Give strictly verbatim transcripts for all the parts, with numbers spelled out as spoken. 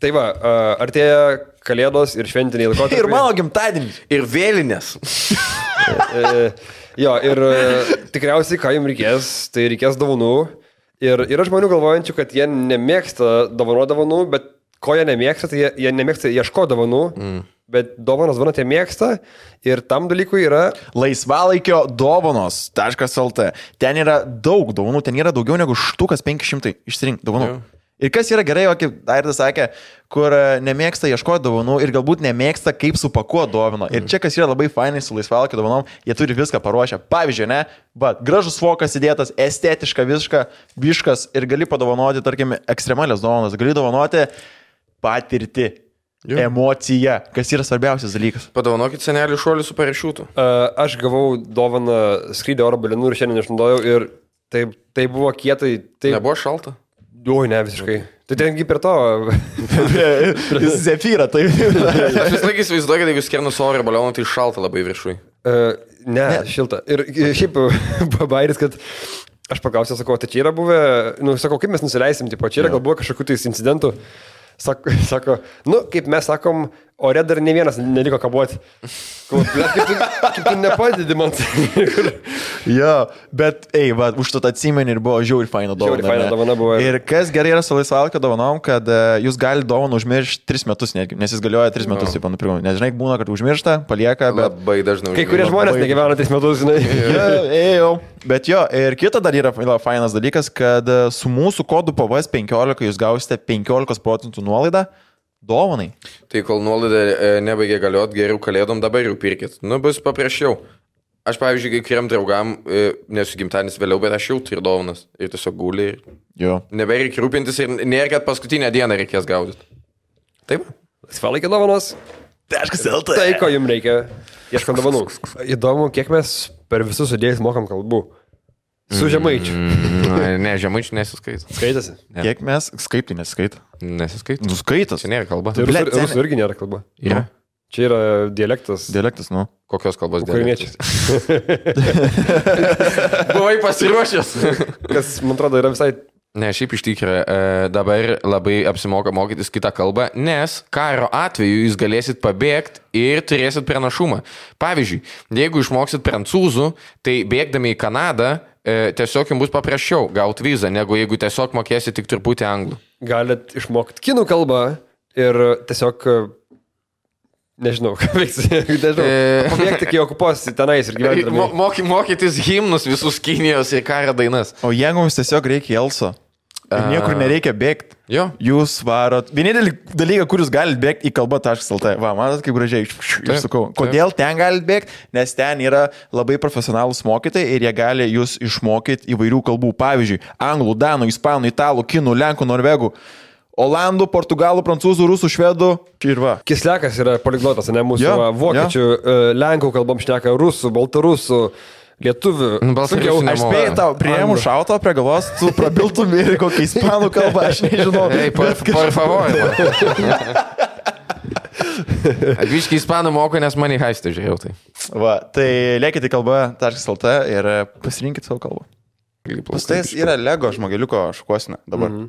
Tai va, artėja kalėdos ir šventiniai laikotarpiai. Ir mano gimtadienis. Ir vėlinės. Jo, ir tikriausiai, ką jums reikės, tai reikės dovanų. Ir yra žmonių galvojančių, kad jie nemėgsta dovano dovanų, bet ko jie nemėgsta, tai jie, jie nemėgsta ieško dovanų, mm. bet dovanos dovaną jie mėgsta. Ir tam dalykui yra... Laisvalaikio dovanos taškas el t. Ten yra daug dovanų, ten yra daugiau negu štukas penki šimtai išsirink dovanų. Jau. Ir kas yra gerai, o kaip Airdas sakė, kur nemėgsta ieškoti dovanų ir galbūt nemėgsta kaip supakuoti dovaną. Ir čia kas yra labai fainai su laisvalaikiu dovanom, jie turi viską paruošę. Pavyzdžiui, ne, bet gražus vokas įdėtas, estetiška viską, biškas ir gali padovanoti, tarkim, ekstremalės dovanas, gali dovanoti patirtį. Jau. Emocija, kas yra svarbiausias dalykas. Padovanokit senelį šuolį su parašiutu. Aš gavau dovaną skrydį oro balionų ir šiandien išnaudojau ir tai, tai buvo kietai. Tai... Nebuvo šalta? Oi, ne, visiškai. Tai tengi per to... Zefyra, tai... Aš vis laikys vaizduoju, kad jeigu skernus oro balioną, tai šalta labai viršui. Uh, ne, ne, šilta. Ir šiaip babairis, kad aš paklausiau, sakau, tai čia yra buvę... Nu, sakau, kaip mes nusileisim, tipo, čia yra gal buvo kažkokių tais incidentų. Sako, sako, nu, kaip mes sakom, ore dar ne vienas neliko kabuoti. Kaip tu, kaip tu nepadedi man. Jo, bet, ei, va, užtat atsimeni ir buvo žiauri faina dovana. Žiauri faina dovana buvo. Ir kas gerai yra su laisvalkio dovanom, kad uh, jūs gali dovaną užmiršti tris metus, netgi, nes jis galioja tris metus, taip, nu, nes žinai, būna, kad užmiršta, palieka, bet... Labai dažnai. Kai kurie žmonės labai... negyvena tris metus, žinai. Jo, bet jo, ir kita dar yra fainas dalykas, kad uh, su mūsų kodu P V S penkiolika jūs gausite penkiolika procentų nuolaidą dovanai. Tai kol nuolaida nebaigė galiot, geriau kalėdom dabar jau pirkit. Nu, bus paprašiau. Aš, pavyzdžiui, kai kuriam draugam, nesu gimtadienis vėliau, bet aš jau turiu dovanas. Ir tiesiog guli ir jo. Nebereikia rūpintis ir nėra, kad paskutinę dieną reikės gaudyti. Taip? Laisvalaikio dovanos. Taškas el t. Tai, ko jums reikia. Ieškant dovanų. Įdomu, kiek mes per visus sudėjus mokam kalbų. Su žemaičiu. Ne, žemaičiu nesiskaito. Skaitasi? Ne. Kiek mes skaitai nesiskaito? Nesiskaito. Nu skaitas. Čia nėra kalba. Tai rusų, rusų irgi nėra kalba. Ja. Čia yra dialektas. Dialektas, nu. Kokios kalbos dialektas? Buvai pasiruošęs. Kas, man atrodo, yra visai... Ne, šiaip iš tikrai, dabar labai apsimoka mokytis kitą kalbą, nes karo atveju jūs galėsit pabėgti ir turėsit pranašumą. Pavyzdžiui, jeigu išmoksit prancūzų, tai bėgdami į Kanadą, tiesiog jums bus paprasčiau gauti vizą, negu jeigu tiesiog mokėsi tik truputį anglų. Galit išmokti kinų kalbą ir tiesiog, nežinau, ką veiksi, nežinau, pabėgti, kai okupos tenais ir gyventi. Moky, mokytis himnus visus Kinijos ir karo dainas. O jeigu jums tiesiog reikia jelso, niekur nereikia bėgti, jo. Jūs varot. Vienintelį dalyką, kur jūs galit bėgti į kalba taškas el t. Va, matot, kaip gražiai išsakau. Kodėl ten galit bėgti? Nes ten yra labai profesionalus mokytojai ir jie gali jūs išmokyti įvairių kalbų. Pavyzdžiui, anglų, danų, ispanų, italų, kinų, lenkų, norvegų, olandų, portugalų, prancūzų, rusų, švedų. Čia ir va. Kislekas yra poliglotas, ne mūsų ja, va, vokiečių, ja. Lenkų kalbom šneka, rusų, baltarusų. Lietuvių. Sunkiau, aš spėjau tau, prieimu šauto prie galvos, tu prabiltum ir kokią ispanų kalbą, aš nežinau. Ei, por, por favor. Atviškai ispanų moku, nes man į haistą žiūrėjau. Tai. Va, tai lėkite kalba taškas el t ir pasirinkit savo kalbą. Pustais yra Lego žmogeliuko šukosina dabar. Mm-hmm.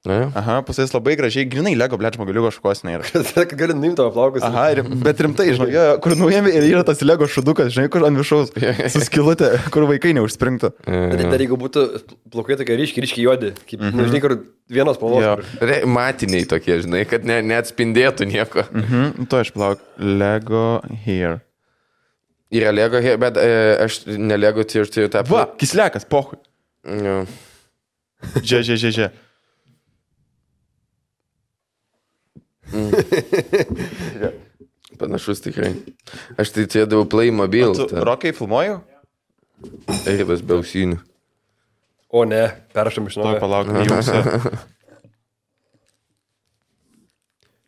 Aha, pusės labai gražiai, grinai Lego, blėt, žmogaliuko šukosnė yra. Gali nuimti tavo plaukus. Aha, rim, bet rimtai, žinai, jo, kur nuėmė ir yra tas Lego šudukas, žinai, kur ant viršaus, su skilutė, kur vaikai neužspringtų. Bet dar jeigu būtų plaukai tokie ryški, ryški juodi, kaip, mm-hmm. žinai, kur vienos spalvos. Kur... Matiniai tokie, žinai, kad ne, neatspindėtų nieko. Mm-hmm. To aš plauk, Lego here. Yra Lego here, bet e, aš ne Lego, tai aš turiu tą... Va, Kislekas, pohui. Jo. Že, že, že, že. Mm. Ja. Panašus tikrai. Aš tai tėdavau Play Mobile. Tu rokai filmuoju? Eivas be ausinių. O ne, perrašam iš naujo. Palauk, jums.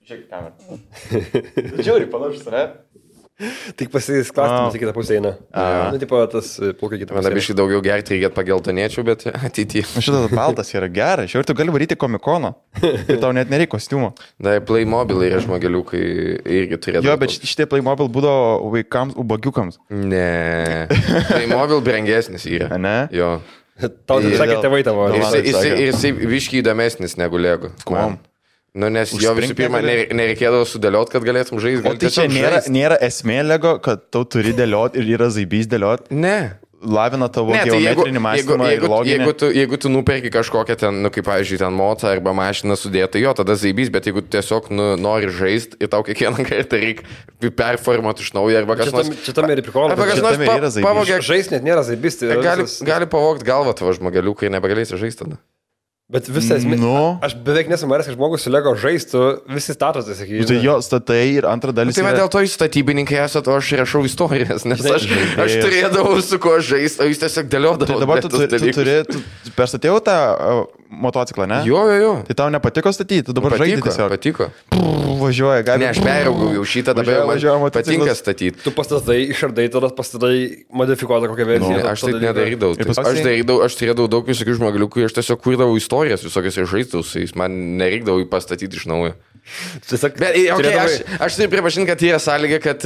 Žiūrėk kamerą. Žiūri, panašus, ne? Tik pasisklastymės į kitą pusę eina. Nu, tipo, tas plaukai kitą pusę eina. Man abiškai daugiau gerti reikėt pageltonėčiau, bet ateityje. Šitas baltas yra geras. Šiaip ir tu gali varyti komikono. Ir tau net nereikia kostiumo. Da, Playmobil yra žmogeliukai irgi turėtų. Jo, bet šitie Playmobil būdavo vaikams, ubagiukams. Ne. Playmobil brangesnis yra. Ne? Jo. Tau tai sakė tėvai tavo. Ir jis viškiai įdomesnis negu Lego. Kuom? Nu, nes Užsprinkt jo visų pirma nereikėdavo sudėliot, kad galėtum žaisti. O tai čia nėra, nėra esmė Lego, kad tau turi dėliot ir yra zaibys dėliot? Ne. Lavina tavo ne, tai geometrinį mąstymą ir loginį. Jeigu tu, jeigu tu nuperki kažkokią ten, nu, kaip, pavyzdžiui, ten motą arba mašiną sudėtą, jo, tada zaibys, bet jeigu tu tiesiog nu, nori žaisti ir tau kiekvieną kartą reikia performuoti iš naujo arba kažkas nors... Čia tam ir prikola. Arba kažkas nors pavogė... Žaisti net nėra zaibys. Tai gali gali pavogti galvą tavo žmogeliukai ir nebegalėsi žaisti tada. Bet visas... Nu. Aš beveik nesumaręs, kad žmogus su Lego žaistų, visi statos, tai sakyti. Tai jo, statai ir antra dalis... Tai yra... dėl to jūs statybininkai esat, o aš rašau istorijas, nes aš, aš turėdavau su ko žaisti, o jūs tiesiog dėliodavau. Tai dabar tu, tu, tu turi... Tu perstatėjau tą motociklą, ne? Jo, jo, jo. Tai tau nepatiko statyti, tu dabar žaidyti tiesiog. Patiko, patiko. Važiuoja, gali... Ne, aš perėgau jau šitą, dabar važiuoja, man patinka statyti. Tu pastatai, išardai, tada pastatai modifikuotą kokią versiją. No, aš tai nedarydavau. Tai. Aš, darydau, aš turėdavau daug visokių žmogeliukų, aš tiesiog kurdavau istorijas visokias ir žaisdaus, jis man nereikdavo jį pastatyti iš naujo. Tiesiog, bet, okay, turėdavau... aš, aš tai pripažinti, kad jie sąlyga, kad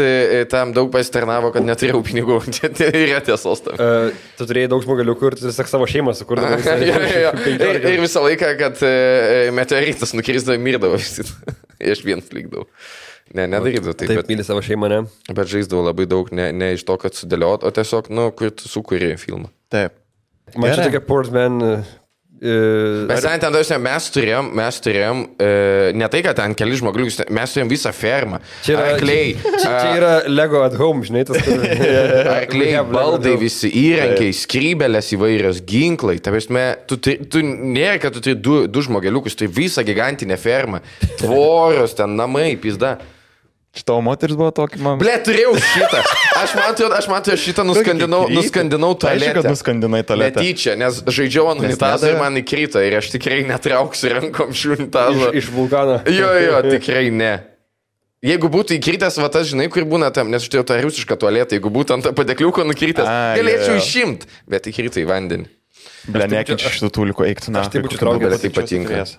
tam daug pasitarnavo, kad neturėjau pinigų. Tai yra tiesos tam. Uh, tu turėjai daug žmogeliukų ir tu tiesiog savo šeimą sukurdavau. ir, ir visą laiką, kad meteoritas nukirsdavo, mirdavo visi. Aš vienas likdavau. Ne, nedarydavau taip. Taip, bet, myli savo šeimą, ne? Bet žaisdavau labai daug, ne, ne iš to, kad sudėliot, o tiesiog, nu, kur tu sukūrė filmą. Taip. Man čia tokia Portman... Uh, mes, ar... ten, ten, mes turėjom, mes turėjom uh, ne tai, kad ten keli žmogliukus, mes turėjom visą fermą. Čia yra, arkliai, čia, čia, čia yra Lego at home, žinai, tas kur... Arkliai, baldai, visi įrankiai, skrybelės įvairios, ginklai. Ta prasme, tu, tu nėra, kad tu turi du, du žmogeliukus, tai visą gigantinę fermą. Tvoros, ten namai, pizda. Šitavo moteris buvo tokį man... Ble, turėjau šitą. Aš man turėjau, aš man turėjau šitą, nuskandinau, nuskandinau tualetę. Aišku, kad nuskandinai tualetę. Netyčia, nes žaidžiau ant unitazą ir man įkrito ir aš tikrai netrauksiu rankom šių unitazą. Iš, iš vulkano. Jo, jo, tikrai ne. Jeigu būtų įkritęs, va tas, žinai, kur būna tam, nes aš turėjau tą rusišką tualetę, jeigu būtų ant padekliuko nukritęs, galėčiau išimt, bet įkrito į vandenį. Ble, nekinč iš tų tūlikų, eik tu na. Aš taip būčiau traukęs.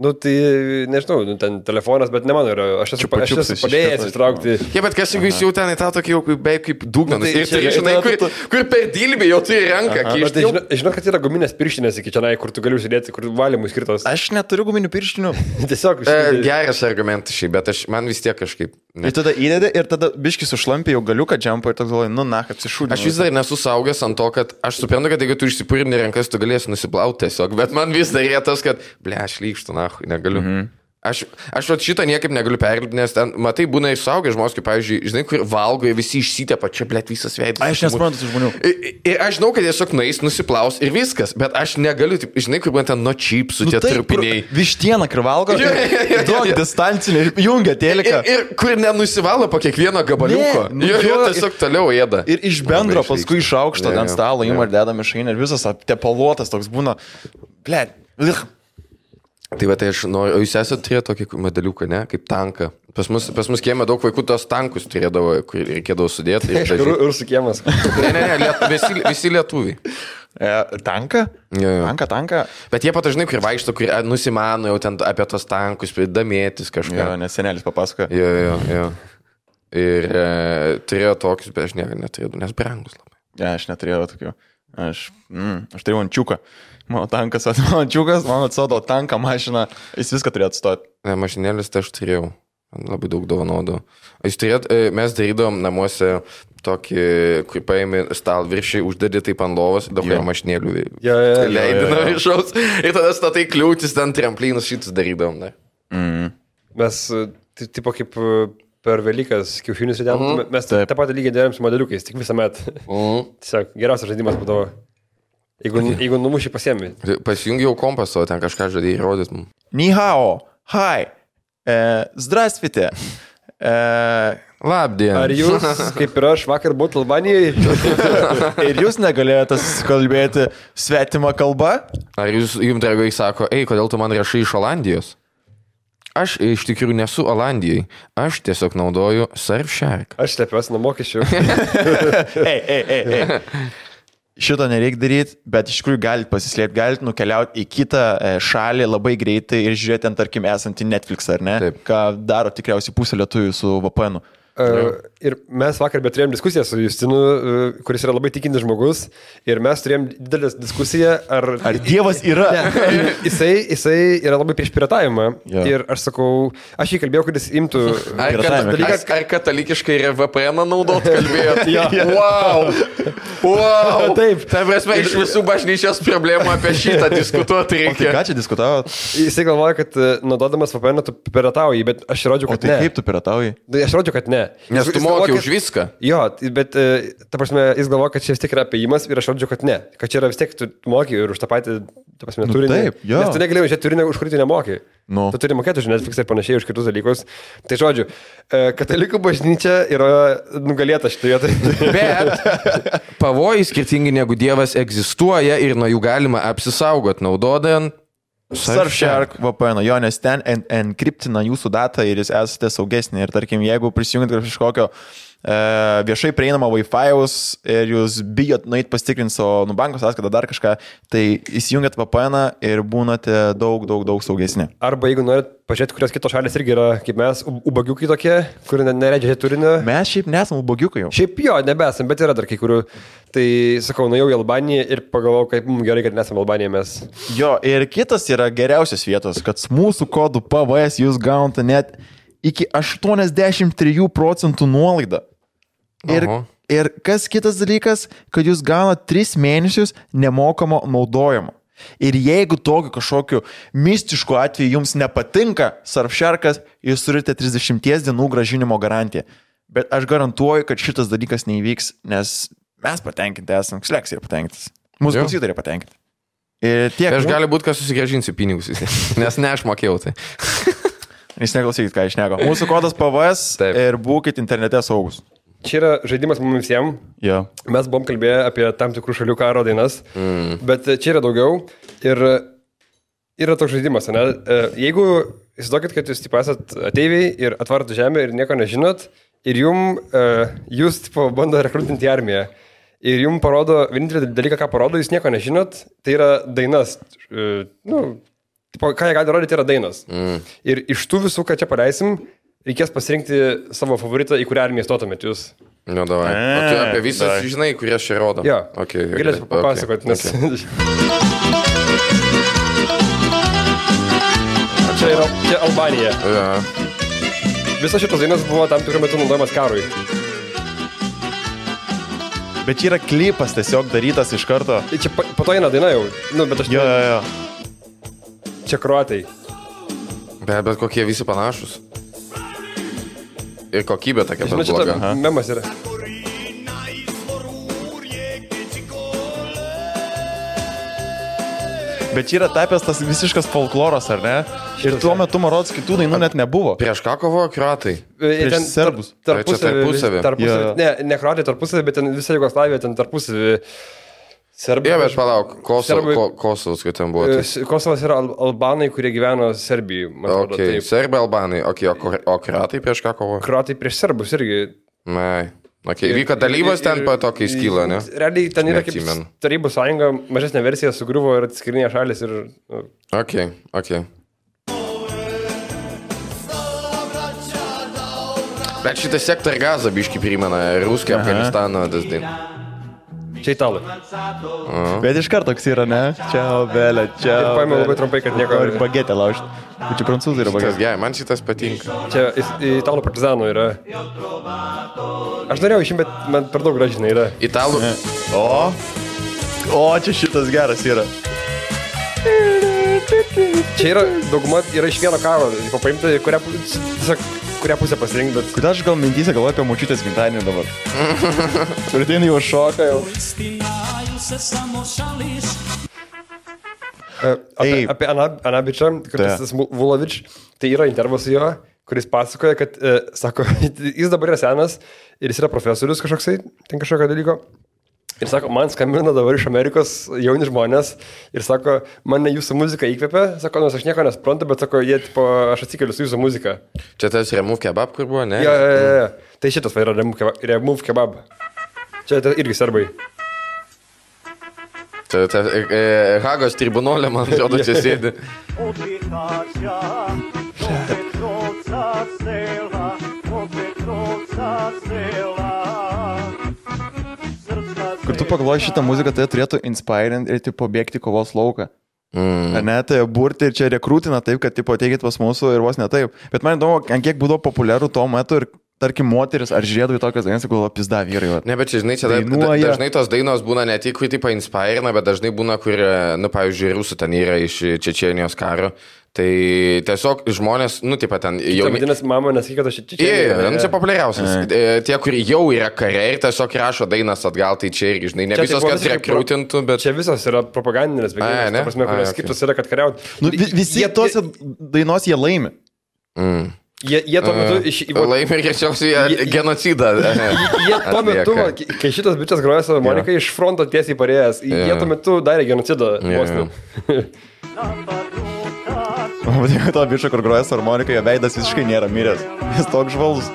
Nu, tai, nežinau, ten telefonas, bet ne mano yra. Aš esu, aš esu padėjęs ištraukti. Taip, bet kas, jeigu jūs jau ten į tą tokį jau beveik kaip dugnanas. Nu, tai, ir tai, žinai, kur, kur per dilbį jau turi ranką. Aš tai, žinau, žinau, kad yra guminės pirštinės iki čionai, kur tu gali užsidėti, kur valymui skirtos. Aš neturiu guminių pirštinių. Tiesiog. Užsidėti. Geras argumentas šiai, bet aš, man vis tiek kažkaip. Ne. Ir tada įdedi ir tada biškį sušlampi jau galiuką džempą ir toks galvoji, nu na, apsišūdinau. Aš vis dar nesu saugęs ant to, kad aš suprantu, kad jeigu tu išsipūrinį rankas, tu galėsi nusiplauti tiesiog, bet man vis dar yra tas, kad ble, aš lygštu, na, negaliu. Mhm. Aš, aš šitą niekaip negaliu perlipti, nes ten, matai, būna ir saugę žmogus, kaip, pavyzdžiui, žinai, kur valgo ir visi išsitepa, čia, blet, visas veidas. Aš nesuprantu žmonių. Ir, ir aš žinau, kad tiesiog nueis, nusiplaus ir viskas, bet aš negaliu, taip, žinai, kur būna ten nuo čipsų, nu, tie trupiniai. Vištieną, kur valgo, daug distancinį, jungia teliką. Ir, ir kur nenusivalo po kiekvieno gabaliuko. Ne, nu, jo, jo, tiesiog ir, toliau ėda. Ir iš bendro paskui išaukštą ant stalo, jums ar dedam išeina ir visas tepaluotas toks būna, blet, tai va, tai aš noriu, o jūs esat turėjo tokį modeliuką, ne, kaip tanką. Pas mus, pas mus kiemė daug vaikų tos tankus turėdavo, kur reikėdavo sudėti. Ir daži... Rusų kiemas. Ne, ne, ne, liet, visi, visi lietuviai. E, tanką? Jo, jo. Tanką, tanką. Bet jie pat, žinai, kur vaikšto, kur nusimano jau ten apie tos tankus, pridamėtis kažką. Jo, nes senelis papasakoja. Jo, jo, jo. Ir e, turėjo tokius, bet aš nieko neturėjau, nes brangus labai. Ja, aš neturėjau tokių. Aš, mm, aš turėjau ančiuką. Mano tankas, mano čiukas, mano atsodavo tanką, mašiną, jis viską turėjo atstoti. Ne, mašinėlis tai aš turėjau, labai daug dovanodavau. Mes darydavom namuose tokį, kur paėmė stalviršį, uždedi taip ant lovos, daug jo mašinėlių ja, ja, ja, leidino viršaus ir tada statai kliūtis, ten tramplynus šitus darydavom. Mm. Mes, tipo kaip... per Velykas kiaušinius įdėm, mm. mes taip. Tą patį lygiai dėlėm su modeliukais, tik visą metą. Mm. Tiesiog geriausias žaidimas būdavo, jeigu, jeigu numušį pasiemi. Pasijungiau kompaso, ten kažką žadėjai rodyt mums. Ni hao, hai, e, zdrastvite, e, labdien. Ar jūs, kaip ir aš, vakar buvot Albanijoje? Ir jūs negalėjote kalbėti svetimą kalbą? Ar jūs, jums dragai sako, ei, kodėl tu man rašai iš Olandijos? Aš iš tikrųjų nesu Olandijai. Aš tiesiog naudoju Surfshark. Aš slepiuosi nuo mokesčių. Ei, ei, ei, ei. Šito nereik daryti, bet iš tikrųjų galit pasislėpti, galit nukeliauti į kitą šalį labai greitai ir žiūrėti, tarkim, esantį Netflix, ar ne? Taip. Ką daro tikriausiai pusė lietuvių su V P N. Uh, ir mes vakar bet turėjom diskusiją su Justinu, uh, kuris yra labai tikintis žmogus, ir mes turėjom didelę diskusiją, ar... Ar Dievas yra? Ne, jisai, jisai yra labai prieš piratavimą. Jo. Ir aš sakau, aš jį kalbėjau, kad jis imtų... Ar, kataliką, ar, ar katalikiškai ir V P N naudot kalbėjot? Wow! Wow! Taip. Ta prasme, iš visų bažnyčios problemų apie šitą diskutuoti reikia. O tai ką čia diskutavot? Jisai galvoja, kad naudodamas V P N tu piratauji, bet aš rodžiu, kad ne. O tai ne. Kaip tu piratauji? Aš rodžiu, kad ne. Nes tu moki už viską. Jo, bet ta prasme, jis galvoja, kad čia vis tiek yra apėjimas ir aš rodžiu, kad ne. Kad čia yra vis tiek, tu moki ir už tą patį, ta prasme, nu, turinį. Taip, jo. Nes tu negalėjai žiūrėti turinį, už kurį tu nemoki. Nu. Tu turi mokėti už Netflix ir panašiai, už kitus dalykus. Tai žodžiu, katalikų bažnyčia yra nugalėta šitoje vietoje. Bet pavojai skirtingi negu Dievas egzistuoja ir nuo jų galima apsisaugot naudodant Surfshark V P N, jo, nes ten enkriptina jūsų datą ir jūs esate saugesni. Ir tarkim, jeigu prisijungit iš kokio e, viešai prieinamo Wi-Fi'aus ir jūs bijot nueit pasitikrinti savo nu, banko sąskaitą dar kažką, tai įsijungiat V P N ir būnate daug, daug, daug saugesni. Arba jeigu norit pažiūrėti, kurios kitos šalys irgi yra, kaip mes, ubagiukai tokie, kurie neredžia turinio. Mes šiaip nesam ubagiukai jau. Šiaip jo, nebesam, bet yra dar kai kurių. Tai, sakau, nuėjau į Albaniją ir pagalvojau, kaip mums gerai, kad nesam Albaniją mes. Jo, ir kitas yra geriausios vietos, kad mūsų kodų P V S jūs gaunate net iki aštuoniasdešimt tris procentų nuolaidą. Ir, ir kas kitas dalykas, kad jūs gaunate tris mėnesius nemokamo naudojimo. Ir jeigu tokiu kažkokiu mistišku atveju jums nepatinka Surfsharkas, jūs turite trisdešimt dienų grąžinimo garantiją. Bet aš garantuoju, kad šitas dalykas neįvyks, nes... Mes patenkinti esam, Kislekas yra patenkintas. Mūsų klausytojai yra patenkinti. Ir tiek... Aš mūsų... gali būti, kad susigrąžinsiu pinigus, nes ne aš mokėjau tai. Jis neklausykit, ką išneko. Mūsų kodas P V S Taip. Ir būkit internete saugus. Čia yra žaidimas mums visiems. Ja. Mes buvom kalbėję apie tam tikrų šalių karo dainas, mm. bet čia yra daugiau. Ir yra toks žaidimas, ne? Jeigu įsidokit, kad jūs esat ateiviai ir atvartų žemę ir nieko nežinot, ir jum, jūs tipo, bando rekrutinti armiją. Ir jums parodo, vienintelį dalyką, ką parodo, jūs nieko nežinot, tai yra dainas. Nu, tipo, ką jie gali rodyti, yra dainas. Mm. Ir iš tų visų, ką čia paleisim, reikės pasirinkti savo favoritą, į kurią armiją stotumėt jūs. Nu, davai. E, o tu apie visas davai. Žinai, kurie aš čia rodo. Jo, okay, galėsiu papasakot, okay, nes... Okay. Čia yra čia Albanija. Yeah. Visas šitas dainas buvo tam tikrų metų naudojamas karui. Bet čia yra klipas tiesiog darytas iš karto. Čia po, po to eina daina jau. Nu, bet aš... Jo, jo, jo. Čia kruatai. Be, bet kokie visi panašus. Ir kokybė tokia pat bloga. Žinau, šita memas yra. Bet čia yra tapęs tas visiškas folkloras, ar ne? Ir tuo metu Marots kitų dainų net nebuvo. Prieš ką kovojo kruatai? Prieš serbus. Tarp, tarpusavį. Tarpusavį. Ja. Ne, ne kruatai tarpusavį, bet ten visą Jugoslavijos ten tarpusavį. Serbai. Ja, bet palauk, Kosovas, Kosovas, kai ten buvo. Tai. Kosovas yra albanai, kurie gyveno Serbijai. Ok, taip. Serbai, albanai. Okay, o, o kruatai prieš ką kovojo? Kruatai prieš serbus irgi. Nei. Okay. Vyko dalybos ten po to, kai skyla, ne? Realiai ten yra kaip Tarybų sąjunga, mažesnė versija sugriuvo ir atskirinė šalis ir... Ok, ok. Bet šitą sektor gazą biškį primena, Ruskiai, Afganistano, tas dainą. Čia italai. Uh-huh. Bet iš karto toks yra, ne? Čiau, belė, čiau. Ir paėmė labai trumpai, kad nieko... Ir bagetę laužti. Bet čia prancūzai yra bagetė. Šitas gerai, man šitas patinka. Čia italų partizanų yra. Aš norėjau išim, bet man per daug gražinai yra. Italų... Ne. O, o, čia šitas geras yra. Čia yra dauguma, yra iš vieno karo. Paimta, kurią, kurią pusę pasirinkti, bet... Kodėl aš gal mintysia galvoju apie močiutės gimtadienį dabar? Pritėnį jau šoką jau. Uh, apie apie Anabičą, kuris Vulovič, tai yra intervas su jo, kuris pasakoja, kad, uh, sako, jis dabar yra senas ir jis yra profesorius kažkoksai, ten kažkokio dalyko. Ir sako, man skambina dabar iš Amerikos jauni žmonės ir sako, man ne jūsų muzika įkvėpia, sako, nors aš nieko nesprantu, bet sako, jie, tipo, aš atsikeliu su jūsų muzika. Čia tas Remove Kebab, kur buvo, ne? Jo, jo, jo, jo. Tai šitas va yra Remove Kebab. Čia tai irgi serbai. Čia ta, e, Hagos tribunolė, man atrodo, čia sėdi. Kur tu pagalvoji šitą muziką, tai turėtų inspirint ir tipo bėgti kovos lauką. Mm. Ar ne, tai burti ir čia rekrūtina taip, kad tipo teikit pas mūsų ir vos ne taip. Bet man įdomu, ant kiek būdavo populiarų tuo metu ir tarkim moteris, ar žiūrėdavo į tokias dainas, kur pizda vyrai. Vat. Ne, bet čia, žinai, čia da, da, dažnai tos dainos būna ne tik, kur tipo inspirina, bet dažnai būna, kur, nu, pavyzdžiui, rusų ten yra iš Čečėnijos karo. Tai tiesiog žmonės, nu, taip pat ten jau... Tai vadinasi, mama nesakyk, kad aš čia... Jei, nu, čia populiariausias. E. Tie, kur jau yra kare ir tiesiog rašo dainas atgal, tai čia irgi, žinai, ne čia, visos, tai, kas rekrutintų, bet... Čia visos yra propagandinės, bet jis, ta prasme, kurios skirtos yra, kad kariauti. Nu, visi jie, tos dainos jie laimi. Mm. Jie, jie tuo metu... Iš, uh, laimė ir greičiausiai genocidą. Jie tuo metu, kai šitas bičias groja savo Moniką, yeah. iš fronto tiesiai parėjęs, yeah. jie tuo metu darė genocidą. Yeah. Man patiko to bičio, kur groja savo Moniką, jo veidas visiškai nėra miręs. Jis toks žvalus.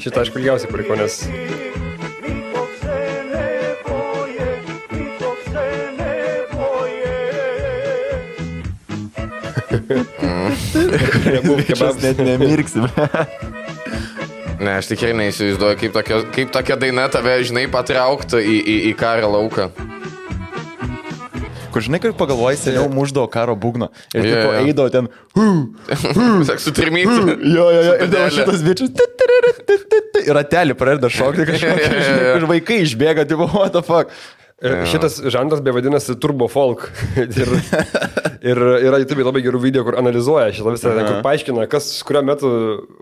Šitą aš ilgiausiai paliko, nes... Bičias net nemirksim. Ne, aš tikrai neįsivaizduoju, kaip tokia, kaip tokia daina tave, žinai, patrauktų į, į, į karo lauką. Kur, žinai, kaip pagalvojai, seniau muždavo karo būgno. Ir yeah, tipo yeah. eidavo ten... Sak, sutrimyti. Jo, jo, jo, ir davo šitas bičias. Ir atelį pradeda šokti kažkokį. Yeah, yeah, yeah. Ir vaikai išbėga, tipo, what the fuck. Yeah. Šitas žanras be vadinasi turbo folk. ir, ir yra YouTube labai gerų video, kur analizuoja šitą visą, uh-huh. kur paaiškina, kas kurio metu,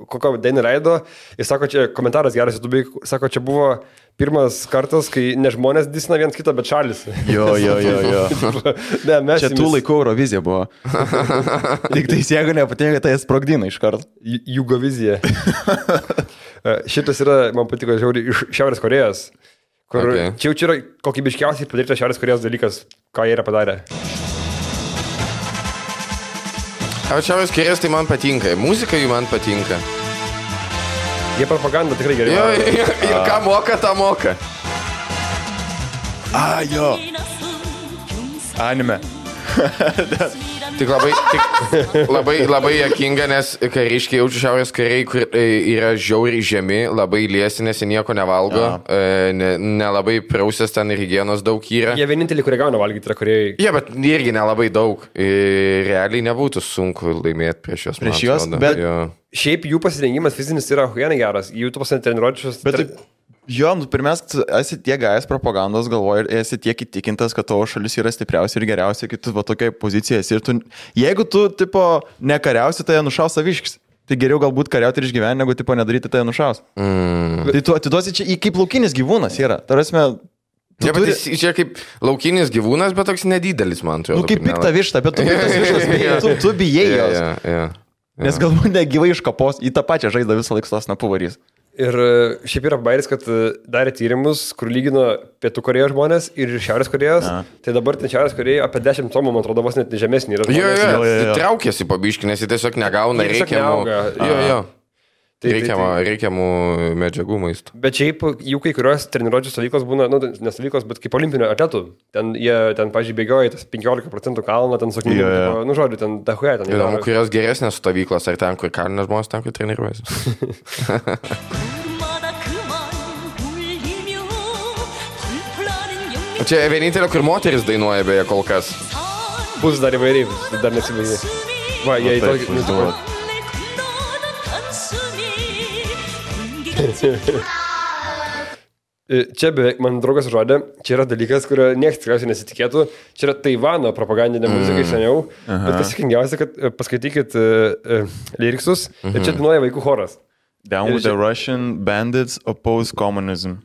kokio dainą leido. Ir sako, čia komentaras geras YouTube, sako, čia buvo pirmas kartas, kai ne žmonės disina viens kitą, bet šalis. Jo, jo, jo, jo. ne, mes čia tų mis... laikų Eurovizija buvo. Tik tai jeigu nepatinka, tai sprogdina iš karto. Jugovizija. Šitas yra, man patiko, žiauriai, iš Šiaurės Korėjos. Kur okay. čia yra kokybiškiausiai padarytas Šiaurės Korėjos dalykas, ką jie yra padarę. O Šiaurės Korėjos tai man patinka, muzika jų man patinka. Jie propaganda tikrai gerai. Jo, jo, ir A. ką moka, tą moka. A, jo. Anime. Tik labai, tik labai, labai jakinga, nes kariškiai jaučiu Šiaurės kariai, kur yra žiauriai žemi, labai liesi, nes jie nieko nevalgo, ne, nelabai prausės ten ir higienos daug yra. Jie vienintelį, kurie gauna valgyti, yra kuriai... Jie, bet irgi nelabai daug. Ir realiai nebūtų sunku laimėti prieš juos. Prieš juos, bet jo. Šiaip jų pasirengimas fizinis yra huienai geras. Jų tu pasine treniruotis... Bet... Tre... Jo, pirmiausia, esi tiek gais propagandos galvoji ir esi tiek įtikintas, kad tavo šalis yra stipriausia ir geriausia, kai tu va tokiai pozicija esi. Ir tu, jeigu tu, tipo, nekariausi, tai nušaus saviškis. Tai geriau galbūt kariauti ir išgyveni, negu, tipo, nedaryti, tai nušaus. Mm. Tai tu atiduosi čia, kaip laukinis gyvūnas yra. Tarasme, ja, turi... jis, čia kaip laukinis gyvūnas, bet toks nedidelis, man atrodo. Nu, kaip pikta višta, bet tu, vištas, tu, tu bijai jos. Yeah, yeah, yeah, yeah. Nes galbūt ne gyvai iškapos, į tą pačią žaizdą visą laiką stos napuvarys. Ir šiaip yra bairis, kad darė tyrimus, kur lygino Pietų Korėjos žmonės ir Šiaurės Korėjos. A. Tai dabar ten Šiaurės Korėjai apie dešimt tomų, man atrodo, vos net žemesnį yra. Jo, jo, jo, jo. Traukiasi pabiškį, nes jis tiesiog negauna reikiamų, jo, jo. Tai, reikiamų, tai, tai. reikiamų medžiagų maistų. Bet šiaip jų kai kurios treniruočių stovyklos būna, nu, nestovyklos, bet kaip olimpinio atletų. Ten jie, ten, pavyzdžiui, bėgioja tas penkiolika procentų kalną, ten sakyti, yeah, yeah. nu, žodžiu, ten dahuja. Ten, yeah, ten, kurios geresnės stovyklos, ar ten, kur kalinės žmonės, ten, kur treniruojasi. Čia vienintelė, kur moteris dainuoja, beje, kol kas. Bus dar įvairiai, dar nesibaigė. Va, jie į tokį... Čia beveik man draugas žodė, čia yra dalykas, kurio nieks tikriausiai nesitikėtų. Čia yra Taivano propagandinė muzika seniau, mm. bet pasikingiausia, kad paskaitykit uh, uh, lyriksus mm-hmm. ir čia dainuoja vaikų choras. Down with čia... the Russian bandits oppose communism.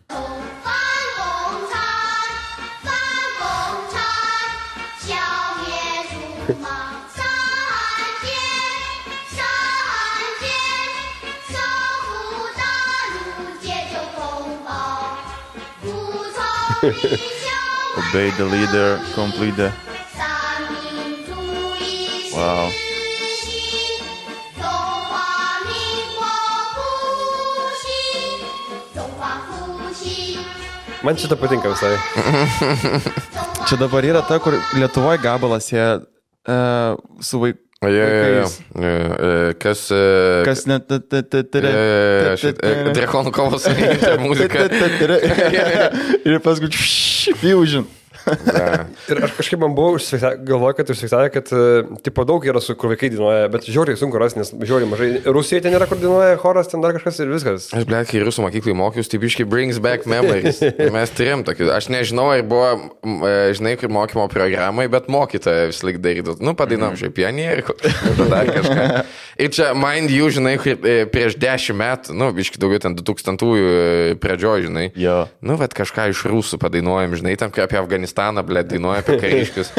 Obey the leader, complete the... Wow. Man šitą patinka visai. Čia dabar yra ta, kur Lietuvoje gabalas jie uh, su vaik... vaikais. Kas... Kas net... Drekonų kovos muzika. Ir paskui... Fusion. Yeah. Ir aš kažkaip man buvau galvoju, kad užsikstavę, kad tipo daug yra, su kur vaikai dainuoja, bet žiauriai sunku rasti, nes žiauriai mažai. Rusijai ten yra, kur dainuoja choras, ten dar kažkas ir viskas. Aš, blėt, kai rusų mokyklai mokiausi, tai biškai brings back memories. Mes turim tokių. Aš nežinau, ar buvo, žinai, kur mokymo programai, bet mokytoja vis laik darydų. Nu, padainam, žiūrėjau, pionierių, dar kažką. Ir čia, mind you, žinai, kur prieš dešimt metų, nu, biškai daugiau ten du tūkstantųjų pradžioj, žinai. Yeah. Nu, bet kažką iš rusų padainuojam, žinai, tam apie Afganistaną. Staną, blė, dainuoja apie kariškius.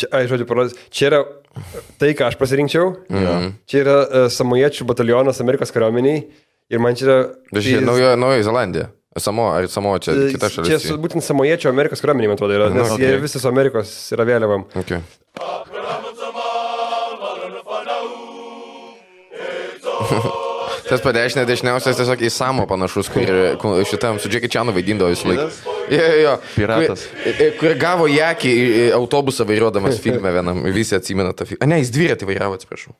Čia, ai, žodžiu, parodys. Čia yra tai, ką aš pasirinkčiau. Mm-hmm. Čia yra uh, samojiečių batalionas Amerikos kariuomeniai. Ir man čia yra... Bet čia Naujoji Zelandija. Samo, ar Samo, čia kita šalis. Čia būtent samojiečių Amerikos kariuomeniai, man atrodo, yra. Nes okay. Jie visi su Amerikos yra vėliavam. Okay. Tas padešinė dešiniausias tiesiog į Samo panašus, kur šitam su Jackie Chanu vaidindavo visą laiką. Jo, jo. Piratas. Kur, kur gavo jakį autobusą vairuodamas filme vienam. Visi atsimena tą filmą. A ne, jis dviratį vairavo, atsiprašau.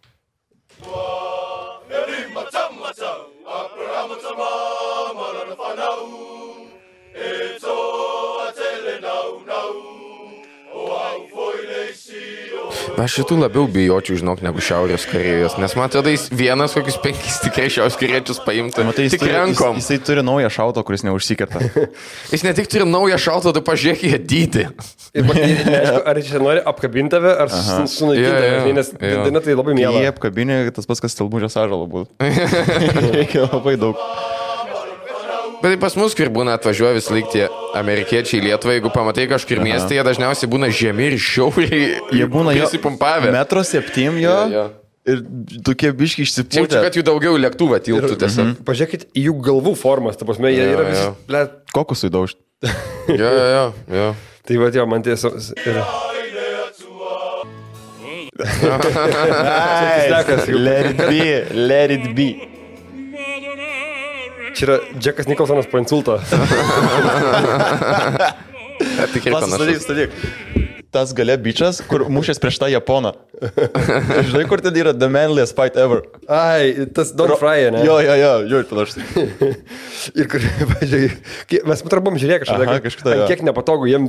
Aš šitų labiau bijočiau, žinok, negu Šiaurės Korėjos, nes man atrodo, jis vienas kokius penkis tikrai Šiaurės Korėjiečius paimtų. Matai, jis tik turi, rankom. Jis, jisai turi naują šauto, kuris neužsikerta. Jis ne tik turi naują šauto, tu pažiūrėk jį dydį. Ar jis nori apkabinti tave, ar sunaikinti tave, nes daina tai labai mėla. Jie apkabinė, tas pats, kas Stelmužės ažalo būtų. Reikia labai daug. Bet tai pas mus, kur būna atvažiuoja vis laik tie amerikiečiai į Lietuvą, jeigu pamatai kažkur miestą, jie dažniausiai būna žemi ir šiauriai prisipumpavę. Metro septym jo ja, ja. Ir tokie biškiai išsipūtę. Jaučiu, kad jų daugiau lėktuvą tilptų tiesiog. Mm-hmm. Pažiūrėkit į jų galvų formas, ta pasme, jie ja, yra visi... Ja. Kokusui daužti. jo, jo, jo, jo. Tai va, jo, man tiesa... Yra. Nice, let it be, let it be. Čia yra Jackas Nicholsonas po insulto. Pasastadyk, stadyk. Tas gale bičas, kur mušės prieš tą Japoną. Žinai, kur ten yra the manliest fight ever. Ai, tas Don Frye, ne? Jo, jo, jo, jo, ir panaštai. Ir kur, pažiūrėjau, mes patrabom žiūrėk kažkada, kiek nepatogu jiem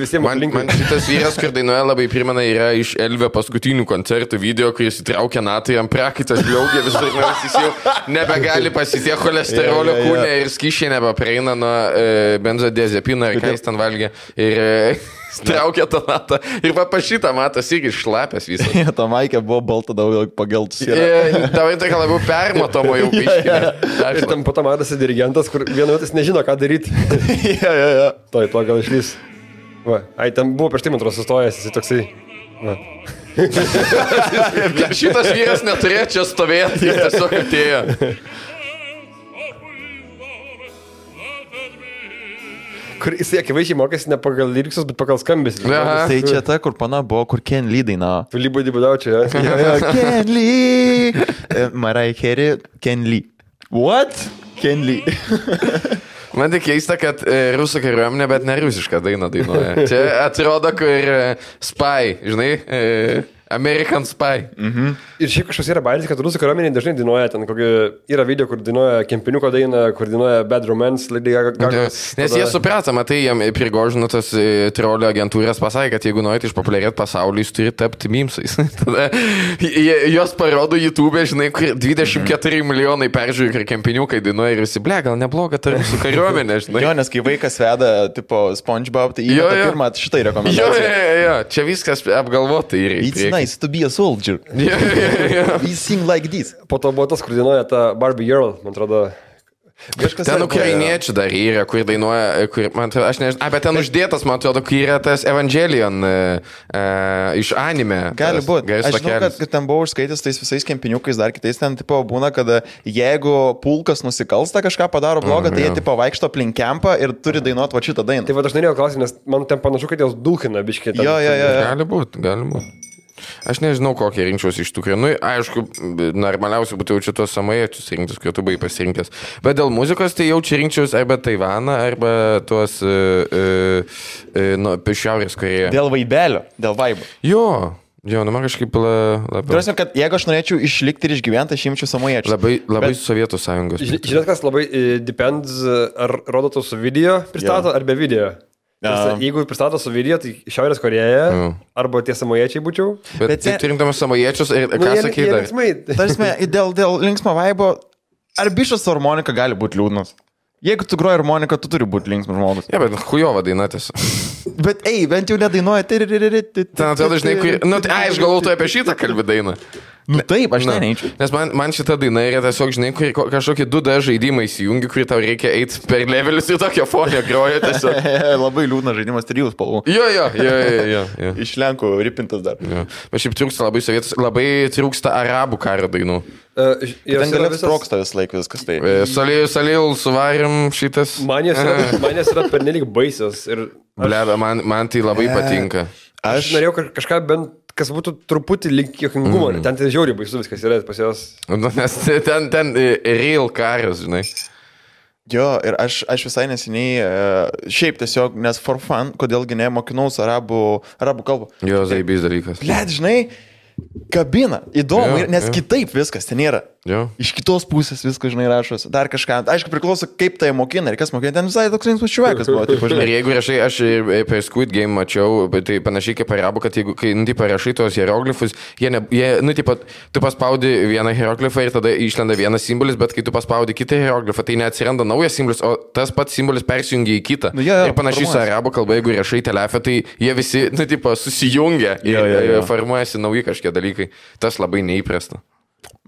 visiems aplinkui. Man šitas vyras, kur dainuoja, labai primena, yra iš Elvio paskutinių koncertų video, kur jis įtraukia natą, jam prakitas liaugia, vis dainuojas, jis jau nebegali pasitie cholesterolio yeah, yeah, yeah. kūnė ir skyšiai nebepreina nuo e, benzodiazepino ir ką jis ten valgia. Ir... E, Straukia tą natą. Ir va pa šitą matas irgi šlapęs visą. Ja, ta maikė buvo balta, daugiau pageltus yra. Ja, tavai tokia labiau permatomo jau biškį. Ja, ja. Ir tam po tą matasi dirigentas, kur vienu vietas nežino, ką daryti. Ja, ja, ja. To, to gal išlys. Va, ai, ten buvo prieš tai, man atrodo, sustojęs, jis toksai... Va. Šitas vyras neturėjo čia stovėti, jis tiesiog atėjo. Kur jis akivaizdžiai mokėsi ne pagal lyriksus, bet pagal skambis. Tai čia ta, kur pana buvo, kur Ken Lee dainavo. Lybo dibudaučio, ja? Ken Lee! Mariah Carey, Ken Lee. What? Ken Lee. Man tik keista, kad rusų kariuomenė, bet ne rusišką dainą dainuoja. Čia atrodo, kur spy, žinai... American Spy. Mhm. Ir šiaip kažkas yra bailės, kad rusų kariuomeniai dažnai dainuoja ten kokį, yra video, kur dainuoja Kempiniuko dainą, kur dainuoja Bad Romance, Lady Gaga. Gaga nes tada... jie suprata, matai, jam Prigožino tas trolio agentūras pasakė, kad jeigu norite išpopuliarėti pasaulį, jūs turi tapti mimsais. Tada jos parodo YouTube, žinai, kur dvidešimt keturi mhm. milijonai peržiūrė, ir Kempiniukai dainuoja ir visi, ble, gal nebloga ta rusų kariuomenė, žinai. Jo, nes kai vaikas veda, tipo, SpongeBob, tai jo, jo. Pirma šitai rekomendacija. Jo, jo, jo, čia viskas apgalvota ir į nice to be a soldier. Yeah, yeah, yeah. We sing like this. Po to buvo tas, kur dainuoja ta Barbie Girl, man atrodo. Kažkas ten ukrainiečių dar yra, kur dainuoja, kur, man atrodo, aš nežinau, bet ten uždėtas, man atrodo, kur yra tas Evangelion uh, iš anime. Gali būti. Aš žinau, kad, kad ten buvo užskaitęs tais visais Kempiniukais, dar kitais ten tipo būna, kad jeigu pulkas nusikalsta, kažką padaro blogą, mm, tai jie tipo vaikšto aplink kempą ir turi dainuoti va šitą dainą. Tai va, aš norėjau klausyti, nes man ten panašu, kad jos dulkina biškai. Jo, jo, jo. Gali būti, gali būti. Aš nežinau, kokią rinkčiausi iš tų krenų. Aišku, normaliausiai būtų jau čia tos samajiečius rinktis, kurio tu buvai pasirinkęs. Bet dėl muzikos, tai jau čia rinkčiaus arba Taivaną, arba tuos uh, uh, nu, Šiaurės Korėją. Dėl vaibelio, dėl vaibo. Jo, jo, nu man kažkaip labiau. Turėsim, kad jeigu aš norėčiau išlikti ir išgyventi, aš imčiau samajiečius. Labai, labai bet, su Sovietų sąjungos. Žinot, kas labai depends, ar rodo to su video pristato, yeah. ar be video. Ja. Jeigu pristato su video, tai Šiaurės Korėja, ja. Arba tie samojiečiai būčiau. Bet, bet taip rinkdamas samojiečius, ir, nu, ką sakai dar? Tarsime, dėl, dėl linksmo vaibo, ar bišas su harmonika gali būti liūdnas? Jeigu tu groji harmoniką, tu turi būti linksmas žmogus. Ja, bet hujova dainatės. Bet ei, bent jau nedainuoja. Ten atrodo, žinai, kur... Nu, ai, aš galvau, tu apie šitą kalbį dainą. Nu taip, aš ne, neįčiau. Nes man, man šita daina yra tiesiog, žinai, kur kažkokie du D žaidimai įsijungi, kurį tau reikia eiti per levelius ir tokio fonio groja tiesiog. Labai liūdna žaidimas trijų spalvų. Jo, jo, jo, jo, jo, jo. Iš Lenkų ripintas dar. Jo. Bet šiaip trūksta labai sovietus, labai trūksta arabų karo dainų. Uh, ten galėtų visas... sproksta vis laik viskas tai. Salėjų, salėjų, suvarim šitas. Manės yra, yra pernelyg baisios. Ir... Bleda, man, man tai labai e... patinka. Aš, aš norėjau kažką bent, kas būtų truputį lyg jokingumo, mm. ten tai žiauriai baisu viskas yra pas jos. Nu, nes ten, ten real karas, žinai. Jo, ir aš, aš visai nesiniai, šiaip tiesiog, nes for fun, kodėlgi ne, mokinaus arabų, arabų kalbą. Jo, zaibys dalykas. Bled, žinai, kabina, įdomu, jo, nes jo. Kitaip viskas ten yra. Jo. Iš kitos pusės viskas, žinai, rašosi, dar kažką. Aišku, priklauso, kaip tai mokina ir kas mokina. Ten visai toks rinksmas šiuvekas buvo. Taip, ir jeigu rašai, aš per Squid Game mačiau, tai panašiai kaip arabų, kad jeigu, kai, nu, tai parašai tuos hieroglifus, jie, ne, jie, nu, taip, tu paspaudi vieną hieroglifą ir tada išlenda vienas simbolis, bet kai tu paspaudi kitą hieroglifą, tai neatsiranda naujas simbolis, o tas pats simbolis persijungia į kitą. Nu, jie, ir panašiai su arabų kalba, jeigu rašai telefą, tai jie visi, nu, taip, susijungia ir jo, jo, jo. Formuojasi nauji kažkie dalykai. Tas labai neįprasta.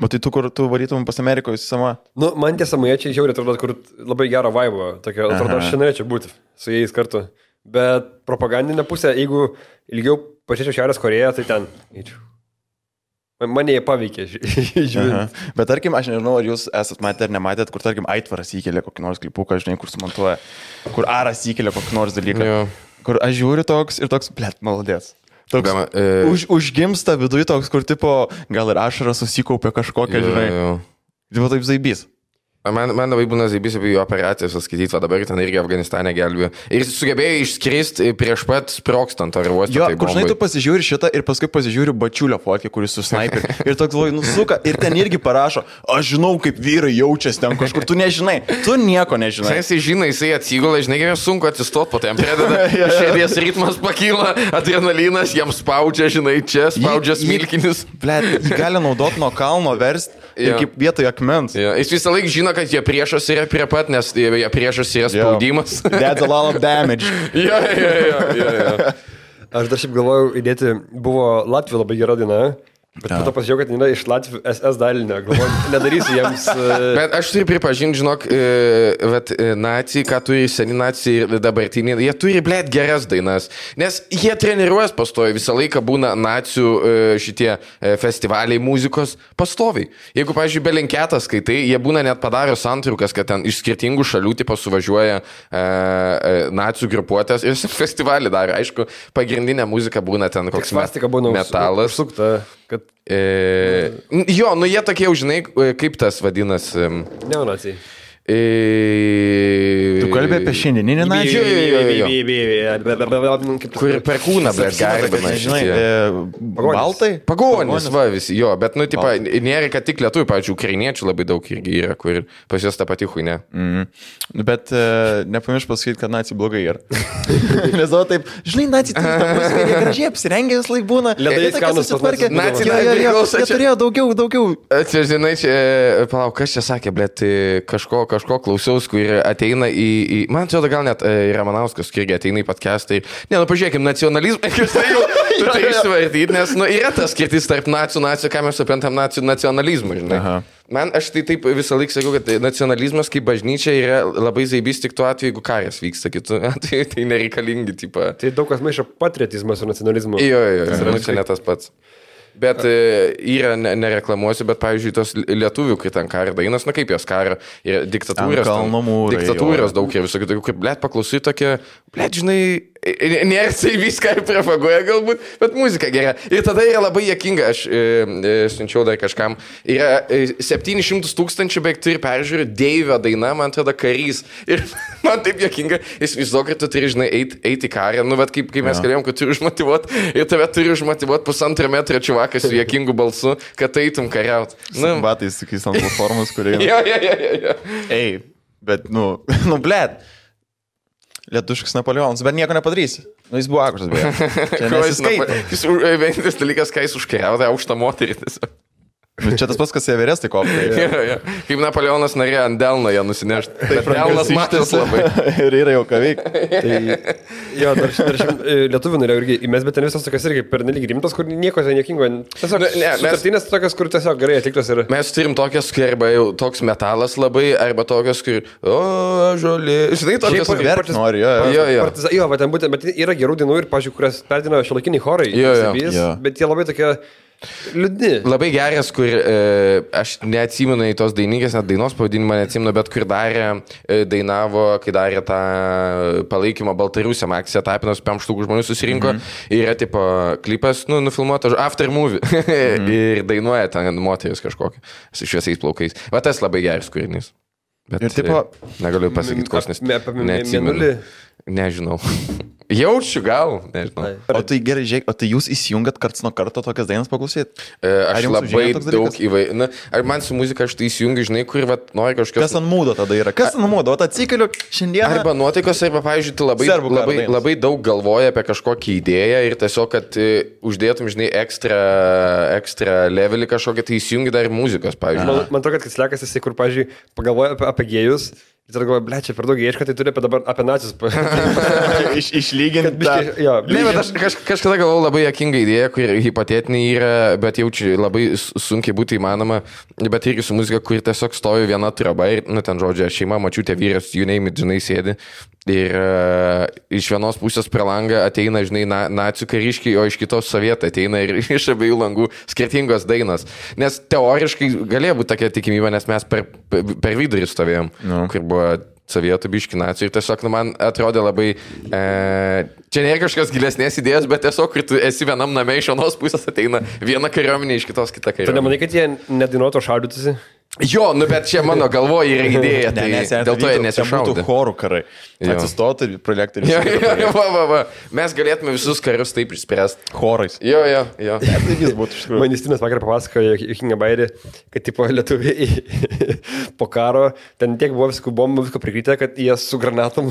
Bet tai tu, kur tu varytum pas Ameriką įsisama? Nu, man tie samojiečiai žiauriai atrodo, kur labai gero vaibo. Tokia, atrodo, aš norėčiau būti su jais kartu. Bet propagandinė pusė, jeigu ilgiau pažiūrėčiau Šiaurės Korėją, tai ten eičiau. Mane jie paveikė. Bet tarkim, aš nežinau, ar jūs esat matę ar nematėt, kur tarkim Aitvaras įkelia kokį nors klipuką, žinai, kur sumontuoja, kur Aras įkelia kokį nors dalyką. Jo. Kur aš žiūriu toks ir toks, blet, malodės. Toks, Gama, e... už, užgimsta vidui toks, kur tipo, gal ir ašara susikaupė kažkokią, žinai. Taip, taip zaibys. Man, man labai būna zaibys apie jų operacijas atskaityti, va dabar ten irgi Afganistane gelbėjo. Ir sugebėjo išskristi prieš pat sprokstant oro uoste. Jo, tai kur žinai, tu pasižiūri šitą ir paskui pasižiūri bačiulio fotkę, kuris su snaiperiu. Ir toks labai nusuka ir ten irgi parašo, aš žinau, kaip vyrai jaučiasi ten kažkur, tu nežinai, tu nieko nežinai. Jisai žinai, jisai atsigula, žinai, jam sunku atsistot, po ten pradeda, širdies ritmas pakyla, adrenalinas, jam spaudžia, žinai, čia spaudžia smilkinis. Blet, jį gali naudot nuo kalno verst ir kaip vietoj akmens. Jis visą laiką žino, kad jie priešas yra prie pat, nes jie priešas yra spaudimas. That's a lot of damage. Jo, jo, jo, jo. Aš dar šiaip galvojau įdėti, buvo Latvijos labai gera diena, bet po to pasižiūrėjau, kad nėra iš Latvijos S S dalinio. Galvoju, nedarysiu jiems... Bet aš turiu pripažinti, žinok, vat, nacijai, ką turi seni nacijai ir dabartiniai, jie turi, blėt, geras dainas, nes jie treniruojas pastoviai, visą laiką būna nacijų šitie festivaliai muzikos pastoviai. Jeigu, pavyzdžiui, Belenketas, kai tai, jie būna net padaro santraukas, kad ten iš skirtingų šalių tipo suvažiuoja nacijų grupuotės ir festivalį daro. Aišku, pagrindinė muzika būna ten koks metalas. Užsukta, kad... E, jo, nu jie tokie jau, žinai, kaip tas vadinasi... Neonacijai. E, tu kalbė apie šiandieninį naciją? Jo, jo, jo. Kur per kūną, bet garbina. Žinai, baltai? Pagonis, va, visi, jo. Bet, nu, tipa, nėra, kad tik lietuvių, pavyzdžiui, ukrainiečių labai daug irgi yra, kur pas jos tą patį huinę. Bet nepamirš pasakyti, kad nacijai blogai yra. Nes daug taip, žinai, nacijai turi gražiai apsirengę vis laik būna. Ledais kalus pasparkė. Jie turėjo daugiau, daugiau. Čia, žinai, palauk, kas čia sakė, bet kažko, kažko. Kažko klausiaus, kur ateina į... į... Man atrodo, gal net e, Ramanauskas, kur irgi ateina į podcastą ir... Ne, nu, pažiūrėkim, nacionalizmą, kaip tai jau tu tai išsivartyti, nes, nu, yra tas skirtis tarp nacijų, nacijų, ką mes aprentam nacijų, nacionalizmą, žinai. Aha. Man, aš tai taip visą laiką sakau, kad nacionalizmas kaip bažnyčia yra labai zaibys tik tuo atveju, jeigu karas vyksta, kitu atveju tai nereikalingi, tipo... Tai daug kas maišo patriotizmas su nacionalizmu. Jo, jo, jo, nu, čia ne tas pats. Bet yra, nereklamuosiu, bet, pavyzdžiui, tos lietuvių, kai ten karą dainas, na kaip jos karą, ir diktatūros, ten, diktatūros daug ir visokių tokių, kaip, blėt, paklausai tokie, blėt, žinai, inercijai viską propaguoja galbūt, bet muzika gera. Ir tada yra labai juokinga, aš e, e, siunčiau dar kažkam, yra septynis šimtus tūkstančių beveik turi peržiūrių Deivio daina, man atrodo, karys. Ir man taip juokinga, jis vis daug, kad tu turi, žinai, eiti eit į karą, nu, bet kaip, kaip mes kalėjom, kad turi užmotivuot, ir tave turi užmotivuot pusantrą metrą čiuvaką su juokingu balsu, kad eitum kariaut. Nu, batais, sakys, ant platformos, kurie... jo, jo, jo, jo, jo. Ei, bet, nu, nu, blėt. Lietuškas Napoleonas, bet nieko nepadarysi. Nu, jis buvo akurtas, beje. Čia nesiskaitė. Jis vienintis dalykas, kai jis užkėravo, tai aukštą moterį tiesiog. Nu, čia tas pas, kas Everestą kopė. Ja, ja. Kaip Napoleonas norėjo ant delno ją nusinešti. Tai delnas matės labai. Ir yra jau ką veik. Tai... jo, dar šiam lietuvių norėjau irgi įmes, bet ten visas tokias irgi per nelį grimtas, kur nieko ten niekingo. Tiesiog ne, ne, sutartinės mes... tokias, kur tiesiog gerai atliktas yra. Mes turim tokias, kur arba jau toks metalas labai, arba tokias, kur o, žolė. Žinai, tokias, kur verti nori. Jo, jo. jo, jo. jo bet, ten būtent, bet yra gerų dienų ir, pažiūrėjau, kurias perdino šiuolaikiniai chorai. Jo, jo. Sabys, jo. Bet jie labai tokie... liudni. Labai geras, kur e, aš neatsimenu į tos dainykės, net dainos pavadinimą neatsimenu, bet kur darė e, dainavo, kai darė tą palaikymą Baltarusiam akciją, tapinos pėm štukų žmonių susirinko mm-hmm. ir yra tipo klipas, nu, nufilmuota, after movie mm-hmm. ir dainuoja ten moteris kažkokį su šviesiais plaukais. Va tas labai geras kūrinys. Bet ir tipo... negaliu pasakyti, kos nes neatsimenu. Nežinau. Jaučiu gal, nežinau. O tai gerai, žiūrėk, o tai jūs įsijungat karts nuo karto tokias dainas paklausyt? E, aš labai daug įvai... Na, ar man su muzika aš tai įsijungiu, žinai, kur vat nori kažkokios... Kas ant mūdo tada yra? Kas ant mūdo? Vat atsikeliu šiandieną... Arba nuotaikos, arba, pavyzdžiui, tu labai, labai, labai daug galvoji apie kažkokią idėją ir tiesiog, kad uždėtum, žinai, ekstra, ekstra levelį kažkokią, tai įsijungi dar muzikos, pavyzdžiui. Man, man to, kad Kislekas jisai, kur, pavyzdžiui, pagalvoja apie, apie gėjus, ir tada galvoja, ble, čia per daug ieška, tai turi apie dabar apie nacius. Iš, išlyginti. Biškai, jo, ne, bet aš kaž, kažkada galvau labai jakinga idėja, kur hipotetinė yra, bet jaučiu labai sunkiai būti įmanoma, bet irgi su muzika, kur tiesiog stovi viena traba ir, nu, ten žodžiu, šeima, mačiutė vyras, you name it, žinai, sėdi. Ir uh, iš vienos pusės prie langą ateina, žinai, na, nacių kariškiai, o iš kitos sovietai ateina ir iš abiejų langų skirtingos dainas. Nes teoriškai galėjo būti tokia tikimybė, nes mes per, per vidurį stovėjom, no. kur buvo sovietų biški nacių. Ir tiesiog, nu, man atrodė labai... Uh, čia nėra kažkas gilesnės idėjos, bet tiesiog, kur tu esi vienam name, iš vienos pusės ateina viena kariuomenė, iš kitos kita kariuomenė. Tu nemanai, kad jie nedainuoto šaudytųsi? Jo, nu bet čia mano galvoje yra idėja, tai ne, dėl to jie nesišaudė. Būtų chorų karai. Atsistotų ir projektai visų. Jo, jo, jo, va, va, va. Mes galėtume visus karius taip išspręsti. Chorais. Jo, jo, jo. Ja, tai jis būtų, iš tikrųjų. Man Justinas vakar papasakojo, jokinga bairė, kad tipo lietuviai po karo, ten tiek buvo viskų bombų, visko prikrytė, kad jie su granatom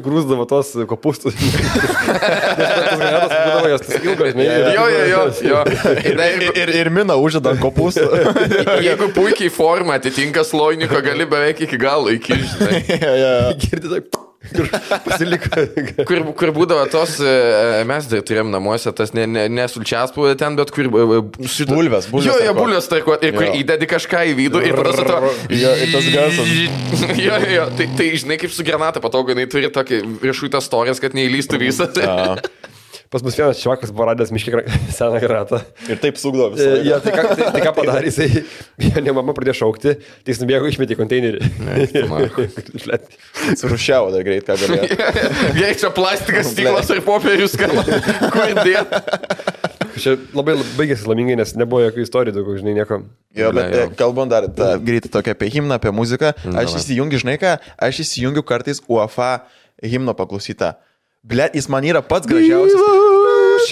grūzdavo tos kopustus. Tos granatos būdavo jos ilgos. Jo, jo, jo, jo. Ir, ir, ir mina užėdant kopustų. Jeigu puikiai forma atitinka sloiniko, gali beveik iki galo įkišti. Girdi taip, kur pasiliko. Kur, kur būdavo tos, mes dar turėjom namuose, tas ne, ne, ne sulčias būdavo ten, bet kur... Šita... Bulvės, bulvės. Jo, jo, bulvės tarko. Ir kur jo. Įdedi kažką į vidų ir tada su to... Jo, ir tas garsas. Jo, jo, tai, tai žinai kaip su granata patogu, jinai turi tokį riešutą storės, kad neįlystų visą. Pas mus vienas šivakas buvo radęs miškį seną granatą. Ir taip sugdo visą laiką. Ja, tai ką, tai, tai ką padarė, jisai, jo mama pradėjo šaukti, tai jis nubėgo išmetė į konteinerį. Surūšiavo dar greit, ką galėjo. Jei čia plastikas, stiklas ir popierius, kur dėt. Čia labai baigėsi laimingai, nes nebuvo jokių istorijų daugiau, žinai, nieko. Jo, bet ne, jo. Kalbant dar ta, greitai tokia apie himną, apie muziką, aš įsijungiu, žinai ką, aš įsijungiu kartais UEFA himno paklausytą. Blet, jis man yra pats gražiausias.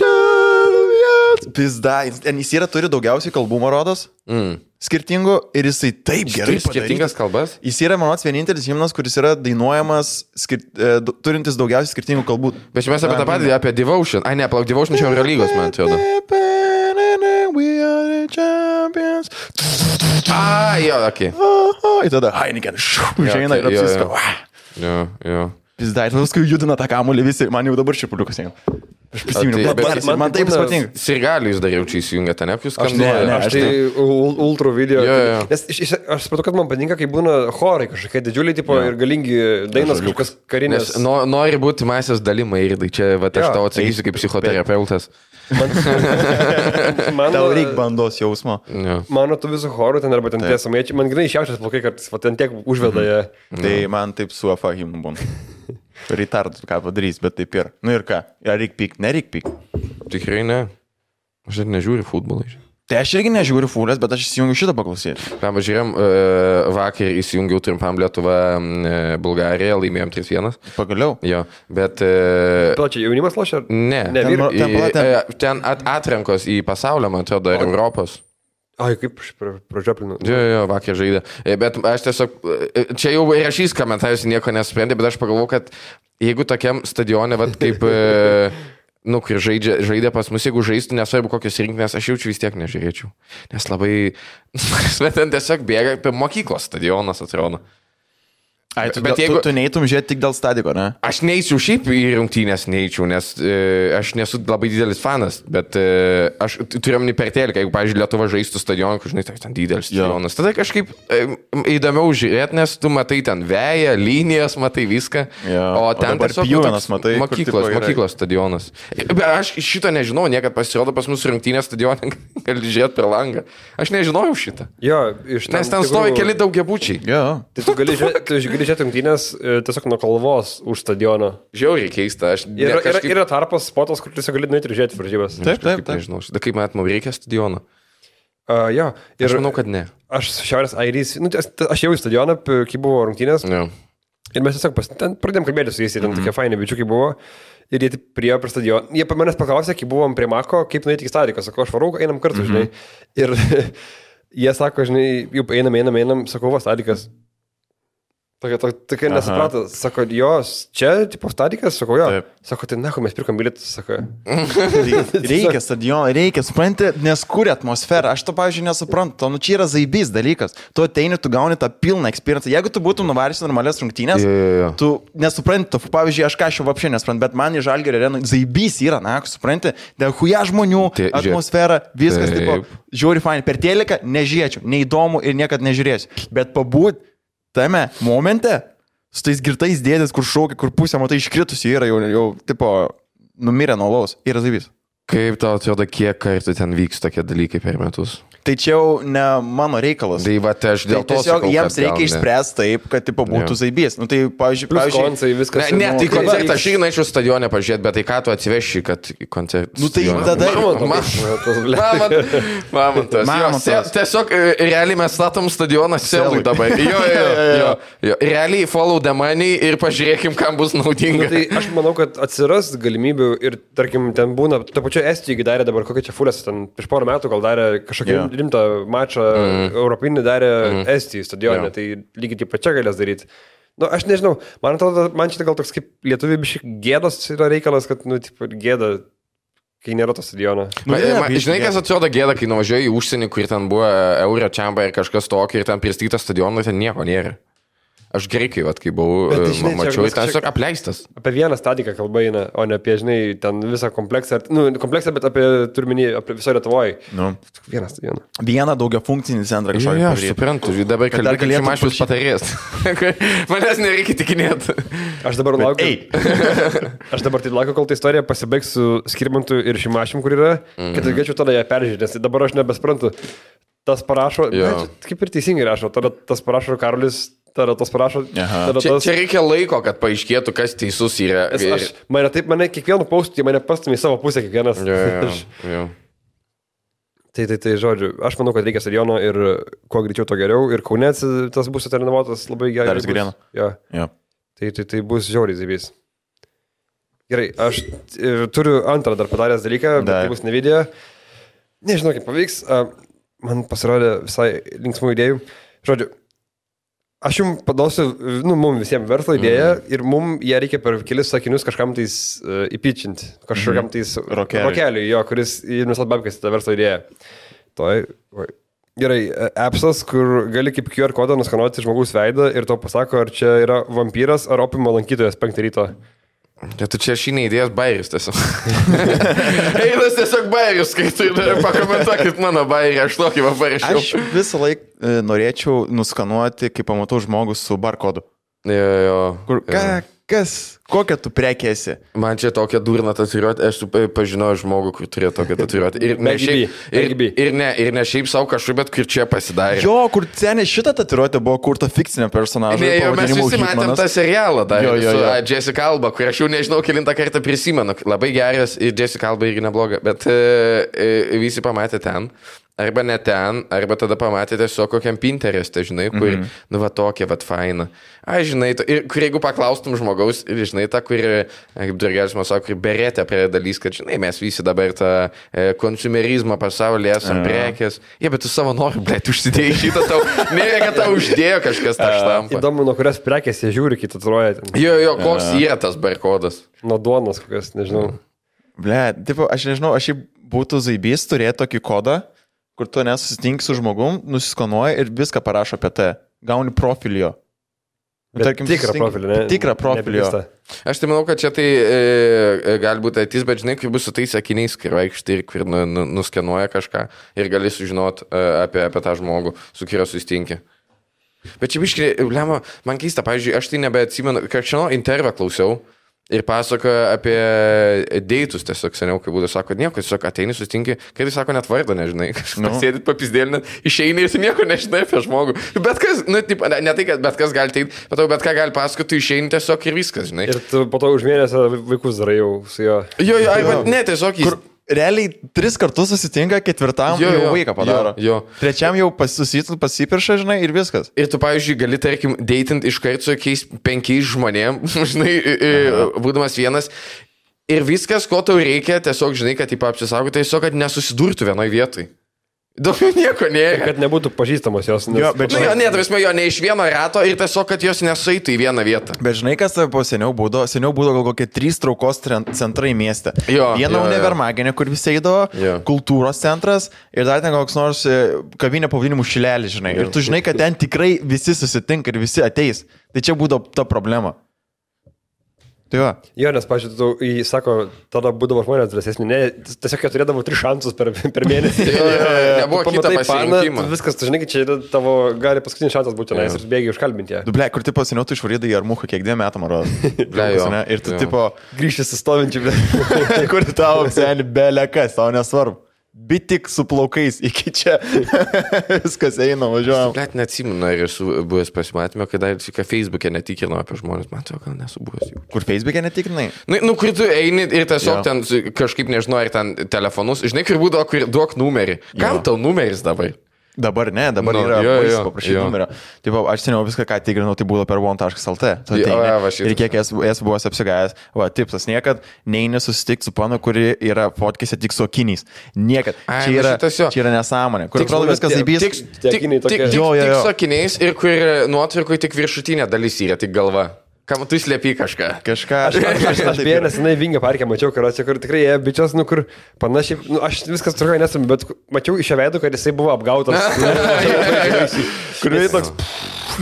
Pizda, jis yra turi daugiausiai kalbų, rodos, mm. skirtingų, ir jisai taip gerai padarytas. Skirtingas kalbas? Jis yra, manots, vienintelis himnas, kuris yra dainuojamas, skirt, e, turintis daugiausiai skirtingų kalbų. Bet čia mes apie tą patį, apie Devotion. Ai ne, plauk, Devotion čia Eurolygos, man atrodo. A, jo, okei. Okay. Ir tada Heineken, žaina ir apsisko. Jo, jo. Pizdai, ir paskui judina tą kamulį visi, man jau dabar šipuliukas jėga. Aš prisiminiau, tai, bet, bet man, man taip spatinga. Sirgalių jūs dar jau čia įsijungia, ten apkius skanduoja. Ne, ne, aš tai ultro video. Jo, jo. Nes iš, iš, aš supratau, kad man patinka, kai būna chorai kažkokie didžiuliai tipo jo. Ir galingi dainos kažkas karinės. Nes no, nori būti masės dalimai ir tai čia, vat, aš tau atsakysiu kaip psichoterapeutas. Man, man, tau reik bandos jausmo. Jo. Mano tu visų chorų ten arba ten tie samiečiai, man grinai šiaušės blokai, kad ten tiek užveda. Mhm. Tai man taip su A F A himnu būna. Retardus ką padarys, bet taip ir. Nu ir ką? Ar reik pykti? Nereik pykti? Tikrai ne. Aš net nežiūriu futbolą. Tai aš irgi nežiūriu futbolės, bet aš įsijungiu šitą paklausyti. Na, važiuojam, vakar įsijungiau trumpam Lietuvą Bulgariją, laimėjom trys vienas. Pagaliau? Jo, bet... Pala, čia jaunimas lošia? Ne. ne ten, ten, ten... ten at, atrenkos į pasaulio, man atrodo, ir Europos. Ai, kaip pražiaplinu. Jo, jo, vakar žaidė. Bet aš tiesiog, čia jau rašys komentarius, nieko nesprendė, bet aš pagalvau, kad jeigu tokiam stadione, vat kaip, nu, kur žaidė, žaidė pas mus, jeigu žaistų, nesvarbu kokios rinktinės, aš jaučiu vis tiek nežiūrėčiau. Nes labai, bet ten tiesiog bėga apie mokyklos stadionas atrodo. Ai, tu, bet jeigu... tu, tu neįtum žiūrėti tik dėl stadiko, ne? Aš neįsiu šiaip į rungtynės, neįčiau, nes e, aš nesu labai didelis fanas, bet e, aš turėjom ne per teliką, jeigu, pavyzdžiui, Lietuva žaistų stadioną, kur, žinai, tai ten didelis stadionas. Tada kažkaip e, įdomiau žiūrėti, nes tu matai ten veją, linijas, matai viską, jo. O ten o tiesiog pjūvenas, matai, mokyklos, mokyklos stadionas. Bet aš šito nežinau, niekad pasirodo pas mūsų rungtynės stadioną, gali žiūrėti per langą. Aš nežinojau šitą, jo, iš ten, nes ten tikrų... stovi keli daugiabučiai. Tai tu gali žiūrėti žiūrėti rungtynės tiesiog nuo kalvos už stadioną. Žiauriai keista. Aš yra, kažkaip... yra, yra tarpas spotas, kur tiesiog gali nuėti ir žiūrėti varžybas. Taip, taip, taip. Nežinau, da, kaip man atmau, reikia stadioną? Uh, jo. Ir aš manau, kad ne. Aš šiaurės airys, nu, aš jau į stadioną, kai buvo rungtynės. Jo. Ir mes tiesiog pas, ten pradėjom kalbėti su jais, ten mm-hmm. tokie faini bičiukai buvo. Ir jie priejo prie stadioną. Jie manęs paklausė, kai buvom prie Mako, kaip nuėti į stadiką. Sakau, aš varau, einam kartu, mm-hmm. žinai. Ir jie sako, žinai, jau einam, einam, einam, sakau, va, stadikas. Tokia nesuprato, sako, jos čia, tipo, stadikas, sako, jo, taip. Sako, tai nako, mes pirkom bilietus, sako. Reikia stadioną, reikia, supranti, nes kuria atmosferą, aš to, pavyzdžiui, nesuprantu, to, nu, čia yra zaibys dalykas, tu ateini, tu gauni tą pilną experience, jeigu tu būtum nuvarys normalias rungtynės, yeah, yeah, yeah. tu nesupranti, tu, pavyzdžiui, aš ką aš jau apšė nesuprantu, bet man į Žalgirio areną zaibys yra, nako, supranti, dėl huja žmonių, Te, atmosfera, viskas, taip. Tipo, žiūri fainai, per teliką nežiūrėčiau, neįdomu ir niekad nežiūrėsiu, bet pabūt tame momente, su tais girtais dėdės, kur šaukia, kur pusė, matai, iškritusi yra, jau, jau tipo, numirę nuo laus, yra zaibys. Kaip tau atrodo, kiek kartų ten vyks tokie dalykai per metus? Tai čia jau ne mano reikalas. Tai va, aš dėl tai to tiesiog sakau, jiems reikia išspręsti taip, kad tipo būtų ja. Zaibys. Nu tai, pavyzdžiui, plus koncai, viskas. Ne, ne tai koncertą, aš irgi naičiau stadione pažiūrėti, bet tai ką tu atsiveši, kad koncertą nu tai stadione. Tada... Mamantas. Mamantas. Tiesiog realiai mes statom stadioną selui dabar. Jo, jo, jo, jo. Realiai follow the money ir pažiūrėkim, kam bus naudinga. Nu, tai aš manau, kad atsiras galimybių ir, tarkim, ten būna, ta čia Estijai darė dabar kokia čia fulės, ten prieš porą metų gal darė kažkokį yeah. rimtą mačą, mm. europinį darė mm. Estijai stadione, yeah. tai lygiai taip pat čia galės daryti. Nu, aš nežinau, man atrodo, man čia gal toks kaip lietuvių biškai gėdos yra reikalas, kad, nu, tipo, gėda, kai nėra to stadiono. Nu, ja, man, žinai, kas atrodo gėda, kai nuvažiuoji į užsienį, kur ten buvo Euro Chamber ir kažkas tokio, ir ten pristatytas stadionas, ten nieko nėra. Aš greikai, vat, kai buvau, žinai, mačiau, ten tiesiog apleistas. Apie vieną stadiką kalba eina, o ne apie, žinai, ten visą kompleksą, nu, kompleksą, bet apie turminį, apie viso Lietuvoje. Nu. Vieną stadioną. Vieną daugia funkcinį centrą kažkokį. Jo, jo, aš suprantu, dabar kalbėk, kad čia mašinus patarės. Manęs nereikia tikinėti. Aš dabar laukiu, aš dabar tai laukiu, kol ta istorija pasibaigs su Skirmantu ir Šimašim, kur yra, kad aš galėčiau tada ją peržiūrėti, nes dabar aš nebesprantu. Tas parašo, kaip ir teisingai rašo, tada tas parašo Karolis, tada tas parašo. Tada čia, tas... čia reikia laiko, kad paaiškėtų, kas teisus yra. Aš, aš, mane taip, mane kiekvienu paustį, mane pastumė į savo pusę kiekvienas. Ja, ja, ja. tai, tai, tai, žodžiu, aš manau, kad reikia stadiono ir kuo greičiau to geriau. Ir Kaune tas bus atrenovuotas labai gerai. Dar Grėno. Ja. Ja. Tai, tai, tai bus žiauriai zaibys. Gerai, aš turiu antrą dar padaręs dalyką, bet tai bus ne video. Nežinau, kaip pavyks. Man pasirodė visai linksmų idėjų. Žodžiu, aš jums padosiu, nu, mums visiems verslo idėją mm. ir mums ją reikia per kelis sakinius kažkam tais uh, įpičinti, kažkam tais mm. rokeliui, jo, kuris visat babkasi tą verslo idėją. Toj, oi. Gerai, appsas, kur gali kaip Q R kodą nuskanuoti žmogaus veidą ir to pasako, ar čia yra vampyras ar opimo lankytojas penktą ryto. Ja, tu čia šį neįdėjęs bairius tiesiog. Einas tiesiog bairius, kai tu pakomentuokit mano bairį, aš tokį parašiau. Aš visą laiką norėčiau nuskanuoti, kai pamatau žmogus su barkodu. Jo, jo. Kur, ką, Kas, kokia tu prekėsi? Man čia tokia durna tatuiruotė, aš pažinojau žmogų, kur turėjo tokią tatuiruotę. Ir, ir, ir, ir, ne, ir ne šiaip savo kažkaip, bet kur čia pasidarė. Jo, kur senė šitą tatuiruotę buvo kurta fikcinio personažo. Ne, jo, mes visi matėm tą serialą dar, jo, jo, su jo. Jessica Alba, kur aš jau nežinau, kelintą kartą prisimenu. Labai geras ir Jessica Alba irgi nebloga, bet e, e, visi pamatė ten. Arba ne ten, arba tada pamatėte su kokiam Pinterest'e, žinai, kur, mm-hmm. nu va tokia, va faina. Ai, žinai, to, ir kur jeigu paklaustum žmogaus, ir žinai, ta, kur, kaip Durgelis man sako, kur berėtė prie dalys, kad, žinai, mes visi dabar tą e, konsumerizmą pasaulyje esam prekės. Jie, bet tu savo nori, blėt, užsidėjai šitą tau, mėgė, kad tau uždėjo kažkas tą štampą. Įdomu, nuo kurios prekės jie žiūri, kitą troja. Jo, jo, koks yra tas barkodas? Nuo duonos kokios, nežinau. Blėt, tipo, aš nežinau, aš jį būtų zaibys turėti tokį kodą, kur tu nesusitink su žmogum, nusiskonuoji ir viską parašo apie te. Gauni profilio. Tarkim, tikrą profilį, ne? Tikrą profilio. Aš tai manau, kad čia tai e, galbūt atys, bet žinai, kai bus su tais akiniais, kai vaikštai ir kur nu, nu, nuskenuoja kažką ir gali sužinot e, apie, apie tą žmogų, su kurio susitinki. Bet čia biškai, lemo, man keista, pavyzdžiui, aš tai nebeatsimenu, kad šiandien intervą klausiau, ir pasakoja apie deitus tiesiog seniau, kai būtų, sako, nieko, tiesiog ateini, susitinki, kai tai sako, net vardą nežinai, kažkas no. sėdit papizdėlį, išeini ir nieko nežinai apie žmogų. Bet kas, nu, taip, ne tai, kad bet kas gali teit, bet tau bet ką gali pasakoti, tu išeini tiesiog ir viskas, žinai. Ir tu po to užmėnesio vaikus darai jau su jo. Jo, jo, jo. Ne, tiesiog jis... Kur... Realiai tris kartus susitinka, ketvirtam jo, jau vaiką padaro. Jo, jo. Trečiam jau pasusitų, pasipirša, žinai, ir viskas. Ir tu, pavyzdžiui, gali, tarkim, deitinti iš karto jokiais penkiais žmonėm, žinai, būdamas vienas. Ir viskas, ko tau reikia, tiesiog, žinai, kad jį apsisaugo, tiesiog, kad nesusidurtų vienoj vietoj. Daugiau nieko nėra. Kad nebūtų pažįstamos jos. Nes... Jo, bet žinai, jo, ne, tarpsime, jo ne iš vieno rato ir tiesiog, kad jos nesaitų į vieną vietą. Bet žinai, kas po seniau būdo? Seniau būdo gal kokie trys traukos centrai mieste. Jo, Viena univermaginė, kur visi eidavo, jo. Kultūros centras ir dar ten koks nors kavinė pavadinimų Šilelis, žinai. Jo. Ir tu žinai, kad ten tikrai visi susitinka ir visi ateis. Tai čia būdo ta problema. Jo. jo, nes, pažiūrėjau, jis sako, tada būdavo žmonės drąsesni, ne, tiesiog jie turėdavo tris šansus per, per mėnesį. jo, jo, jo, nebuvo kitą pasirinkimą. Viskas, tu žinai, čia tavo gali paskutinis šansas būti tenais ir bėgi užkalbinti ją. Du, ble, kur tipo seniau tu išvarydai į armuką kiek dviem metam, ar ir tu jo. Tipo grįžti su stovinčiu, kur tavo seni belekas, tau nesvarbu. Bet tik su plaukais iki čia viskas eina, važiuojam. Net neatsimenu, ir esu buvęs pasimatymę, kai dar Facebook'e netikrinau apie žmonės, man to gal nesu buvęs jau. Kur Facebook'e netikrinai? Nu, nu kur tu eini ir tiesiog jo. Ten kažkaip nežinau, ar ten telefonus, žinai, kur būdavo, kur duok numerį. Kam jo. Tau numeris dabar? Dabar ne, dabar no, yra polis paprašyti numerio. Taip, aš seniau viską, ką tikrinau, tai būdavo per one dot l t. Ir kiek esu, esu buvęs apsigavęs, va, tipsas, niekad neini susitikti su panu, kuri yra fotkėse tik su akiniais. Niekad. Ai, čia, yra, čia yra nesąmonė. Kur atrodo viskas įbys. Tik, tik, tik, tik, tik su akiniais ir kur nuotvirkui tik viršutinė dalis yra, tik galva. Kam tu slėpi kažką? Kažką. Aš, aš, aš, aš vienas, jinai Vingio parke mačiau, karočią, kur tikrai jie bičios, nu kur panašiai, nu aš viskas trukai nesam, bet mačiau iš veidų, kad jisai buvo apgautas. Kur jis toks,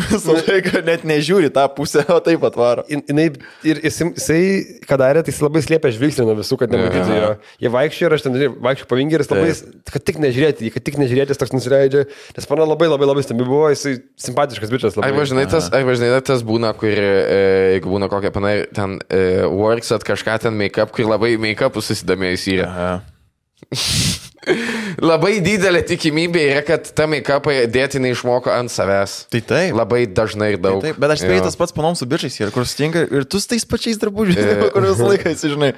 visą laiką net nežiūri tą pusę, o taip atvaro. Jinai, ir jisai, jisai ką darė, tai jis labai slėpė žvilgsnį nuo visų, kad nematytų jo. Jie vaikščiojo ir aš ten vaikščiojo po Vingį ir jis labai, kad tik nežiūrėti, kad tik nežiūrėti, jis toks nusileidžia. Nes pana labai labai labai stambi buvo, jisai simpatiškas bičias labai. Arba žinai, tas, arba žinai, tas būna, kur jeigu būna kokia pana, ten e, works at kažką ten make-up, kur labai make-upus susidomėjus yra. Labai didelė tikimybė yra, kad ta make-upą dėti neišmoko ant savęs. Tai taip. Labai dažnai ir daug. Tai taip, bet aš spėjau tas pats panom su bičiais yra, kur sutinka ir tu su tais pačiais drabužiais, e... kurios laikais, žinai.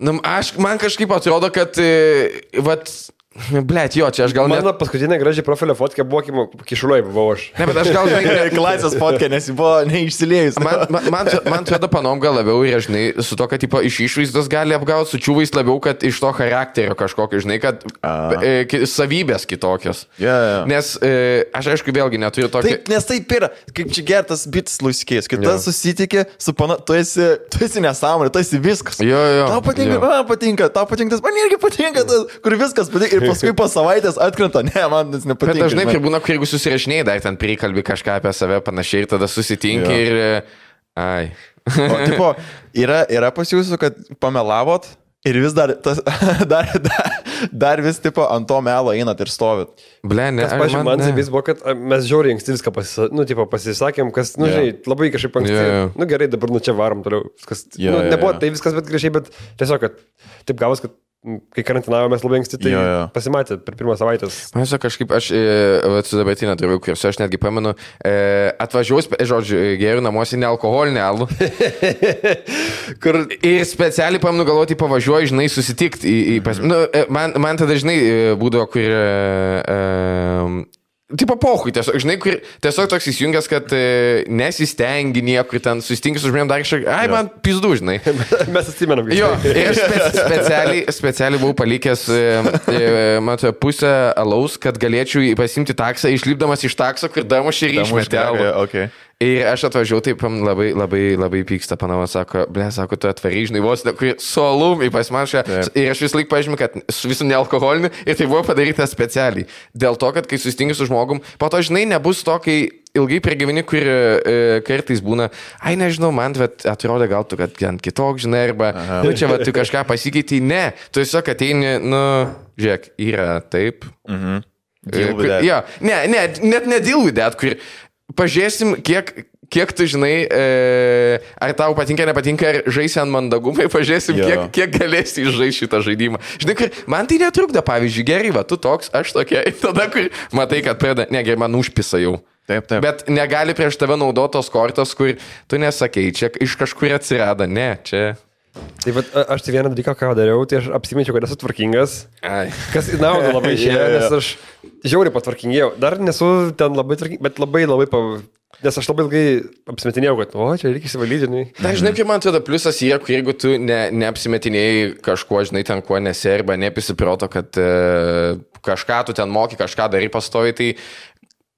Na, aš, man kažkaip atrodo, kad e, vat... Blet, jo, čia aš gal net... Mano paskutinė gražiai profilio fotkė buvo, kišulioj buvau aš. Ne, bet aš gal... Klasės fotkė, nes jis buvo neišsilėjus. Man, man, man, man atrodo panom gal labiau, ir, žinai, su to, kad tipo, iš išvaizdos gali apgauti, su čiūvais labiau, kad iš to charakterio kažkokio, žinai, kad e, savybės kitokios. Yeah, yeah. Nes e, aš, aišku, vėlgi neturiu tokį... Taip, nes taip yra, kaip čia gertas bitis lusikės, kai yeah. tas susitikė, su pana... tu esi, tu esi nesąmonė, tu esi viskas. Jo, jo. Tau patinka, jo. Man patinka, tau patinka, tas, man irgi patinka, tas, kur viskas patinka. Ir paskui po savaitės atkrenta, ne, man jis nepatinka. Bet dažnai ir būna, jeigu susirašinėjai, dar ten prikalbi kažką apie save panašiai ir tada susitinki jo. Ir... Ai. O, tipo, yra, yra pas jūsų, kad pamelavot ir vis dar, tas, dar, dar, Dar vis tipo ant to melo einat ir stovit. Ble, ne, kas, pažiūrėjau, man vis buvo, kad mes žiauriai anksti viską pasisa, nu, tipo, pasisakėm, kas, nu, yeah. žinai, labai kažkaip anksti. Yeah. Nu, gerai, dabar nu čia varom toliau. Viskas, yeah, nu, nebuvo yeah, yeah. tai viskas, bet grįžiai, bet tiesiog, kad taip gavos, kad kai karantinavomės labai anksti, tai jo, jo. Pasimatė per pirmą savaitę. Man visą kažkaip, aš e, su dabartinė turiu kursu, aš netgi pamenu, e, atvažiuos, žodžiu, geriu namuose ne alkoholinį alų. Kur... Ir specialiai pamenu galvoti, pavažiuoju, žinai, susitikti. Į, į pas... nu, man, man tada, žinai, būdavo, kur... E, e, Tipo pohui, tiesiog, žinai, kur tiesiog toks įsijungęs, kad e, nesistengi niekur ten, susitingi su žmonėm dar kažkaip, ai, jo. Man pizdu, žinai. Mes atsimenam. Jo, ir speci- specialiai, specialiai buvau palikęs, e, matau, pusę alaus, kad galėčiau pasiimti taksą, išlipdamas iš takso, kur damušį ir išmetė alą. Okay. Ir aš atvažiavau, taip labai, labai, labai pyksta, panama, sako, ble, sako, tu atvarai, žinai, vos, kur su alum, ypač man šią, ir aš vis laik pažymiu, kad su visu nealkoholiniu, ir tai buvo padaryta specialiai. Dėl to, kad kai susitingi su žmogum, po to, žinai, nebus to, kai ilgai prie gyveni, kur e, kartais būna, ai, nežinau, man atrodo, gal tu, kad kitoks, žinai, arba, aha. nu, čia, va, tu kažką pasikeitei, ne, tu tiesiog ateini, nu, žiūrėk, yra taip. Mhm. Deal with that. Jo, ne, ne, net ne deal with that, kur pažiūrėsim, kiek, kiek tu žinai, e, ar tau patinka, nepatinka, ar žaisi ant mandagumai, pažiūrėsim, kiek, kiek galėsi žaisti šitą žaidimą. Žinai, kur man tai netrukda, pavyzdžiui, gerai, va, tu toks, aš tokia, ir tada, kur matai, kad pradeda, ne, gerai, man užpisa jau. Taip, taip. Bet negali prieš tave naudotos kortos, kur tu nesakei, čia iš kažkur atsirado, ne, čia... Tai vat, aš tai vieną dalyką, ką dariau, tai aš apsimečiau, kad esu tvarkingas, ai. Kas nauda labai išėjo, yeah, yeah. nes aš žiauriai patvarkingėjau, dar nesu ten labai tvarkingas, bet labai labai, pa... nes aš labai ilgai apsimetinėjau, kad o, čia reikia įsivalyti, žinai. Na, žinai, kaip man atrodo, pliusas yra, kur jeigu tu ne, neapsimetinėjai kažkuo, žinai, ten kuo nesi, arba nepisiproto, kad e, kažką tu ten moki, kažką darai pastovi, tai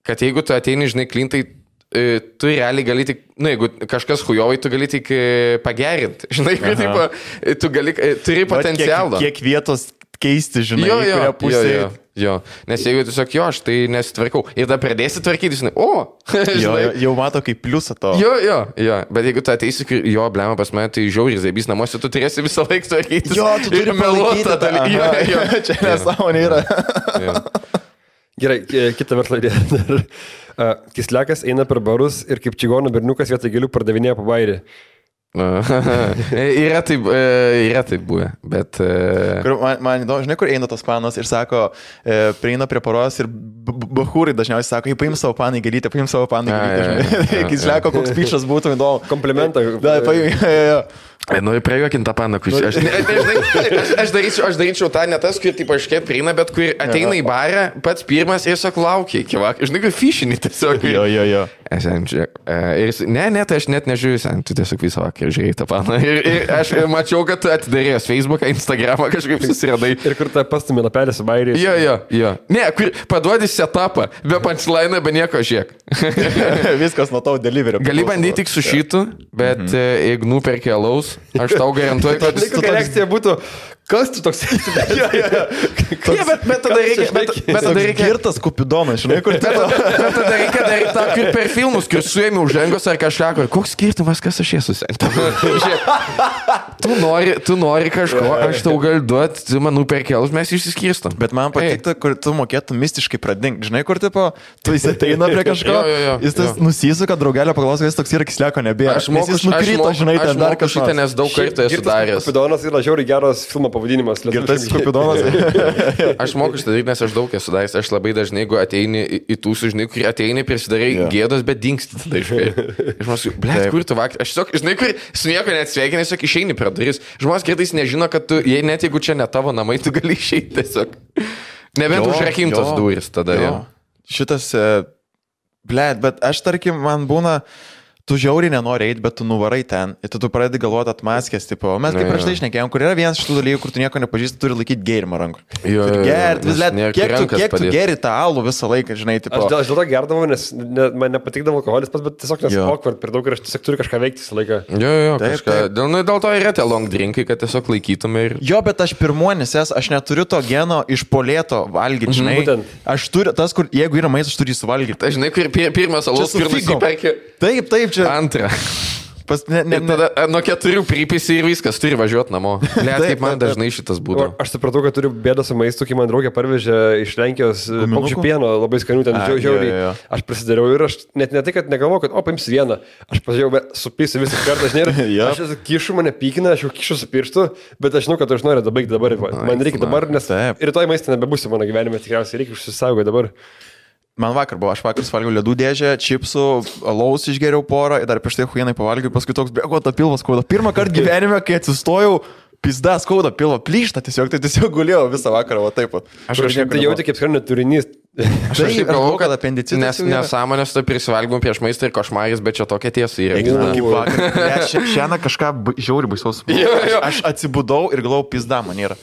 kad jeigu tu ateini, žinai, klintai, tu realiai gali tik, nu, jeigu kažkas hujovai, tu gali tik pagerinti, žinai, kur tipo, tu gali, turi potencialą. Kiek, kiek vietos keisti, žinai, jo, jo, kurią pusę. Jo, jo, jo, nes jeigu tu sakai, jo, aš tai nesitvarkau, ir tada pradėsi tvarkyti, žinai, o, žinai. Jo, jau mato kaip pliusą to. Jo, jo, jo, bet jeigu tu ateisi, kur, jo, blema pas mane, tai žiauriai zaibys namuose, tu turėsi visą laiką tvarkytis. Jo, tu turi meluotą dalį. Jo, jo, čia nesąmonė yra. Jo. Gerai, kitą verslą idėją. Kislekas eina per barus ir kaip čigonų berniukas vietoj gėlių pardavinėja po bairį. Yra taip, yra taip buvę, bet... Kur, man, man įdomu, žinai, kur eina tas panas ir sako, prieina prie poros ir bahūrai dažniausiai sako, paim savo panai gėlytę, paim savo panai gėlytę. Kisleko, koks pišas būtų įdomu. Komplimentą. Da, paim, jo, jo. Noriu prajuokinti tą paną, kurį aš, aš, aš, aš daryčiau tą, ne tas, kur taip aiškiai prieina, bet kur ateina į barę, pats pirmas ir tiesiog laukia iki vakar. Žinai, kur fišinį tiesiog. Jo, jo, jo. Ne, ne, tai aš net nežiūriu, sen, tu tiesiog visą vakar žiūrėjai tą paną. Ir, ir aš mačiau, kad tu atidarėjęs Facebooką, Instagramą kažkaip susiradai. Ir kur tą pastumė lapelį su bairį. Jo, jo, jo. Ne, kur paduodi setupą, be punchline, be nieko, žiūrėk. Viskas nuo tavo deliverio. Gali bandyti tik su šitu, bet jeigu nuperki alaus, aš tau garantuoju, kad tu toks... reakcija būtų, kas tu toks... ja, ja. Koks... ja, bet, bet tada reikia... Bet, bet tada reikia... Girtas kupidonas, žinai, kur... Bet, bet tada reikia daryti tą, kur per filmus, kur suėmiau žengos ar kažką, kur koks skirtumas, kas aš esu sen. tu, nori, tu nori kažko, aš tau galiu duoti, tu manų per kelus, mes išsiskirstam. Bet man patikta, kur tu mokėtum mistiškai pradink. Žinai, kur tipo, tu jis ateina prie kažko, jo, jo, jo, jis tas nusisuka, draugelio paklauso, jis toks yra Kisleko nebėra. Aš mokus, jis nukrito, aš žinai, ten dar kažkas. Nes daug kartų esu daręs. Girtas Kupidonas yra žiauriai geras filmo pavadinimas. Girtas Kupidonas. Aš moku šitą daryti, nes aš daug esu daręs. Aš labai dažnai, jeigu ateini į tų sužinai, kur ateini, prisidarai yeah. gėdos, bet dingsti. Aš mūsų, blėt, kur tu vakar? Aš tiesiog, žinai, kur su nieko neatsveikinai, tiesiog išeini per duris. Žmonės kartais nežino, kad tu, jei net jeigu čia ne tavo namai, tu gali išeiti tiesiog. Nebent užrakintos duris tada. Jo. Šitas, blėt, bet aš tarkim, man būna... Tu žiauriai nenori eiti, bet tu nuvarai ten. Ir tu, tu pradedi galvoti atmaskės, tipo, mes kaip prieš tai išnekėjom, kur yra vienas iš tų dalykų, kur tu nieko nepažįsti, turi laikyti gėrimą rankų. Gert, vis liet, kiek, tu, kiek tu geri tą alų visą laiką, žinai, tipo. Aš, aš dėl to gerdavau, nes ne, man nepatikdavo alkoholis pats, bet tiesiog nes awkward per daug ir aš tiesiog turiu kažką veikti visą laiką. Jo, jo, taip, kažką. Taip. Dėl, nu, dėl to yra tie long drinkai, kad tiesiog laikytume ir... Jo, bet aš pirmuonis, aš neturiu to geno iš polėto valgyti, žinai. Būtent. Aš turiu, tas, kur, jeigu yra maistas, aš turiu jį suvalgyti. Aš žinai, kur pirmas alus, pirmas įperki. Taip, taip. Čia... Antra. Pas, ne, ne, tada nuo keturių pripisi ir viskas, turi važiuoti namo. Liet, taip, kaip man taip, dažnai šitas būdavo. Aš supratau, kad turiu bėdą su maistu, kai man draugė parvežė iš Lenkijos paukščių pieno, labai skanių ten žiauriai. Aš prisidariau ir aš net ne tai, kad negalvoju, kad o, paims vieną. Aš pažiūrėjau, supysiu visą kartą, aš nėra. Yep. Aš kišu, mane pykina, aš jau kišu su pirštu, bet aš žinau, kad aš noriu dabar, dabar. Man reikia dabar, nes rytoj maistą nebebūsiu mano gyvenime, tikriausiai reikia užsisaugoti dabar. Man vakar buvo, aš vakar suvalgiau ledų dėžę, čipsų, alaus išgeriau porą ir dar prieš tai huienai pavalgiau, paskui toks bėgota pilvas skauda. Pirmą kartą gyvenime, kai atsistojau, pizda skauda pilvo plyšta, tiesiog tai tiesiog gulėjau visą vakarą, va taip. Aš kažkaip tai jauti kaip skarinio turinys. Aš taip galvoju, kad apendicitas nesąmonės, tai prisivalgiau prieš maistą ir košmaris, bet čia tokia tiesa įrengis. Šiandien kažką žiauri baisaus. Aš atsibudau ir galvojau, pizda man yra.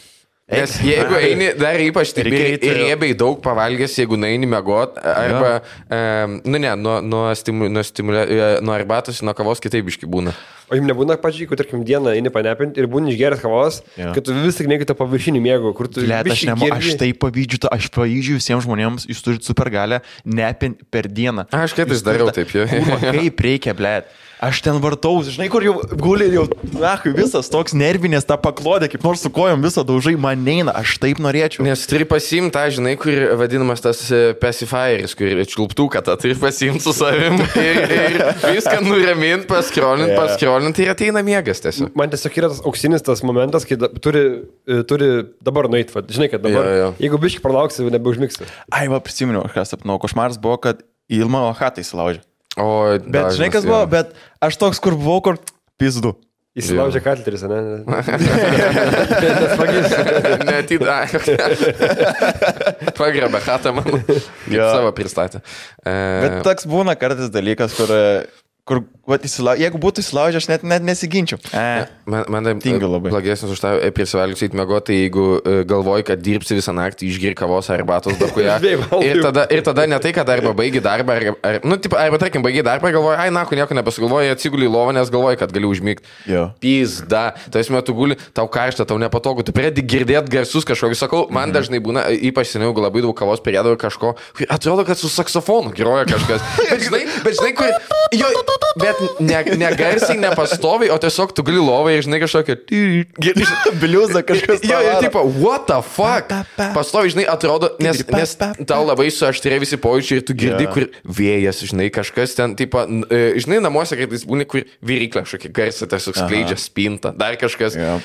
Nes jeigu eini, dar ypač taip ir riebiai daug pavalgęs, jeigu naini mėgot, arba, um, nu ne, nuo, nuo, stimu, nuo, stimulė, nuo arbatos, nuo kavos kitaip biški būna. O jums nebūna, pačiai, jeigu, tarkim, dieną eini panepinti ir būna išgeręs kavos, ja. Kad tu vis tik nekai tą paviršinį mėgo, kur tu Let, biški gerbi. Aš tai pavydžiu, aš pavydžiu visiems žmonėms, jūs turite supergalę nepinti per dieną. Aš kartais dariau taip jau. Kūma, kaip reikia, blėt. Aš ten vartaus, žinai, kur jau guli, jau nakui visas toks nervinės, tą paklodė, kaip nors su kojom visą daužai, man neina, aš taip norėčiau. Nes turi pasiimti tą, žinai, kur vadinamas tas pacifieris, kur čiulptuką tą turi pasiimti su savim ir, ir viską nuramint, paskrolint, yeah. paskrolint ir ateina miegas tiesiog. Man tiesiog yra tas auksinis tas momentas, kai da, turi, turi dabar nueiti, žinai, kad dabar, yeah, yeah. jeigu biškai pralauksi, nebeužmigsi. Ai, va, prisiminiau, kas apnau, košmaras buvo, kad Ilma Ohatai įsilaužė. O, bet dažnas, žinai, kas buvo, ja. Bet aš toks, kur buvau, kur pizdu. Įsilaužė katliteris, ne? Pagrabė hatą man, kaip savo pristatė. Bet toks būna kartais dalykas, kur... Kur, vat, jeigu būtų įsilaužę, aš net, net nesiginčiau. E, man man blogesnis už tą prisivalgius eiti mėgoti, jeigu galvoji, kad dirbsi visą naktį, išgir kavos arbatos dakuja. ir, tada, ir tada ne tai, kad arba baigi darbą, ar, ar, nu, tipo, arba tarkim baigi darbą, galvoji, ai, naku, nieko nepasigalvoji, atsiguli į lovą, nes galvoji, kad gali užmygti. Pizda. Tai esmė, tu guli, tau karšta, tau nepatogu, tu pradedi girdėti garsus kažkokius, sakau, man mhm. dažnai būna, ypač seniau, labai daug kavos perėdavo kažko, atrodo, kad su saksofonu groja kažkas. Bet žinai, bet žinai kur, jo, bet ne, ne garsiai, ne pastoviai, o tiesiog tu gali lovai ir žinai kažkokią biliuzą kažkas tavaro. Jo, ir tipo, what the fuck? Pastoviai, žinai, atrodo, nes, nes tau labai suaštrė visi pojūčiai ir tu girdi, yeah. kur vėjas, žinai, kažkas ten, tipo, žinai, namuose kartais būna, kur vyryklė kažkokia garsiai, tiesiog skleidžia spintą, dar kažkas. Yeah.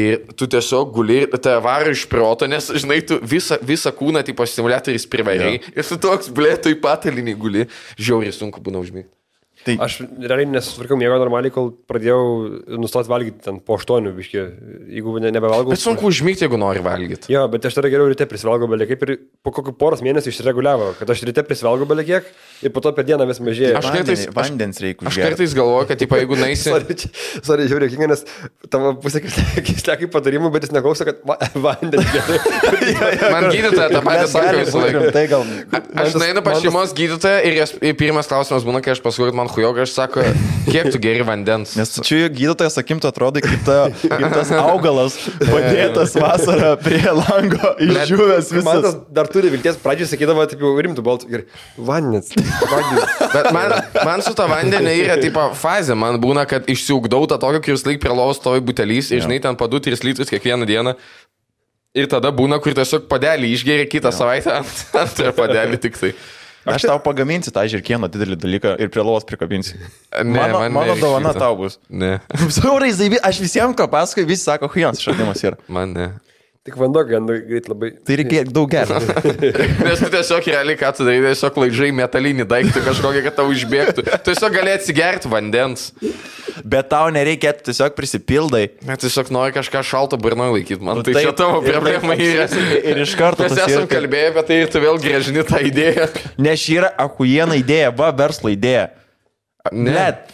Ir tu tiesiog guli, tai varo iš proto, nes, žinai, tu visą, visą kūną, tipo, stimuliatoriais privariai yeah. ir tu toks, blė, tu į patalinį guli, žiauriai sunku būna užmygti. Tai... Aš realiai nesutvarkiau miego normaliai, kol pradėjau nustoti valgyti ten po aštuonių, biškį, jeigu ne, nebevalgau. Bet sunku užmygti, jeigu nori valgyti. Jo, bet aš tada geriau ryte prisivalgau belekiek ir po kokių poros mėnesių išsireguliavo, kad aš ryte prisivalgau belekiek ir po to per dieną vis mažėjo. Aš kartais, vandens reikia. Aš kartais galvoju, kad ypa, jeigu naisi... Sorry, žiūrėk, nes tavo pusė Kislekai patarimų, bet jis neklauso, kad va, vandens gerai. Man gydytoja tą patį sako visą laiką. Aš nainu pas šeimos gydytoją ir, jas, ir pirmas klausimas būna, kai aš pasakau, man chujoga, aš sako, kiek tu geri vandens. Nes čia gydytojas, sakim, tu atrodai, kaip, ta, kaip tas augalas padėtas vasarą prie lango išžiūvęs visas. Man dar turi vilties, pradžiai sakydavo, taip jau rimtų baltų. Ir vandens. vandens. Bet man, man su ta vandenė yra tipo fazė. Man būna, kad išsiugdau tą tokį, kai jūs laik prie lovos stovi butelys ir, žinai, ten po du tris litrus kiekvieną dieną. Ir tada būna, kur tiesiog padelį išgeria kitą savaitę antrą padelį tik tai. Aš tau pagaminsiu tą žirkieno didelį dalyką ir prie lovos prikabinsiu. Ne, mano man mano dovana tau bus. Ne. Saurai, aš visiems, ką pasakoju, visi sako, huijons šaldimas yra. Man ne. Tik vanduo gandu greit labai... Tai reikia daug gerą. Nes tu tiesiog realiai, ką tu darai, tiesiog laidžai metalinį daiktį kažkokį, kad tau išbėgtų. Tu tiesiog gali atsigerti vandens. Bet tau nereikia, tu tiesiog prisipildai. Bet tiesiog nori kažką šalto burnoj laikyti. Man nu, tai čia tavo problema yra. Ir iš karto tas esam kalbėję, bet tai ir tu vėl grėžini tą idėją. Nes yra akujiena idėja, va verslo idėja. Ne. Net.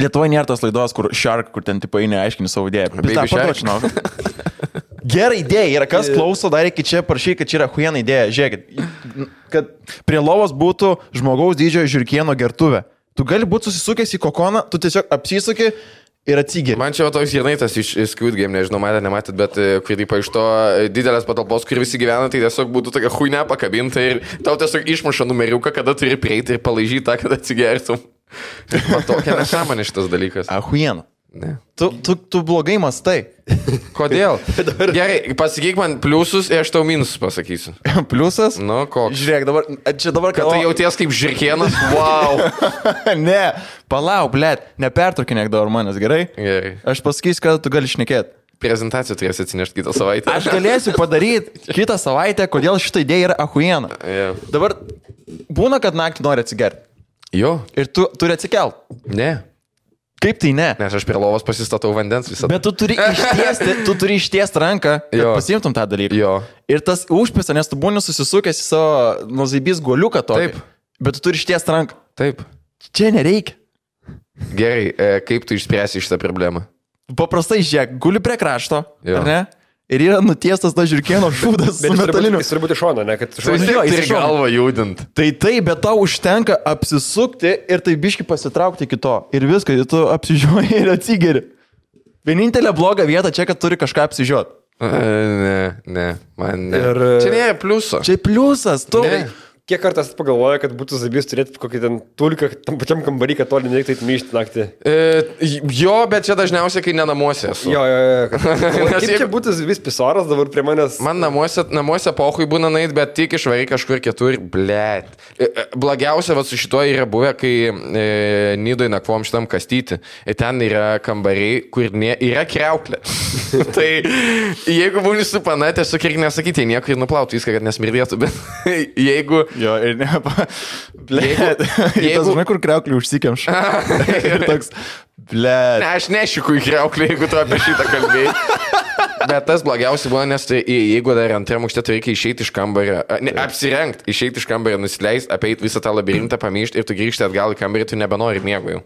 Lietuvoje nėra tos laidos, kur Shark, kur ten tipai neaiškini savo idėją. Bet tą Gerai idėja yra, kas klauso, dar reikia čia parašyti, kad čia yra huijena idėja. Žiūrėkit, kad prie lovos būtų žmogaus dydžio žiurkieno gertuvė. Tu gali būti susisukęs į kokoną, tu tiesiog apsisuki ir atsigiri. Man čia toks jenai tas iš Squid Game, nežinau, matėt, nematėt, bet kur taip iš to didelės patalpos, kur visi gyvena, tai tiesiog būtų tokia huijena pakabinta ir tau tiesiog išmuša numeriuką, kada turi prieiti ir palaižyti tą, kad atsigertum. Man tokia nesąmonė šitas dalykas. Ahuiena. Tu, tu, tu blogai mastai. Kodėl? Gerai, pasakyk man pliusus ir aš tau minusus pasakysiu. Pliusas? Nu, koks? Žiūrėk, dabar... Čia dabar kad tai jauties kaip žirkienas? Wow. Ne, palauk, blėt, nepertraukinėk dabar manęs, gerai? Gerai. Aš pasakysiu, kada tu gali šnekėti. Prezentaciją turėsi atsinešti kitą savaitę. Aš galėsiu padaryti kitą savaitę, kodėl šitą idėją yra ahuiena. Yeah. Dabar būna, kad naktį nori atsigerti. Jo. Ir tu turi atsikelt. Ne. Kaip tai ne? Nes aš prie lovos pasistatau vandens visada. Bet tu turi ištiesti, tu turi ištiesti ranką, kad jo. Pasiimtum tą dalyką. Jo. Ir tas užpisa, nes tu būni susisukęs į savo nuzaibys guoliuką tokį. Taip. Bet tu turi ištiesti ranką. Taip. Čia nereikia. Gerai, kaip tu išspręsi šitą problemą? Paprastai, žiūrėk, guli prie krašto, ar ne? Ir yra nutiestas ta žirkieno šūdas su metaliniu. Jis turi būti šona, ne? Kad šona, tai turi galvą judint. Tai tai, bet tau užtenka apsisukti ir tai biški pasitraukti iki to. Ir viską, tu apsižiuoji ir atsigeri. Vienintelė bloga vieta čia, kad turi kažką apsižiuoti. Ne, ne, man ne. Ir... Čia nėra pliuso. Čia pliusas, tu... Ne. Kiek kartas pagalvoja, kad būtų zabys turėti kokį ten tulką, tam pačiam kambarį, kad toli nereiktai myšti naktį? E, jo, bet čia dažniausiai, kai ne namuose esu. Jo, jo, jo. Kaip čia būtų zabys pisoras dabar prie manęs? Man namuose, namuose pohui būna nait, bet tik išvarai kažkur kitur, blėt. E, blagiausia va, su šituo yra buvę, kai e, Nidoj nakvom šitam kastyti. E, ten yra kambariai, kur ne, yra kriauklė. Tai jeigu būni su pana, tiesiog irgi nesakyti, niekur ir nuplautų viską, kad nesmirdėtų, bet jeigu... Jo, ir ne... Blėt. Ir tas, žinai, kur kriauklį užsikėmš. Ir toks, blėt. Ne, aš nešiku į kriauklį, jeigu tu apie šitą kalbėjai. Bet tas blogiausia buvo, nes tai, jeigu dar antriem aukšte, tai reikia išeiti iš kambario. Ne, apsirengti, išeiti iš kambario, nusileist, apeiti visą tą labirintą, pamyšti ir tu grįžti atgal į kambarį, tu nebenori miego jau.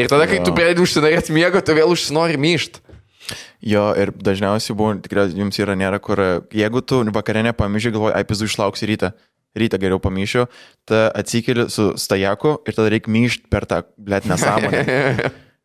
Ir tada, kai tu pradedi užsinarėti miego, tu vėl užsinori myšti. Jo, ir dažniausiai buvo, tikriausiai jums yra nėra, kur jeigu tu vakare nepamyši, galvoji, ai, pizu išlauksi rytą. Rytą geriau pamyšiu, ta atsikeli su stajaku ir tada reikia myšti per tą blet nesąmonę,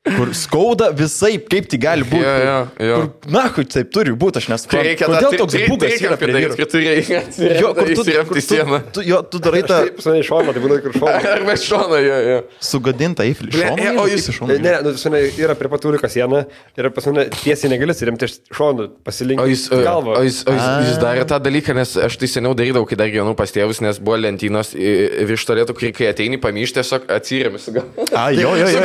kur skauda visai, kaip tai gali būti, ja, ja, ja. Kur, na, kur taip turi būti, aš nesuprantu, kodėl toks būgas yra prie vyru. Kad tu reikia atsiremti į sieną. Jo, tu darai tą... Aš šoną, tai būna kur šoną. Arba šoną, jo, jo. Sugadinta įflį. Šoną o jis šoną. Ne, nu, visai yra prie patūriką sieną, yra pas mane tiesiai negali atsiremti šoną, pasilinkti galvą. O jis darė tą dalyką, nes aš tai seniau darydavau, kai dar gyvenau pas tėvus, nes buvo lentynos virš tolėtų, kai ateini pamyšti, tiesiog atsiremi su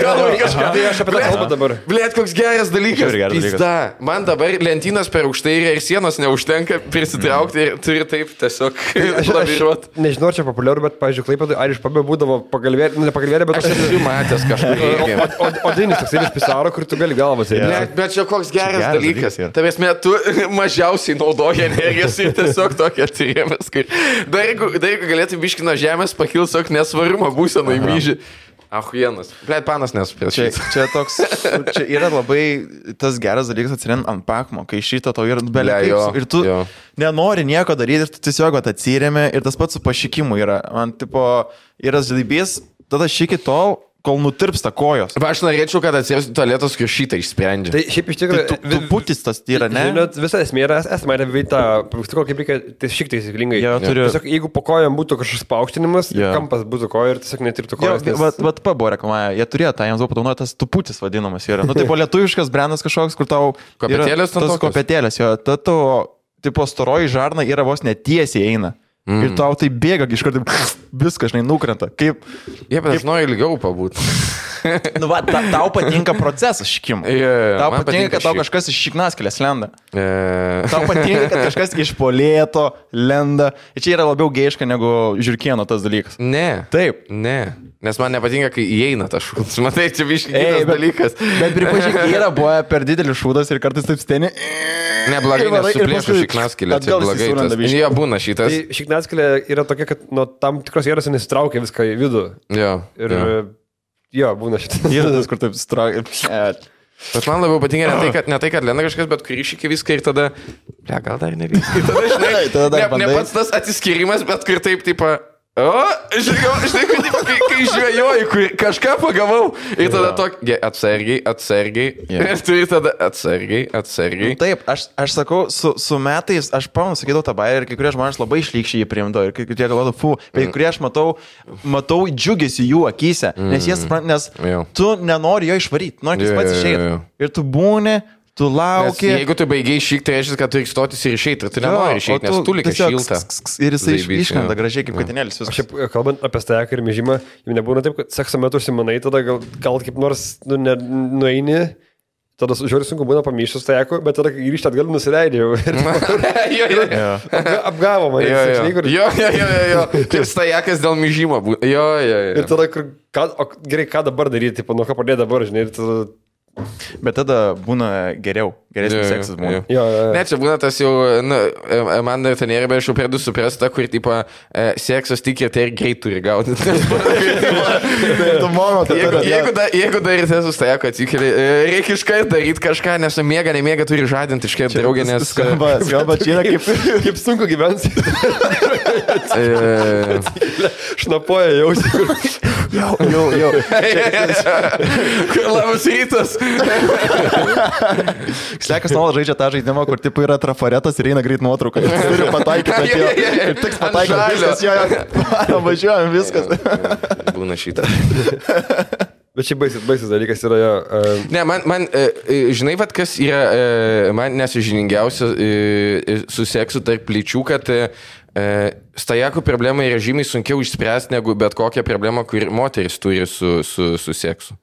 galva. Blėt, blėt, koks geras dalykas. Pizda. Man dabar lentynas per aukštai ir sienos neužtenka prisitraukti ir turi taip tiesiog labiruoti. Nežinau, čia populiaru, bet, pavyzdžiui, Klaipėdai, ar iš pabė būdavo pagalvėlė, ne pagalvėlė, bet... Aš esu matęs kažkur. Odinis toks ir pisaro, kur tu gali galvas. Blėt, bet čia koks geras, geras dalykas. dalykas Tavės metu mažiausiai naudoji energijos ir tiesiog tokia atsirėmės. Kai... Dar jeigu galėtum biškino žemės pakilti, tiesiog nesvarumo būsenai myži. Ahuienas. Blėt, panas nesupriešiai. Čia, čia toks, čia yra labai tas geras dalykas atsirint ant pakmo, kai šito tau yra belė kaip, ir tu jo. Nenori nieko daryti, ir tu tiesiog atsirėmė, ir tas pats su pašikimu yra. Man, tipo, yra žlibys, tada šiki tol, kol nutirpsta kojos. Va, aš norėčiau, kad atsirėsiu tualetos, kai šitą išsprendžia. Tai šiaip iš tikrųjų... Tai tu, tu putis tas tyra, ne? Žinot, visa esmė yra, esmė yra veita, kaip reikia, tai šiek tiek įsiklingai. Ja, turiu... Tiesiog, jeigu po kojom būtų kažkas paaukštinimas, ja. Kampas būtų kojo ir tiesiog netirtų kojos. Ja, nes... Vat, vat pabūrė, reklamaja, jie turėjo tą, jiems buvo padaunoja, tas tu putis vadinamas yra. Nu, tai po lietuviškas brandas kažkoks, kur tau... Kopetėlės yra, tas kopetėlės, jo. Ta tu, tipo, storoji žarna yra vos netiesiai eina. Mm. Ir tau tai bėga, iš kur taip viskas, žinai, nukrenta. Kaip... Jie, bet aš noriu ilgiau pabūti. Nu va, ta, tau patinka procesas šikimo. Yeah, tau patinka, patinka kad tau kažkas iš šiknaskelės lenda. Yeah. Tau patinka, kad kažkas iš polėto lenda. Ir čia yra labiau geiška negu žirkieno tas dalykas. Ne. Taip. Ne. Nes man nepatinka, kai įeina tas šūdas. Matai, čia biškai kitas bet, dalykas. Bet pripažink, yra buvo per didelis šūdas ir kartais taip steni... Neblagai, nes suplėšų šiknaskilę, tai blagai tas. Jie būna šitas. Tai šiknaskilė yra tokia, kad nuo tam tikros jėros nesitraukia viską į vidų. Jo. Ir jo, jo būna šitas. Jėras, kur taip sitraukia. Bet man labiau patinka ne tai, kad, ne tai, kad lenda kažkas, bet kurį šikį viską ir tada... Ble, gal dar ne viską. Tada, žinai, ne, ne pats tas atsiskirimas, bet kur taip, taip... O, žinai, kai, kai žvejoju, kažką pagavau ir tada tokį, atsargiai, atsargiai, yeah. ir turi tada atsargiai, atsargiai. Taip, aš, aš sakau, su, su metais, aš pamau, sakydau tą bairį ir kai kurie žmonės labai šlykščiai jį priimdo ir kai kurie galvodo, fu, kai kurie aš matau, matau džiugėsi jų akyse, nes, jas, nes tu nenori jo išvaryti, nori jis pats išeiti ir tu būni, tu lauki. Nes jeigu tu baigiai iššykti, tai reiškia, kad tu reikia stotis ir išeiti, tu nenori išeiti, nes tu likai šiltą. Ir jisai iškanda gražiai kaip katinėlis. Aš šiaip, kalbant apie stajaką ir mėžimą, jau nebūna taip, kad sekso metu užsimanai, tada gal, gal kaip nors nu, ne, nueini, tada žiūrį sunku būna pamyšęs stajaką, bet tada grįžti atgal nusileidžiau. Apgavo man. Jo, jo, jo, jo, jo. Kaip stajakas dėl mėžimo būna. Jo, jo, jo. Ir tada, ką, o, gerai, ką dabar daryti, nuo ką padėti dabar, žinai, ir tada... Bet tada būna geriau, geresnis yeah, seksas būna. Yeah. Yeah, yeah. Ne, čia būna tas jau, nu, man dar ten nėra, bet aš jau per du suprasta, kur, tipo, seksas tik ir tai ir greit turi gauti. Jeigu dar ir tesus tai, kad atsikeli, reikia iškart daryti kažką, nes mėga, nemėga turi žadinti iškart draugę, nes... Skamba, čia yra kaip, kaip sunku gyventi. Šnapoja jausi, kur... Jau, jau, jau. Kur labas rytas. Kislekas nuolat žaidžia tą žaidimą, kur tipo yra trafaretas ir eina greit nuotrauką. Ir turi pataikyti. Ir tiks pataikyti. Viskas, jo, jo. Važiuojam, viskas. Būna šitą. Bet čia baisis, baisis dalykas yra jo... Uh... Ne, man, man uh, žinai, vat, kas yra uh, man nesužiningiausia uh, su seksu tarp lyčių, kad... Uh, Stajakų problemą yra žymiai sunkiau išspręsti negu bet kokią problemą, kur moteris turi su, su, su seksu.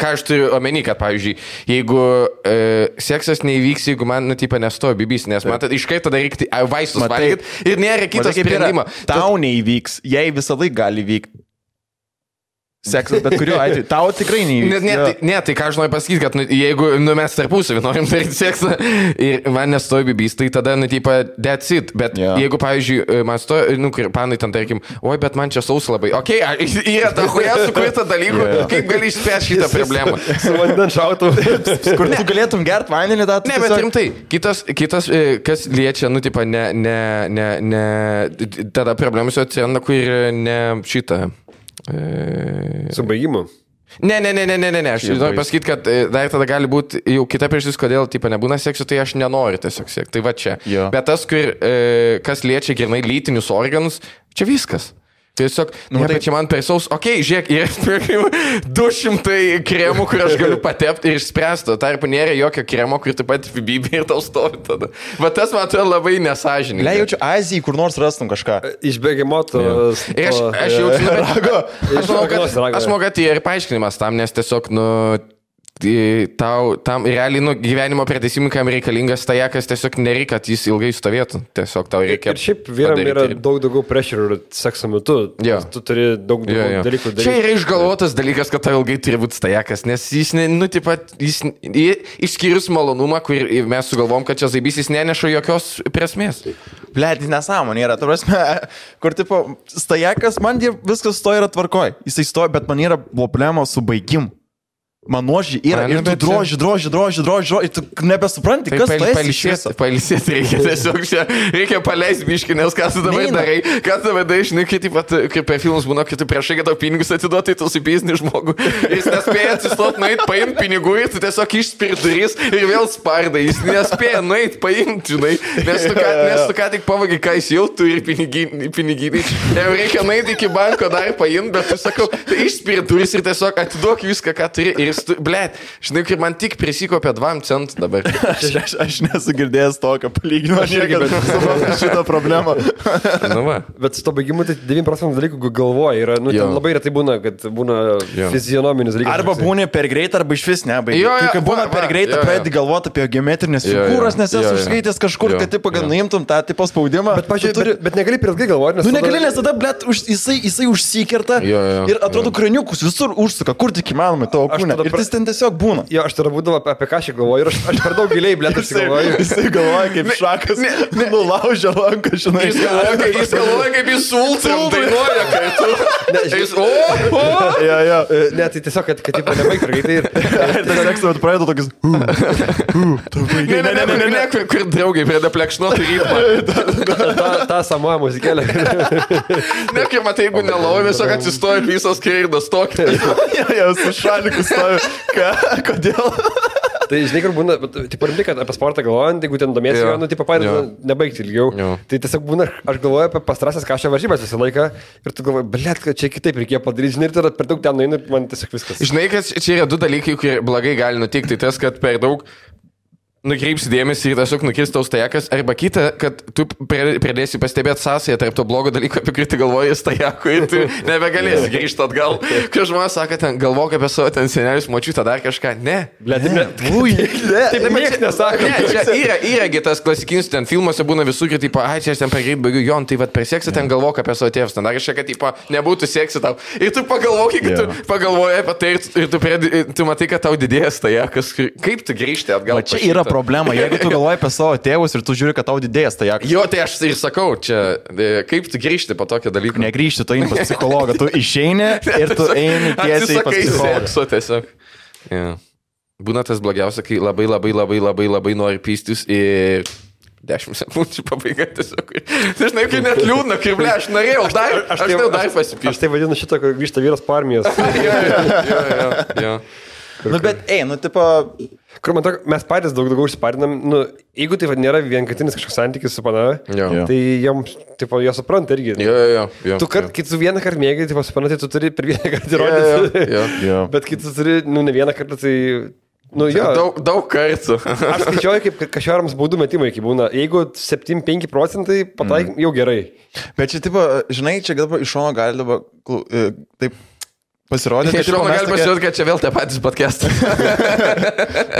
Ką aš turiu omeny, kad, pavyzdžiui, jeigu e, seksas neįvyks, jeigu man, nu, typa, nestojo bibys, nes man ta, iš kai tada reikia vaistus valgyti ir nėra kitas sprendimo. Tau neįvyks, jai visą laiką gali vykti. Seksas, bet kuriuo atveju. Tau tikrai neįvyks. Ne, ne, ne, tai ką aš noriu pasakyti, kad nu, jeigu nu, mes tarpusavį norim daryti seksą ir man nestoji bibys, tai tada, nu, tipo, that's it. Bet yeah. jeigu, pavyzdžiui, man stoji, nu, panai ten, tarkim, oi, bet man čia saus labai. Okei, okay, yra ta huja sukurta dalykų, yeah. kaip gali išspręsti šitą problemą. Su vandens šautu. Kur tu galėtum gerti vandenį, da, tu ne, tiesiog... bet rimtai. Kitas, kitas, kas liečia, nu, tipo, ne, ne, ne, ne, tada problemas jau atsiranda, kur ne šitą. E... Su baigimu? Ne, ne, ne, ne, ne, ne, aš noriu pasakyti, kad dar tada gali būti jau kita priežastis, kodėl tipo, nebūna sekso, tai aš nenoriu tiesiog sekso, tai va čia. Jo. Bet tas, kur, e, kas liečia grynai lytinius organus, čia viskas. Tiesiog, nu, ne, tai... bet čia man persaus, okei, okay, žiūrėk, yra du šimtai kremų, kur aš galiu patepti ir išspręsti, tarp nėra jokio kremo, kur taip pat bibį ir tau stovi tada. Bet tas man atrodo labai nesąžininkai. Ne, jaučiu Azijai, kur nors rastum kažką. Iš begemotos. Ir aš, aš jaučiu, bet aš mogu, kad tai ir paaiškinimas tam, nes tiesiog, nu... Tau, tam realiai nu, gyvenimo prateisimikam reikalingas stajakas, tiesiog nereikia, kad jis ilgai stovėtų, tiesiog tau reikia padaryti. Ir šiaip vyram yra daug daugiau pressure sekso metu, ja. Tu turi daug daugiau ja, ja. dalykų daryti. Čia yra išgalvotas dalykas, kad tau ilgai turi būti stajakas, nes jis, nu, taip pat, jis, išskyrus malonumą, kur mes sugalvom, kad čia zaibys, jis neneša jokios prasmės. Blet, nesąmonė yra, ta prasme, kur tipo, stajakas, man viskas stoja yra tvarkoj, jisai stoja, bet man yra problema su baigimu. Man nuožį yra man ir tu droži, droži, droži, droži, droži, ir tu nebesupranti, tai kas pail, tu esi iš Pailsėti reikia tiesiog čia, reikia paleisti biškį, nes ką tu dabar darai, ką tu dabar darai, žinai, kaip per filmus būna, kai tu priešai, kad tau pinigus atiduoti, tu supysni žmogų, jis nespėja atsistot nueiti, paimti pinigų ir tu tiesiog išspirduris ir vėl spardai, jis nespėja nueiti, paimti, žinai, nes tu ką, nes tu ką tik pavagi, ką jis jau turi piniginį, jau reikia nueiti iki banko dar paimti, bet tu sakau, tai išspirduris ir tiesiog atiduok viską, ką turi ir Blet, žinai, kaip man tik prisiko apie dvam centų dabar. Aš, aš, aš nesu girdėjęs to, ką palyginau niekada šitą problemą. Bet su to baigimu tai devyni procentai dalykų galvoja. Yra, nu, labai retai būna, kad būna jo. Fizionominis dalykas. Arba būna per greit, arba iš vis nebaigia. Jo, jo, kai būna va, per greit, pradėti galvoti apie geometrinės figūras, nes esu užskaitęs kažkur, jo, kad tipo, kad nuimtum tą tipo spaudimą. Bet, pažiūrė, turi, bet negali per ilgai galvoti. Nes tu negali, nes tada, blet, už, jisai, jisai užsikerta jo, jo, ir atrodo kraniukus visur užsuka, kur tik įmanoma tavo kūne. Ir jis ten tiesiog būna. Jo, aš tada būdavo apie ką aš galvoju ir aš, aš per daug giliai blėtas galvoju. Jisai galvoja kaip šakas, nulaužia lanką, žinai. Jis galvoja kaip jis sultų, dainuoja, kai tu. Jis, o, o. Jo, jo. Ne, tai tiesiog, kad taip nebaik greitai. Ir tas ekstravat praėdo tokius. Ne, ne, ne, ne, ne, kur draugai pradeda plekšnuoti rytmą. Ta samoja muzikėlė. Ne, kai matai, jeigu nelauja, visok atsistoja visos kreirdos tokia. Jau su šaliku stovi. Ką? Kodėl? Tai žinai, kur būna, tai parimtai, kad apie sportą galvojant, jeigu ten domėsi, jo, nu, tai papaidai nebaigti ilgiau. Jo. Tai tiesiog būna, aš galvoju apie pastarąsias kažką varžybas visą laiką ir tu galvoji, blėt, kad čia kitaip reikėjo padaryti, žinai, ir tada per daug ten nueinu ir man tiesiog viskas. Žinai, kad čia yra du dalykai, kurie blogai gali nutikti, tai tas, kad per daug nukreipsi dėmesį ir tiesiog nukirstaus tajakas, arba kita, kad tu pradėsi pastebėti sąsąją tarp to blogo dalyko, apie kurį tu galvoji tajakui ir tu nebegalėsi grįžti atgal. Kai žmonės sako, ten galvok apie savo ten senelius, močiutą, dar kažką. Ne. Ne. Ui, ne. Taip niekas nesako. Yra, yragi tas klasikinis, ten filmuose būna visų, kad tipo, ai, čia aš ten per greit baigiu, jo, tai vat persieksi, ten galvok apie savo tėvus, ten dar kažką, kad tipo, nebūtų sieksi tau. Ir tu pagalvoki, kad tu pagalvoji apie tai ir tu, ir tu matai, kad tau didės tajakas. Kaip tu grįžti atgal? Čia yra problema, jeigu tu galvoji apie savo tėvus ir tu žiūri, kad tau didės tajakas. Jo, tai aš ir sakau, čia, kaip tu grįžti po tokio dalyko? Negrįžti, tu eini pas psichologą, tu išeini ir tu eini tiesiai pas psichologą. Seksu, tiesiog. Yeah. Būna tas blogiausia, kai labai, labai, labai, labai, labai nori pystis ir... dešimt sekundžių pabaiga tiesiog. Tai žinai, kai net liūdna, kaip blė, aš norėjau, aš dar, aš tai, aš dar pasipyšti. Aš tai vadinu šitą, kai grįžta vyras po armijos. jo, jo, jo, jo. Kur, nu, bet, ei, nu, tipo... Kur, man atrodo, mes patys daug daugiau užsiparinam, nu, jeigu tai va, nėra vienkartinis kažkoks santykis su panave, tai joms, tipo, jo supranta irgi. Jo, jo, jo. Tu, kad, kai tu vieną kartą mėgai, tipo, suprantai, tu turi per vieną kartą įrodyti. Bet kai tu turi, nu, ne vieną kartą, tai... Nu, jo. Daug, daug kartų. Aš skaičiuoju, kaip kažkariams baudų metimai, kai būna. Jeigu septyni penki procentai, pataik, mm. jau gerai. Bet čia, tipo, žinai, čia gal iš šono gali dabar, taip, pasirodė, tai šiuo gali pasirodyti, kad čia vėl tie patys podcastai.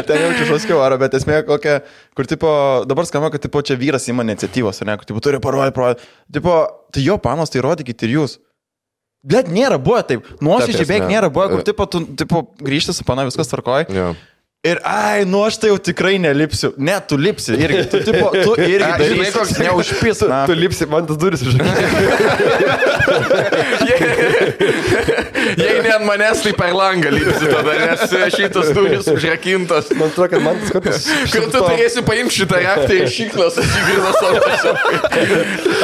Ten jau čia šoskiau, ar, bet esmė kokia, kur tipo, dabar skamba, kad tipo, čia vyras ima iniciatyvos, ar ne, kur tipo, turi parodyti, parodyti. Tipo, tai jo panos, tai rodykite ir jūs. Bet nėra buvo taip, nuoširdžiai beveik nėra buvo, kur tipo, tu, tipo grįžti su pana, viskas tvarkoja. Yeah. Ir, ai, nu aš tai jau tikrai nelipsiu. Ne, tu lipsi irgi. Tu, tipo, tu irgi a, darysi. Žinai, koks neužpis. Tu, tu lipsi, man tas duris užakyti. Jei ne ant manęs, tai per langą lipsi tada, nes šitas duris užrakintas. Man atrodo, kad man tas kartas... Kur tu turėsi paimti šitą raktą ir šiklas atsigrina savo.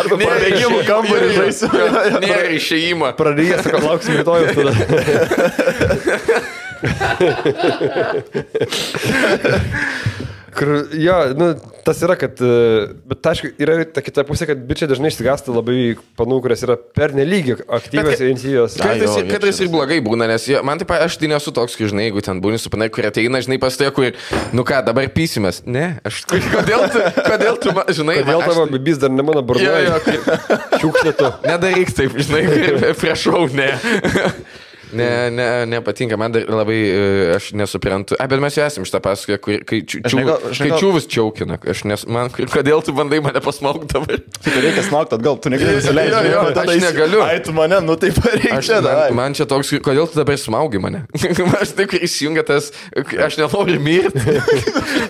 Arba pavėgimų kambarį žaisiu. Nėra išėjimą. Pradėjęs, kad lauksim rytojus tada. Kur, jo, nu, tas yra, kad bet aišku, yra ta kita pusė, kad bičiai dažnai išsigąsta labai panų, kurias yra per nelygi aktyvios ir intensyvios. Kad jis ir blogai būna, nes jo, man taip, aš tai nesu toks, kai žinai, jeigu ten būni su panai, kurie ateina, žinai, pastoja, kur, nu ką, dabar pysimės. Ne, aš, kodėl tu, kodėl tu, žinai, kodėl tavo bibis dar ne mano burnoje, šiukštė tu. Nedaryk taip, žinai, prašau, ne. Ne, ne, nepatinka, man dar labai, aš nesuprantu. A, bet mes jau esam šitą pasakoje, kai čiūvus čiaukina. Aš nes, man, kodėl tu bandai mane pasmaukti dabar? Tai reikia smaukti atgal, tu negali nusileidžiu. Jo, jo, aš jis, negaliu. Ai, tu mane, nu taip reikia. Aš, man, man čia toks, kodėl tu dabar smaugi mane? Aš taip įsijungia tas, aš nenoriu mirti.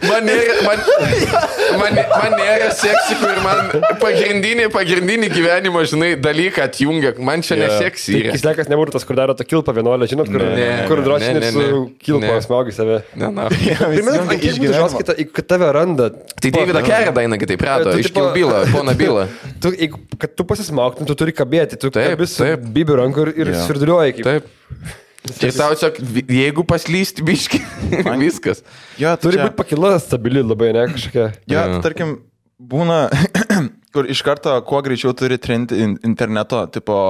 Man nėra, man, man, man nėra seksi, kur man pagrindinį, pagrindinį gyvenimo, žinai, dalyką atjungia. Man čia yeah. neseksi yra. Kislekas nebūtų tas, kur daro to kilpą. Vienuolė, žinot, kur, kur drošinė su kilpo smaugi save. Ne, ne. Primenu, kad jis būtų žoskita, kad tave randa. Tai Davido Kerė daina, kad taip rado, iškil bylą, poną bylą. Tu, kad tu pasismauktum, tu turi kabėti, tu kabis su bibiu ranku ir, ir svirduliuoji. Kaip... Taip. Ir tau tiesiog, jeigu paslysti biškį, viskas. Jo, turi būti pakila stabili labai, ne, kažkokia. Jo, tarkim, būna... Kur iš karto, kuo greičiau turi trend interneto tipo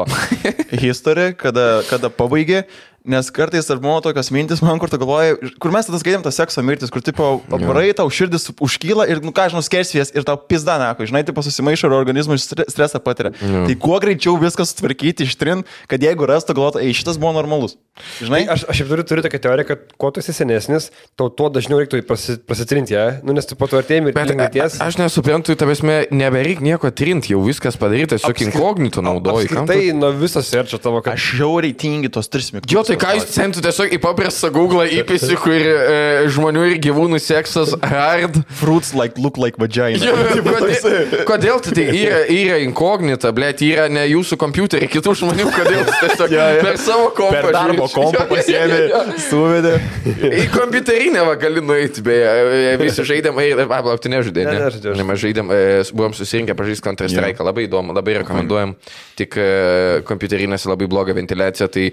history, kada, kada pabaigė, nes kartais ar buvo tokios mintis man, kur tu galvoji, kur mes tada skaitėm tą sekso mirtis, kur tipo apvarai, tau širdis užkyla ir, nu ką, žinau, skersvės ir tau pizda, nako, žinai, tipo susimaišo ir organizmų stresą patiria. Yeah. Tai kuo greičiau viskas sutvarkyti, ištrin, kad jeigu rastų galvotų, ei, šitas buvo normalus. Žinai, aš, aš turiu, turiu tokią teoriją, kad kuo tu esi senesnis, tau tuo dažniau reiktų prasitrinti, ja? Nu, nes tu po to artėjai ir lengvėties. Aš nesuprantu, ta prasme, nebereik nieko trinti, jau viskas padaryta, su inkognito naudoji. Tai nuo visos serčio tavo, kad... Aš jau reitingi tos tris mikros. Tai ką jūs ten tu tiesiog į paprastą Google įpisi, kur e, žmonių ir gyvūnų seksas hard. Fruits like look like vagina. Jo, kodėl, kodėl tai yra, yra inkognita, blėt, yra ne jūsų kompiuterį, kitų žmonių, kodėl tiesiog ja, ja. Per savo kompą. Per darbo kompą pasiėmė, ja, ja. Suvedė. Į kompiuterinę va gali nueiti, beje, visi žaidėm, tu nežudė, ne? ne, ne mes žaidėm, buvom susirinkę pažaisti Counter-Strike, ja. Labai įdomu, labai rekomenduojam, tik kompiuterinėse labai bloga ventiliacija, tai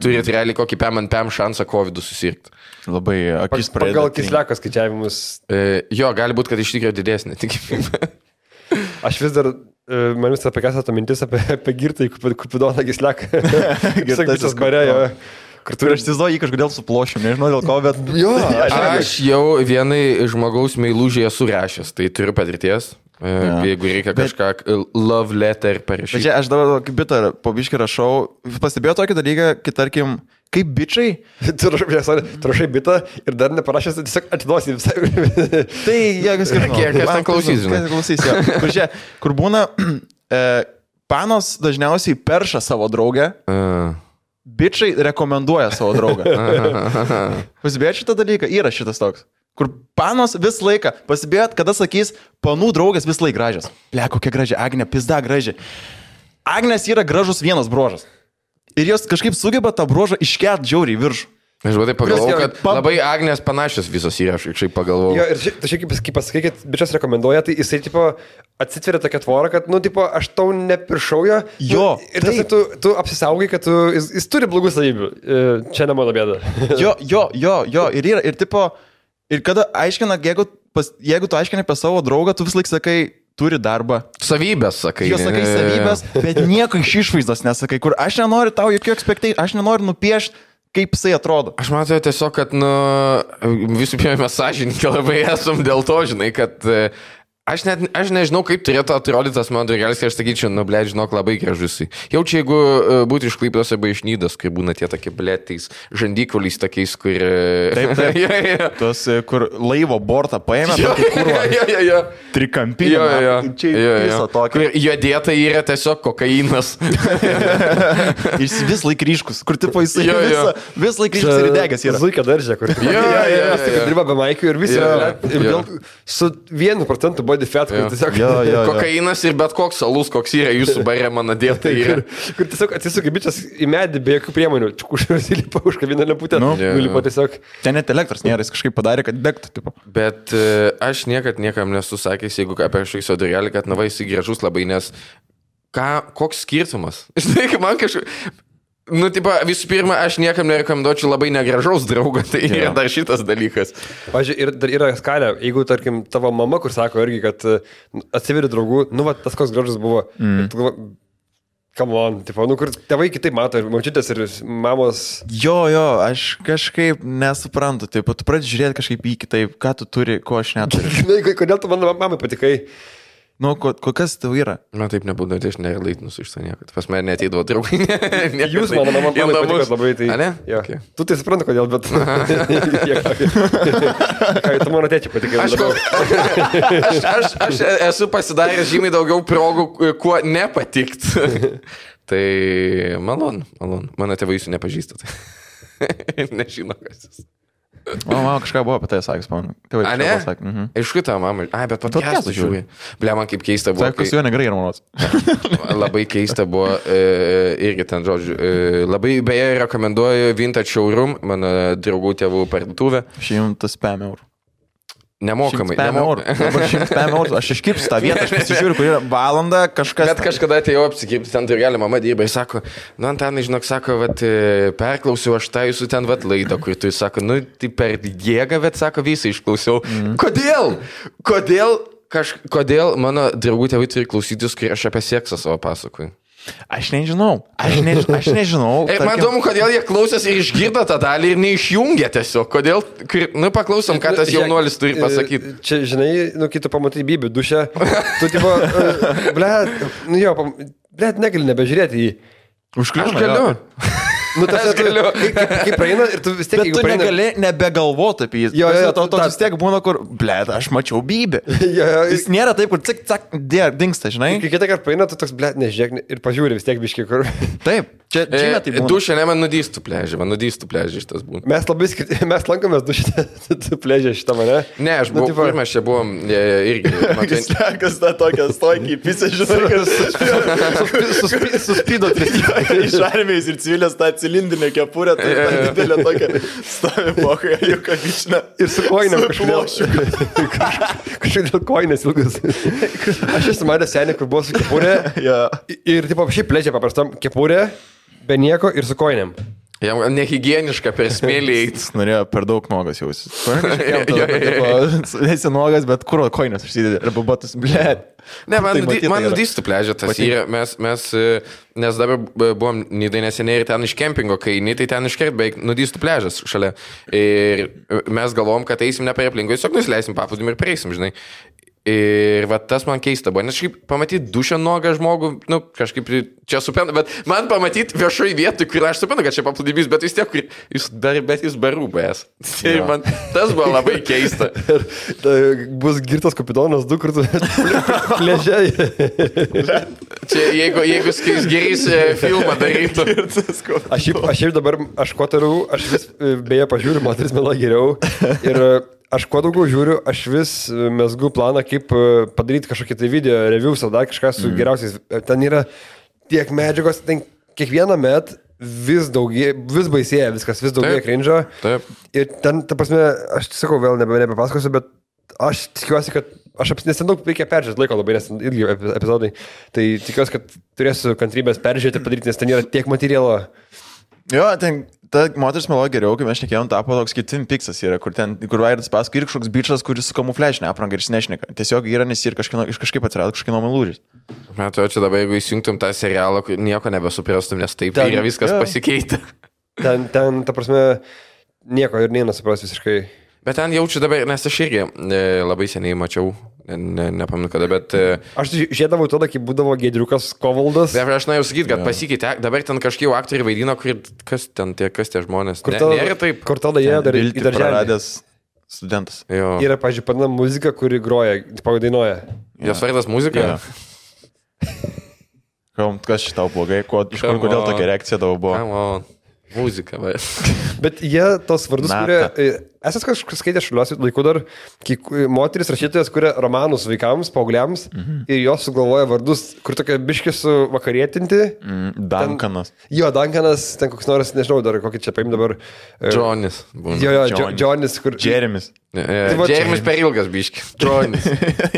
turit realiai kokį pem ant pem šansą COVID susirgti. Labai akis pradeda. Pagal Kislekas skaičiavimus. E, jo, gali būti, kad iš tikrųjų didesnė tikimybė. Aš vis dar, man vis apie kas ato mintis, apie, apie girtą į kupidoną Kisleką. Girtasis barėjo. Kartu ir aš tizo jį kažkodėl suplošiu, nežinau dėl ko, bet... Jo, aš, aš jau vienai žmogaus meilužį esu rašęs, tai turiu patirties. Ja. Jeigu reikia kažką bet, love letter parašyti. Bet čia aš dabar kaip bitar po biškį rašau, pastebėjau tokį dalyką, kaip tarkim, kaip bičai. Tu rašai bitą ir dar neparašęs, tiesiog atiduosi visai. Tai jie kas kažkas. Kiek aš ten klausys, žinai. Klausys, ja. Kur, čia, kur būna, e, panos dažniausiai perša savo draugę. Uh. Bičai rekomenduoja savo draugą. Pasibėjot šitą dalyką? Yra šitas toks. Kur panos vis laiką. Pasibėjot, kada sakys, panų draugas vis laik gražias. Ble, kokia gražia. Agnė, pizda gražia. Agnės yra gražus vienas brožas. Ir jos kažkaip sugeba tą brožą iškert džiauriai viršų. Aš tai pagalvau, kad labai Agnės panašios visos yra, aš šiaip pagalvau. Jo, ir šiaip, kaip pasakykit, bičias rekomenduoja, tai jisai tipo atsitveria tokia tvora, kad, nu, tipo, aš tau nepiršau jo. Jo, nu, ir tas, tu, tu apsisaugai, kad tu, jis, jis turi blogų savybių. Čia ne mano bėda. Jo, jo, jo, jo, ir yra, ir tipo, ir kada aiškina, jeigu, pas, jeigu tu aiškini apie savo draugą, tu vis laik sakai, turi darbą. Savybės, sakai. Jo, sakai savybės, bet nieko iš išvaizdos nesakai, kur aš nenoriu tau jokių ekspektacijų, aš nenoriu nupiešti. Kaip jisai atrodo? Aš matau tiesiog, kad nu, visų pirma mes sąžininkai labai esam dėl to, žinai, kad aš, net, aš nežinau, kaip turėtų atrodyti tas mano draugelis, kai aš sakyčiau, nu, blėt, žinok, labai gražusiai. Jaučiu, jeigu būtų iš Klaipėdos arba iš Nydos, kai būna tie tokie blėtais žandikuliais tokiais, kur... Taip, taip, ja, ja. Tos, kur laivo bortą paėmė, ja, tokį kurvą, ja, ja, ja. Trikampinį, ja, ja. Čia ja, ja. Visą tokį. Jo dėta yra tiesiog kokainas. Jis vis laik ryškus, kur tipo jis ja, ja. Visą, vis laik ryškus ir įdegęs yra. Zuika daržia, kur... Ja, ja, ja, ja, ja. Dirba be maikių ir visi. Ja, ja. Su vienu procentu body fat, kur tiesiog ja, ja, ja. Kokainas ir bet koks alus, koks yra jūsų barė mano dėta yra. Kur, kur tiesiog atsisukia bičias į medį be jokių priemonių, už įlipa už kabiną lemputę, nu, ja, įlipa tiesiog. Ten net elektros nėra, jis kažkaip padarė, kad degtų. Tipo. Bet e, aš niekad niekam nesusakęs, jeigu apie kažkokį sodurėlį, kad nava jis gražus labai, nes ką, koks skirtumas? Žinai, man kažkaip... Nu, tipo, visų pirma, aš niekam nerekomenduočiau labai negražaus draugo, tai yra dar šitas dalykas. Pavyzdžiui, ir dar yra skalė, jeigu, tarkim, tavo mama, kur sako irgi, kad atsiveri draugų, nu, va, tas koks gražus buvo, mm. tu, come on, tipo, nu, kur tėvai kitaip mato, ir mačytės, ir mamos... Jo, jo, aš kažkaip nesuprantu, tipo, tu pradži žiūrėti kažkaip į kitaip, ką tu turi, ko aš neturiu. Na, kodėl tu mano mamai patikai? Nu, kokias tau yra? Man taip nebūdavo, tai aš nerelaitinu iš to niekad. Pas mane neteidavo draugai. Jūs, mano mama, patikot labai tai... A, ne? Ja. Okay. Tu tai suprantu, kodėl, bet... Ką, tu mano tėčiai patikot. Aš, aš, aš, aš esu pasidaręs žymiai daugiau progų, kuo nepatikt. Tai malon, malon. Mano tėvai jūsų nepažįsta. Nežino, kas jis. Mano mama kažką buvo apie tai sakęs, man. A, ne? Mhm. Iš kur tavo mama? Ai, bet podcast'ą žiūrė. Ble, man kaip keista buvo. Sakai, kai... su juo negrai ir manos. Labai keista buvo, e, irgi ten žodžiu. E, labai beje rekomenduoju Vintage Showroom, mano draugų tėvų parduotuvę. šimtas penkiasdešimt eurų. Nemokamai. šimtas penkiasdešimt eurų. Aš iškipsiu tą vietą, aš pasižiūriu, kur yra valanda, kažkas... Bet kažkada atėjau apsikipsiu, ten draugelį mama dirba ir sako, nu Antanai, žinok, sako, vat, perklausiau aš tą jūsų ten vat laidą, kur tu sako, nu tai per jėgą, bet sako, visą išklausiau. Mm. Kodėl? Kodėl, kaž... Kodėl mano draugų tėvai turi klausytis, kai aš apie seksą savo pasakoju? Aš nežinau. Aš, ne, aš nežinau. Ir tarkim... man įdomu, kodėl jie klausės ir išgirdo tą dalį ir neišjungia tiesiog. Kodėl, nu paklausom, ką tas jaunuolis turi pasakyti. Čia, žinai, nu, kai tu pamatai Bibi dušę, tu tipo, ble, nu jo, ble, negali nebežiūrėti jį. Užkliūna, jo. Nu, tas galiu. Kaip, kaip praeina ir tu vis tiek... Bet tu praeina... negali nebegalvoti apie jį. Jo, jo, to, to vis tiek būna, kur, blėt, aš mačiau Bybį. Jo, jo. Jis nėra taip, kur cik, cik, dingsta, žinai. Kai kitą kartą praeina, tu toks, blėt, nežiūrėk ir pažiūri vis tiek biškiai, kur... Taip. Čia žymė tai būna. Dušė, ne, man nudystų pležė, man nudystų pležė šitas būna. Mes labai skirtingai, mes lankomės dušę pležę šitą, ne? Ne, aš buvau, kur mes čia buvom irgi. Kislekas tą tokią stoikį, pisę žinai, suspydo trisdį. Iš armijos ir civilės tą cilindinę kepurę, tai tą didelę tokią stovį pokoje, jau kavišinę. Ir su koinėm kažkodėl. Kažkodėl koinės ilgas. Aš esu matęs senį, kur buvo su kepurė ir taip apšiai pležė paprastam kepurė. Be nieko ir su koinėm. Jam nehigieniška per smėlį eiti. Jis norėjo per daug nuogas jausis. Nesi nuogas, bet kur koinės užsidėdė? Arba batus, blėt. Ne, man nudystų pležė tas yra. Mes dabar buvom Nidai neseniai ir ten iš kempingo, kai Nidai ten iškart beveik nudystų pležės šalia. Ir mes galvom, kad eisim ne per aplinkų, tiesiog nusileisim paplūdim ir prieisim, žinai. Ir va, tas man keista buvo, nes kažkaip pamatyti dušę nuogą žmogų, nu, kažkaip čia suprantu, bet man pamatyti viešoj vietoj, kur aš suprantu, kad čia paplūdimys, bet vis tiek, kur jis dar, bet jis barų buvęs. Ir man tas buvo labai keista. Bus girtas Kapidonas du kartus pležiai. Čia jeigu skais gerys filmą darytų. Aš šiaip dabar, aš ko tariu, aš vis beje pažiūriu, moteris mėla geriau. Ir aš kuo daugiau žiūriu, aš vis mesgu planą, kaip padaryti kažkokį tai video, reviews, ar dar kažką su geriausiais. Ten yra tiek medžiagos, ten kiekvieną met vis daugiai, vis baisėja viskas, vis daugiai krinžo. Ir ten, ta prasme, aš sakau, vėl nebepasakosiu, bet aš tikiuosi, kad aš apsinesiu daug reikia peržiūrėti laiko labai, nes ilgi epizodai. Tai tikiuosi, kad turėsiu kantrybės peržiūrėti ir padaryti, nes ten yra tiek materialo. Jo, ten... Ta moteris mėlo geriau, kai mes nekėjom, tapo toks kaip Twin Peaks'as yra, kur ten, kur Vairdas pasako, ir kažkoks bičas, kuris su kamuflešinė apranga ir jis nešneka. Tiesiog yra, nes ir kažkaip, kažkaip atsirado kažkaip melūžis. Matau, čia dabar, jeigu įsijungtum tą serialą, nieko nebesuprastum, nes taip ten, yra viskas ja. Pasikeitę. Ten, ten, ta prasme, nieko ir neina supras visiškai. Bet ten jaučiu dabar, nes aš irgi labai seniai mačiau. Ne, nepaminu kada, bet... Aš žiedavau tada, kai būdavo Gedriukas Kovaldas. Dabar aš norėjau sakyti, kad ja. Pasikeitė, dabar ten kažkiai aktoriai vaidino, kur, kas ten tie, kas tie žmonės. Kur tada, ne, taip. Kur tada jie dar į darželį. Studentas. Jo. Yra, pažiūrėjau, pana muzika, kuri groja, pavadainuoja. Ja. Jos vardas muzika? Ja. Kas šitau blogai? Ko, iš kur, kodėl tokia reakcija tavo buvo? Come on. Muzika, va. Bet jie tos vardus, kurie... Esas kažkas skaitė šaliuosiu laiku dar, kai moteris rašytojas kuria romanus vaikams, paaugliams mm-hmm. ir jos sugalvoja vardus, kur tokia biškė su vakarėtinti. Mm, Duncanas. Ten, jo, Duncanas, ten koks nors, nežinau, dar kokį čia paim dabar. Johnny's. Būna. Jo, jo, Johnny's. Johnny's kur... Jeremy's. Jeremy's per ilgas biškė. Johnny's.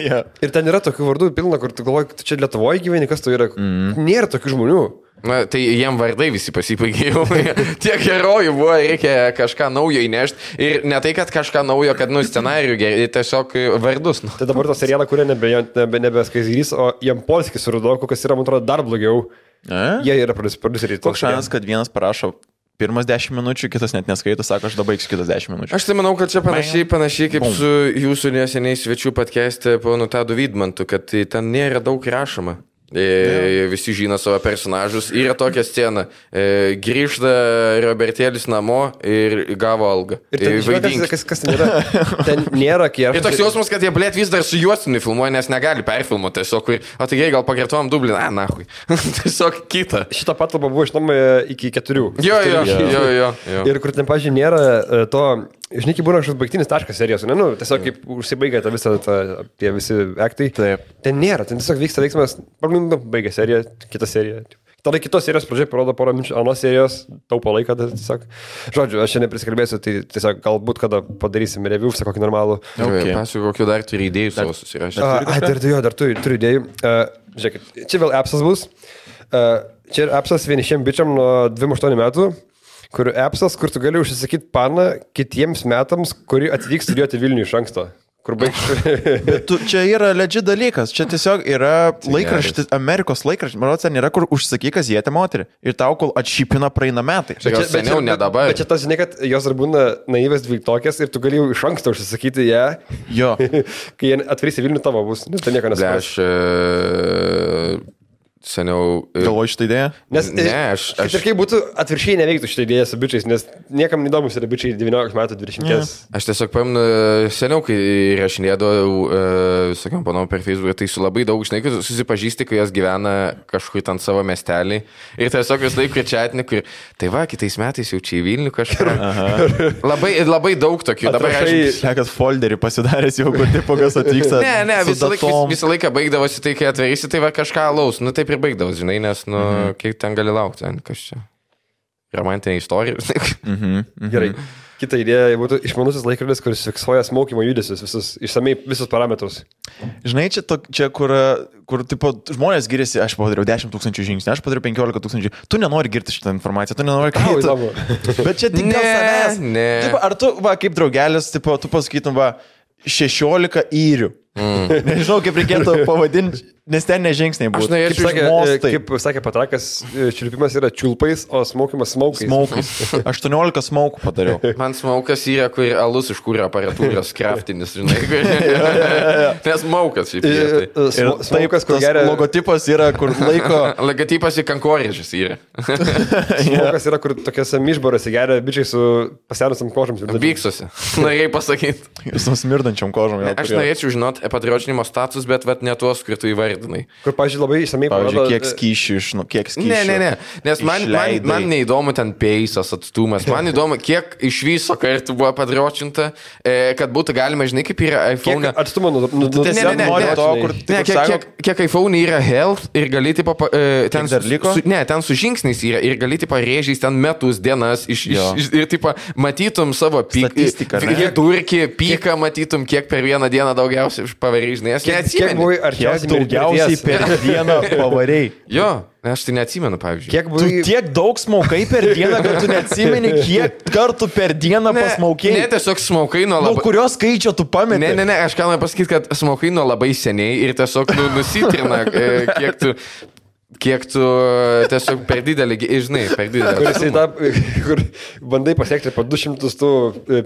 ja. Ir ten yra tokių vardų pilna, kur tu galvoji, tu čia Lietuvoje gyveni, kas tu yra. Mm. Nėra tokių žmonių. Na, tai jiem vardai visi pasipaigėjau. Tiek herojų buvo, reikia kažką naujo įnešti. Ir ne tai, kad kažką naujo, kad, nu, scenarijų geriai, tiesiog vardus. Nu. Tai dabar to serialą, kurie nebeskaizgyrys, o jiem polskis surudo, kas yra, man atrodo, dar blogiau. E? Jie yra prodiuseriai. Koks šanas, kad vienas parašo pirmas dešimt minučių, kitas net neskaito, sako, aš dabar baigsiu kitas dešimt minučių. Aš tai manau, kad čia panašiai, panašiai kaip Bum. Su jūsų neseniai svečių podcast'e ponu Tadu Vidmantu, kad ten nėra daug rašoma. E, visi žino savo personažus. Yra tokia scena. E, grįžta Robertėlis namo ir gavo algą. Ir ten, žinau, kas, kas ten yra. Ten nėra kiek. Ir toks jausmas, kad jie blėt vis dar su juostiniu filmuoja, nes negali perfilmuoti. Tiesiog, o tai gerai, gal pakartuojam Dubliną. A, nahui. Tiesiog kita. Šitą patalpą buvo išnoma iki keturių. Jo, jo, jo, jo, jo. Ir kur ten, pažiūrėjau, nėra to... Žinai, kai būna kažkas baigtinis taškas serijos, ne, nu, tiesiog kaip užsibaigia tą visą, tą, tie visi aktai. Taip. Ten nėra, ten tiesiog vyksta veiksmas, baigia seriją, kitą seriją. Tada kitos serijos pradžiai parodo porą minčių, anos serijos, taupo laiką, tiesiog. Žodžiu, aš šiandien priskalbėsiu, tai tiesiog galbūt kada padarysim review, visą kokį normalų. Okay. Pasiu, kokiu dar turi idėjų savo susirašyti. Ai, dar tu jo, dar turi, turi idėjų. Uh, žiūrėkit, čia vėl appsas bus. Uh, čia ir appsas vienišiem bičiam nuo dvidešimt aštuonių metų. Kur appsas, kur tu gali užsisakyti paną kitiems metams, kuri atvyks studijuoti Vilnių iš anksto. Kur bet tu, čia yra legit dalykas, čia tiesiog yra laikraštis, Amerikos laikraštis, manau, ten yra, kur užsakyk, kas jėtė moterį ir tau, kol atšypina praeina metai. Bet čia, bet, seniau, bet, bet, bet čia tas, žinai, kad jos dar būna naivės dvyktokės ir tu gali iš anksto užsisakyti ją, jo. Kai jie atvyks į Vilnių tavo bus, nes tai nieko nesupras. Aš... seniau... Galvoju šitą idėją? Nes, ne, aš... aš... Ir kaip būtų atviršiai neveiktų šitą idėją su bičiais, nes niekam neįdomus yra bičiai devyniolikos metų dvidešimties. Ne. Aš tiesiog paimnu seniau, kai rašinėdavau, sakiam, panau, per Facebook'ą, tai su labai daug, žinai, susipažįsti, kai jas gyvena kažkur ant savo miestelį. Ir tiesiog vis laik krečiatinį, kur, tai va, kitais metais jau čia į Vilnių kažkur. Labai, labai daug tokių. Atrašai, šiakas folderį pasidaręs jau, kur tipo kas atvyksta. Ne, ne, visą laiką, vis, visą laiką baigdavosi tai, kai atverysi, tai va kažką alaus. Nu, ir baigdavau, žinai, nes, nu, mm-hmm. kiek ten gali laukti, ten kas čia, romantinė istorija. Mm-hmm. Mm-hmm. Gerai, kita idėja būtų išmanusis laikrodis, kuris fiksuoja smaukimo judesius, visus, išsamiai visus parametrus. Žinai, čia, to, čia kur, kur tipo, žmonės giriasi, aš padariau dešimt tūkstančių žingsnių, aš padariau penkiolika tūkstančių, tu nenori girti šitą informaciją, tu nenori kaip tu, bet čia tik dėl savęs. Ne. Tipo, ar tu, va, kaip draugelis, tipo, tu pasakytum, va, šešiolika yrių. Mm. Nežinau, kaip reikėtų pavadinti, nes ten nežingsniai būtų. Aš, kaip, sakė, kaip sakė Patrakas, čiulpimas yra čiulpais, o smaukimas smaukais. Smaukais. aštuoniolika smaukų padariau. Man smaukas yra, kur alus iš kurio aparatūros kraftinis, žinai. ja, ja, ja. Nes smaukas. Šiaip, ir, ir smaukas, taip, kur geria... logotipas yra, kur laiko... logotipas į kankorėžis yra. Smaukas yra, kur tokiose mišbarose geria bičiai su pasenusiam kožams. Vyksuose. Norėjai pasakyti. Su smirdančiam kožam. Jau, aš norėčiau žinot patriotinimo status, bet vat ne tuos, kur tu įvardinai. Kur, pavyzdžiui, labai išsamiai parodo... Pavyzdžiui, kiek skyšių iš... Nu, kiek skyšių ne, ne, ne. Nes man, man, man neįdomu ten peisas, atstumas. Man įdomu, kiek iš viso kartų buvo patriotinta, kad būtų galima, žinai, kaip yra iPhone... Kiek atstumą nu, nu, nu, tiesiog ne, ne, nori ne, to, kur... Ne, ne, kiek, kiek, kiek iPhone yra health ir gali tipo... Uh, ten dar liko? Su, ne, ten su žingsniais yra ir gali tipo rėžiais ten metus, dienas iš, iš, ir tipo matytum savo pyk, vidurkį, pyką matytum, kiek per vieną dieną daugiausiai pavarei, žinai, aš neatsimenu. Kiek daugiausiai per dieną pavarei? Jo, aš tai neatsimenu, pavyzdžiui. Kiek buvai... Tu tiek daug smaukai per dieną, kad tu neatsimeni, kiek kartų per dieną ne, pasmaukei? Ne, tiesiog smaukai nuo labai... Nu, kurios skaičio tu pameti? Ne, ne, ne, aš galima pasakyti, kad smaukai nuo labai seniai ir tiesiog nu, nusitrina, kiek tu... Kiek tu tiesiog per didelį, žinai, per didelį. Kur jisai tap, kur bandai pasiekti po du šimtus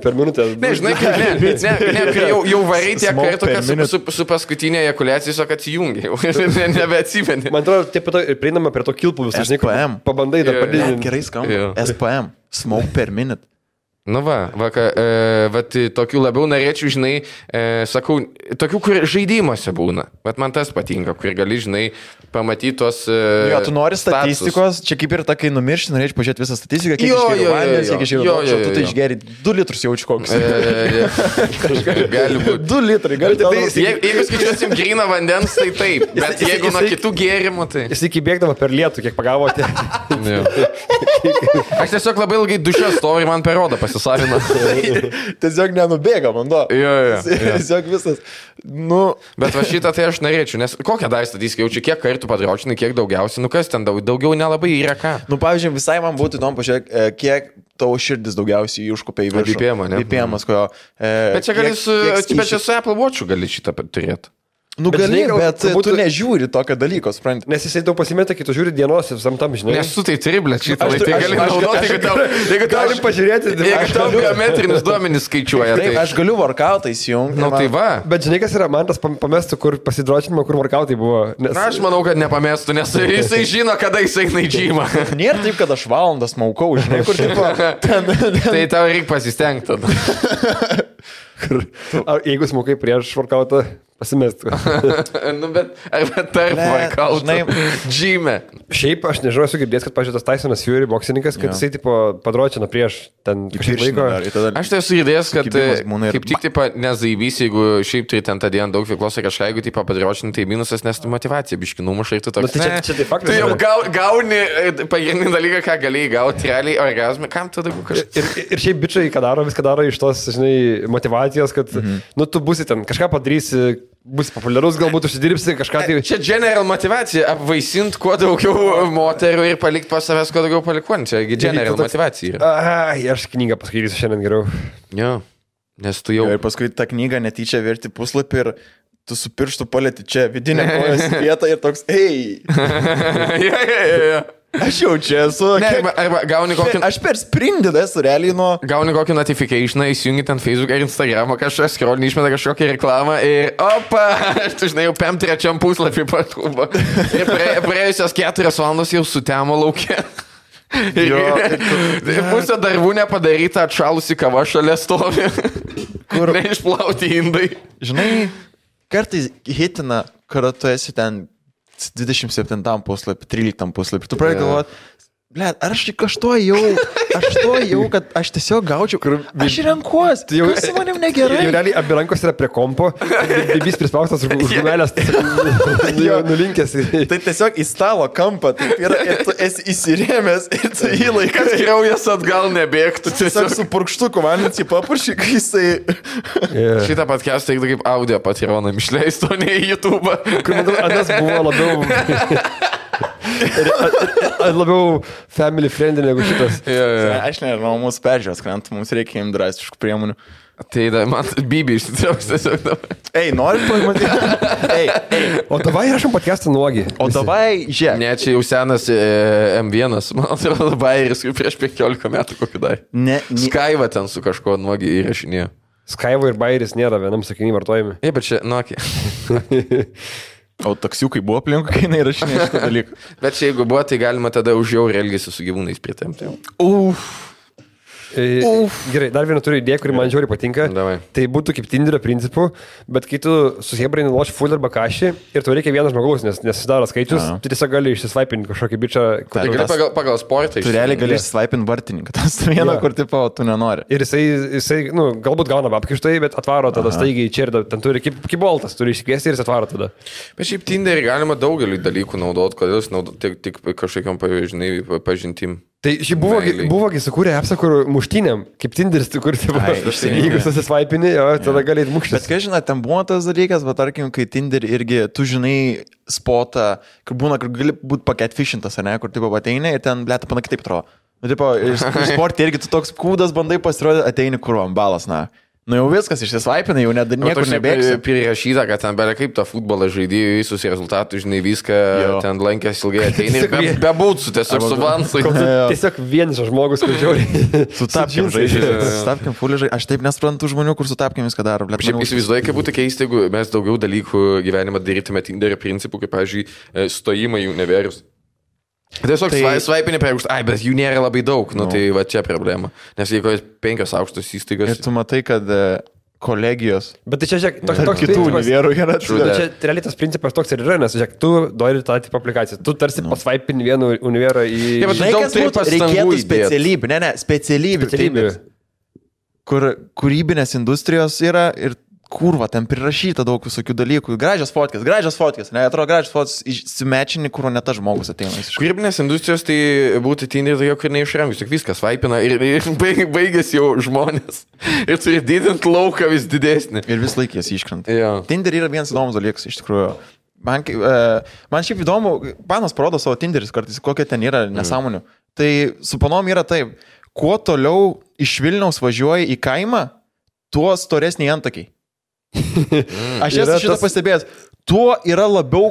per minutę. Ne, žinai, kaip ne, ne, ne, ne jau, jau variai tiek kartu, kad su, su, su paskutinė ejakulacija tiesiog atsijungi, ne, nebeatsimeni. Man atrodo, taip pat prieinama prie to kilpų visą, žinai, kur pabandai dar padidinti. Gerai skamba, S P M, smoke per minute. Nu va, vaka, e, vat tokių labiau norėčiau, žinai, e, sakau, tokių, kur žaidimuose būna. Vat man tas patinka, kur gali, žinai, pamatyti tos e, jo, tu nori status. Statistikos, čia kaip ir ta, kai numiršti, norėčiau pažiūrėti visą statistiką, kiek išgeriu vandens, kiek išgeriu vandens, tu tai išgeri du litrus jaučiu koks. E, e, e. Gali būti. du litrai, gali tai. tai jei, jeigu skaičiuosim gryną vandens, tai taip, bet jis, jis, jeigu jis, nuo jis, kitų gėrimų, tai... Jis iki bėgdavo per lietų, kiek pagavote. Aš tiesiog labai ilgai dušio stovi, man parodo susavina. Tiesiog nenubėga man to. Jo, jo, jo. Tiesiog visas. Nu. Bet va šitą tai aš norėčiau, nes kokią dar statistiką jaučiu, kiek kartų patriočinai, kiek daugiausiai, nu kas ten daug, daugiau nelabai yra ką. Nu, pavyzdžiui, visai man būtų įdomu pažiūrėk, kiek tavo širdis daugiausiai užkupė į viršų. V P N, ne? V P N'imas, kojo... E, bet čia gali su, su Apple Watch'u gali šitą turėti. Nu bet, gali, žinai, bet tu, tu nežiūri tokio dalyko, supranti. Nes jisai tau pasimeta, kai tu žiūri dienos ir visam tam, žinai. Nes tu tai triblė, čia tai gali naudoti, jeigu tau... Jeigu tau pažiūrėti... Jeigu tau biometrinis duomenis skaičiuoja. Taip, aš galiu workoutą įsijungti. Nu tai va. Bet žinai, kas yra man tas pamestų, kur pasidročinimo, kur workoutai buvo. Nes... Na, aš manau, kad nepamestų, nes jisai žino, kada jisai naidžymą. Nėra taip, kad aš valandas maukau, žinai, kur tipo... Tai tau reikia pasistengti. Jeigu smokai prieš workoutą, pasimestų. Nu, bet arba tarp workoutą. Džime. Šiaip aš nežinau, esu girdėjęs, kad, pavyzdžiui, tas Tysonas Fury boksininkas, kad jisai tipo padročino prieš ten kažkaip laiko. Aš tai esu girdėjęs, kad kaip tik tipo nezaivys, jeigu šiaip turi ten tą dieną daug veiklos ir kažką, jeigu tipo padročino, tai minusas, nes tu motivacija biški numušai, tu toks. Tai čia tai faktas. Tu jau gauni pagrindinį dalyką, ką gali gauti, realiai orgazmą, kam tu daugiau kažkaip. Ir šiaip bičiai, ką daro, viską daro iš tos, žinai, motivacijos, kad, mm-hmm. nu, tu būsi ten, kažką padarysi, būsi populiarus, galbūt užsidirbsi, kažką tai... Čia general motivacija, apvaisint kuo daugiau moterų ir palikti pas savęs kuo daugiau palikuonį. Čia general toks... motivacija yra. Ai, aš knygą paskaitysiu šiandien geriau. Jo, nes tu jau... Jo, ir paskui tą knygą netyčia verti puslapį ir tu su pirštu palieti čia vidinę kojos vietą ir toks, ei! Jo, jo, jo, jo. Aš jau čia esu. Ne, arba, arba gauni kokį... Aš per sprindį esu realiai nuo... Gauni kokį notificationą, įsijungi ten Facebook ar Instagram, kažkas scrollinį išmeta kažkokią reklamą ir opa, aš tu žinai, jau pem trečiam puslapį patrūba. Ir praėjusios keturias valandos jau sutemo lauke. Jo, ir pusė darbų nepadaryta, atšalusi kava šalia stovi. Kur... Neišplauti indai. Žinai, kartais hitina, kada tu esi ten dvidešimt septintam puslapį, tryliktam puslapį. Tu pradėjai galvoti, blėt, ar aš tik aš to jau, aš to jau, kad aš tiesiog gaučiau, aš renkuos, kas su manim negerai. Jau realiai abi rankos yra prie kompo, bibis prispaustas už gumelės, jau nulinkęs. Tai tiesiog į stalo kampą, ir tu esi įsirėmęs, ir tu jį laiką kraujas atgal nebėgtų. Tiesiog su purkštuku vandenį papuršį, kai jisai... Šitą podcastą reikia kaip audio patronam išleisti, o ne į YouTube'ą. Kur man adas buvo labiau... Aš labiau family friendly negu šitas. Yeah, yeah. Aš nežinau, mūsų peržiūros, kad mums reikia jums drastiškų priemonių. Tai da, man bibi išsitraus tiesiog dabar. Ei, norit pamatyti? Ei, ei. O davai rašom podcast'ą nuogi. O visi. Davai, žiūrėk. Ne, čia jau senas e, M vienas, man atrodo, bairis prieš penkiolika metų kokį dar. Ne, ne. Skyva ten su kažko nuogi įrašinėjo. Skyva ir bairis nėra vienam sakinį vartojami. Ei, bet čia nuogi. O taksiukai buvo aplinkų, kai neįrašinė šitą dalyką. Bet čia jeigu buvo, tai galima tada už jau elgėsi su gyvūnais pritemti. Uf. Uf. Gerai, dar vieną turiu idėją, kuri man žiauriai patinka. Davai. Tai būtų kaip Tinderio principų, bet kai tu su Hebreinu loši full arba kašį ir tau reikia vienas žmogaus, nes nesidaro skaičius, A. tu tiesiog gali išsisvaipinti kažkokį bičą. Tai gali pagal, pagal sportą išsisvaipinti. Tu realiai gali išsisvaipinti vartininką, tas vieną, ja. Kur tipo, tu nenori. Ir jisai, jisai nu, galbūt gauna apkištai, bet atvaro tada Aha. staigiai čia ir ten turi kiboltas, turi išsikviesti ir jis atvaro tada. Bet šiaip Tinderį galima daugeliu dalykų naudot, kodėl jis naudot tik, tik kažkokiam pažintim. Tai šiaip buvo, buvo kai sukūrė apsa, kur muštynėm, kaip Tinderis, kur tai buvo, jeigu susisvaipini, jo, tada ja. Galėjai muštis. Bet kai žinai, ten buvo tas dalykas, bet tarkim, kai Tinder irgi, tu žinai spotą, kur būna, kur gali būti paketfishintas, ar ne, kur taip ateini ir ten, blėt, pana kitaip atrodo. Nu, tipo, sportį irgi tu toks kūdas bandai pasirodyti, ateini kur ambalas, na. Nu jau viskas, išsisvaipinai, jau net niekur nebėgsi. Prirašyta, kad ten belia kaip tą futbolą žaidėjų, visus rezultatus, žinai, viską jo. Ten lankęs ilgai ateini ir be, be būtų, tiesiog su vansui. Tiesiog vienas žmogus, kur žiauriai. Su tapkim žaidžiai. Su tapkim fulį žaidžiai. Aš taip nesprantu žmonių, kur su tapkim viską daro. Šiaip įsivaizduoju, kaip būtų keista, jeigu mes daugiau dalykų gyvenimą darytume Tinderio principų, kaip, pavyzdžiui, stojimai jų neverius. Tiesiog tai... svaipinė prie aukštų, ai, bet jų nėra labai daug, nu no. tai va čia problema, nes jeigu penkios aukštos įstaigas... Ir tu matai, kad kolegijos... Bet tai čia, žiūrėk, toks, toks kitų principas... Yra čia realiai tas principas toks ir yra, nes, žiūrėk, tu dori tą tipo aplikaciją, tu tarsi no. pasvaipini vieną univerą į... Ja, bet daug tai reikėtų specialybių, ne, ne, specialybių, specialybių. Taip, kur kūrybinės industrijos yra ir... Kurva, ten prirašyta daug visokių dalykų. Gražios fotkės, gražios fotkės. Ne, atrodo, gražios fotkės įsimečinį, kur ne ta žmogus ateina. Kūrybinės industrijos tai būtų Tinder, tai jau kur neišrengus, tik viskas vaipina ir, ir baigės jau žmonės. Ir turi didint lauką vis didesnį. Ir vis laikės iškrenta. Ja. Tinder yra vienas įdomus dalykas, iš tikrųjų. Man, man šiaip įdomu, panas parodo savo Tinderis kartais, kokia ten yra nesąmonių. Mm. Tai su panom yra taip, kuo toliau iš Vilniaus važiuoji į kaimą, tuo storesnį antakiai. Aš esu šitą tas... pastebėjęs, tuo yra labiau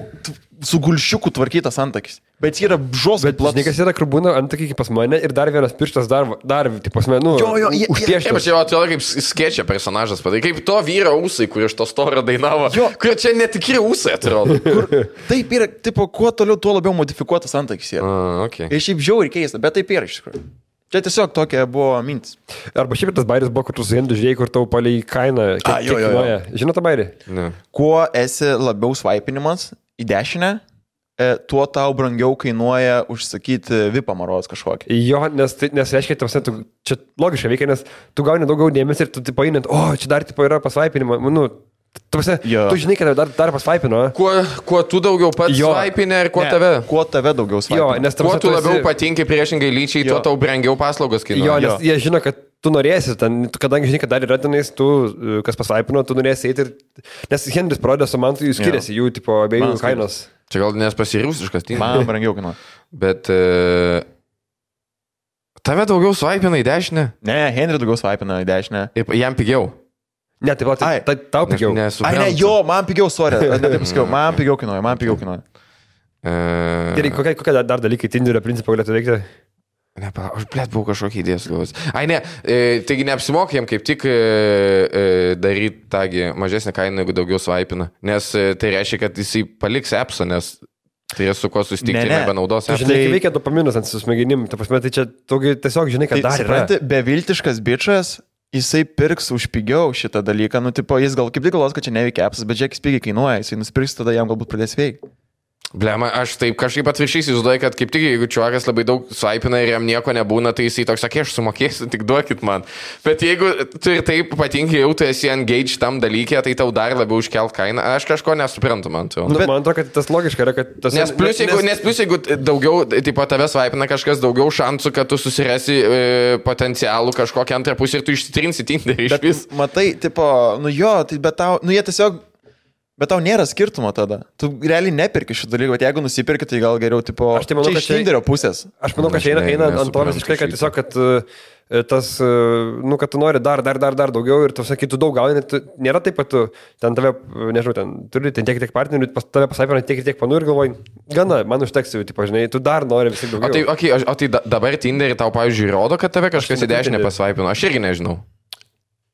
su gulšiuku tvarkytas antakis, bet yra žos platus. Bet žinikas yra, kur būna antakį iki pas mane ir dar vienas pirštas dar, dar taip pas menu užtieštas. Taip, aš jau atrodo kaip skečia personažas, patai, kaip to vyro ūsai, kur iš to storą dainavo, jo. Kur čia netikri ūsai atrodo. Kur, taip yra, tipo, kuo toliau, tuo labiau modifikuotas antakis yra. A, okay. Ir šiaip žiauriai keista, bet taip yra iš tikrųjų. Čia tiesiog tokia buvo mintis. Arba šiaip tas bairis buvo, kur tu su jendu žiūrėjai, kur tau palei kainą. A, jo, jo, jo. Žinot tą bairį? Ne. Kuo esi labiau svaipinimas į dešinę, tuo tau brangiau kainuoja užsakyti vipą maros kažkokį. Jo, nes, nes reiškia, tamsne, tu, čia logiškai veikia, nes tu gauni daugiau dėmesį ir tu tipo einant, o, čia dar tipo yra pasvaipinimo, nu... Tuose, tu žinai, kad dar, dar pasvaipino. Kuo, kuo tu daugiau pats jo. Svaipinė ir kuo ne. Tave? Kuo tave daugiau svaipinė. Jo, nes tamsia, kuo tu labiau tu esi... patinki priešingai lyčiai, jo. Tuo tau brangiau paslaugos kainuoja. Jo, nes jo. Jie žino, kad tu norėsi, ten, kadangi žinai, kad dar yra tenais, tu, kas pasvaipino, tu norėsi eiti ir... Nes Henris parodė su man, jų skiriasi, jo. Jų tipo abiejų kainos. Čia gal nes pasiriausiškas. Tai... Man brangiau kainuoja. Bet... Uh... Tave daugiau svaipina į dešinę? Ne, Henris daugiau svaipina į dešinę. Ir jam pigiau. Ne, tai va, tai, tai tau pigiau. Ne, ne, ai, ne, jo, man pigiau, sorry, ne, taip pasakiau, man pigiau kinoja, man pigiau kinoja. Gerai, kokie, kokie dar dalykai Tinderio principą galėtų veikti? Ne, pala, aš blėt buvau kažkokį idėjus. Ai, ne, e, taigi neapsimokėjom kaip tik e, e, daryti tagi mažesnį kainą, jeigu daugiau svaipina. Nes e, tai reiškia, kad jisai paliks apsą, nes tai jis su ko susitikti nebenaudos. Tu žinai, kai veikia dopaminus ant su smegenim, ta prasme, tai čia togi, tiesiog žinai, kad tai, dar yra. Beviltiškas bičas, jisai pirks už pigiau šitą dalyką, nu, tipo, jis gal kaip tik galos, kad čia neveikia apsas, bet žiūrėk, jis pigiai kainuoja, jisai nusipirks, tada jam galbūt pradės veikti. Blema, aš taip kažkaip atviršiais įsivaizduoju, kad kaip tik, jeigu čiuakas labai daug svaipina ir jam nieko nebūna, tai jisai toks sakė, aš sumokėsiu, tik duokit man. Bet jeigu tu ir taip patinkai, jau tu esi engage tam dalykė, tai tau dar labiau užkelt kainą. Aš kažko nesuprantu, man tu. Nu, bet man atrodo, kad tas logiška yra, kad tas... Nes plus, jeigu, nes... Nes plus, jeigu daugiau, taip pat tave svaipina kažkas, daugiau šansų, kad tu susirasi e, potencialų kažkokią antrą pusę ir tu išsitrinsi Tinderį iš vis. Matai, tipo, nu jo, tai bet tau, nu jie tiesiog... Bet tau nėra skirtumo tada. Tu realiai nepirki šitą dalyką, bet jeigu nusipirki, tai gal geriau tipo... Aš tai manau, čia iš Tinderio pusės. Aš manau, kad čia eina, eina ant to visiškai, kad tiesiog, kad tas, nu, kad tu nori dar, dar, dar, dar daugiau ir tu sakai, tu daug gauni, tu, nėra taip, kad tu ten tave, nežinau, ten turi ten tiek tiek partnerių, tave pasaipina tiek tiek panų ir galvoji, gana, man užteks jau, tipo, žinai, tu dar nori visai daugiau. O tai, okay, o tai dabar Tinderį tau, pavyzdžiui, rodo, kad tave kažkas į dešinę pasaipino, aš irgi nežinau.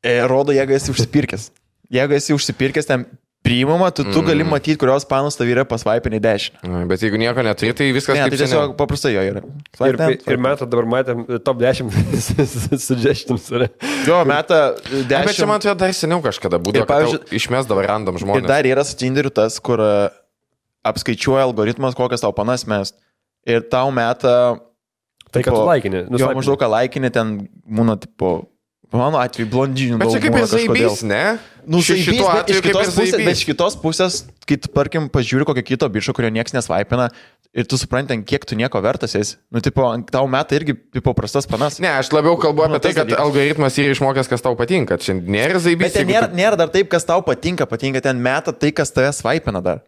E, rodo, jeigu esi užsipirkęs. Jeigu esi užsipirkęs, ten priimama, tu, tu gali matyti, kurios panus tavyra pasvaipinį dešinę. Bet jeigu nieko neturi, tai viskas ne, kaip tai tiesiog seniau. Paprastai jo yra. Swipe ir ten, ir metą dabar matėm top dešimt suggestions. Jo, metą dešimt. A, bet čia man atrodo dar seniau kažkada būdavo, kad išmės dabar random žmonės. Ir dar yra su Tinderiu tas, kur apskaičiuoja algoritmas, kokias tau panas mest. Ir tau metą... Tai, tipo, kad tu laikini. Jo, maždaug, kad laikini ten būna, tipo... Mano atveju blondinių daugumą kažkodėl. Bet čia kaip ir zaibys, ne? Nu, zaibys, bet iš kitos pusės, bet iš kitos pusės, kai tu, tarkim, pažiūri kokio kito bičio, kurio nieks nesvaipina, ir tu supranti, kiek tu nieko vertas esi. Nu, tipo, tau metai irgi, tipo, prastas panas. Ne, aš labiau kalbu nu, apie tai, kad dalykas. Algoritmas yra išmokęs, kas tau patinka. Čia nėra zaibys. Bet ten nėra, tu... nėra dar taip, kas tau patinka, patinka ten metą tai, kas tave svaipina dar.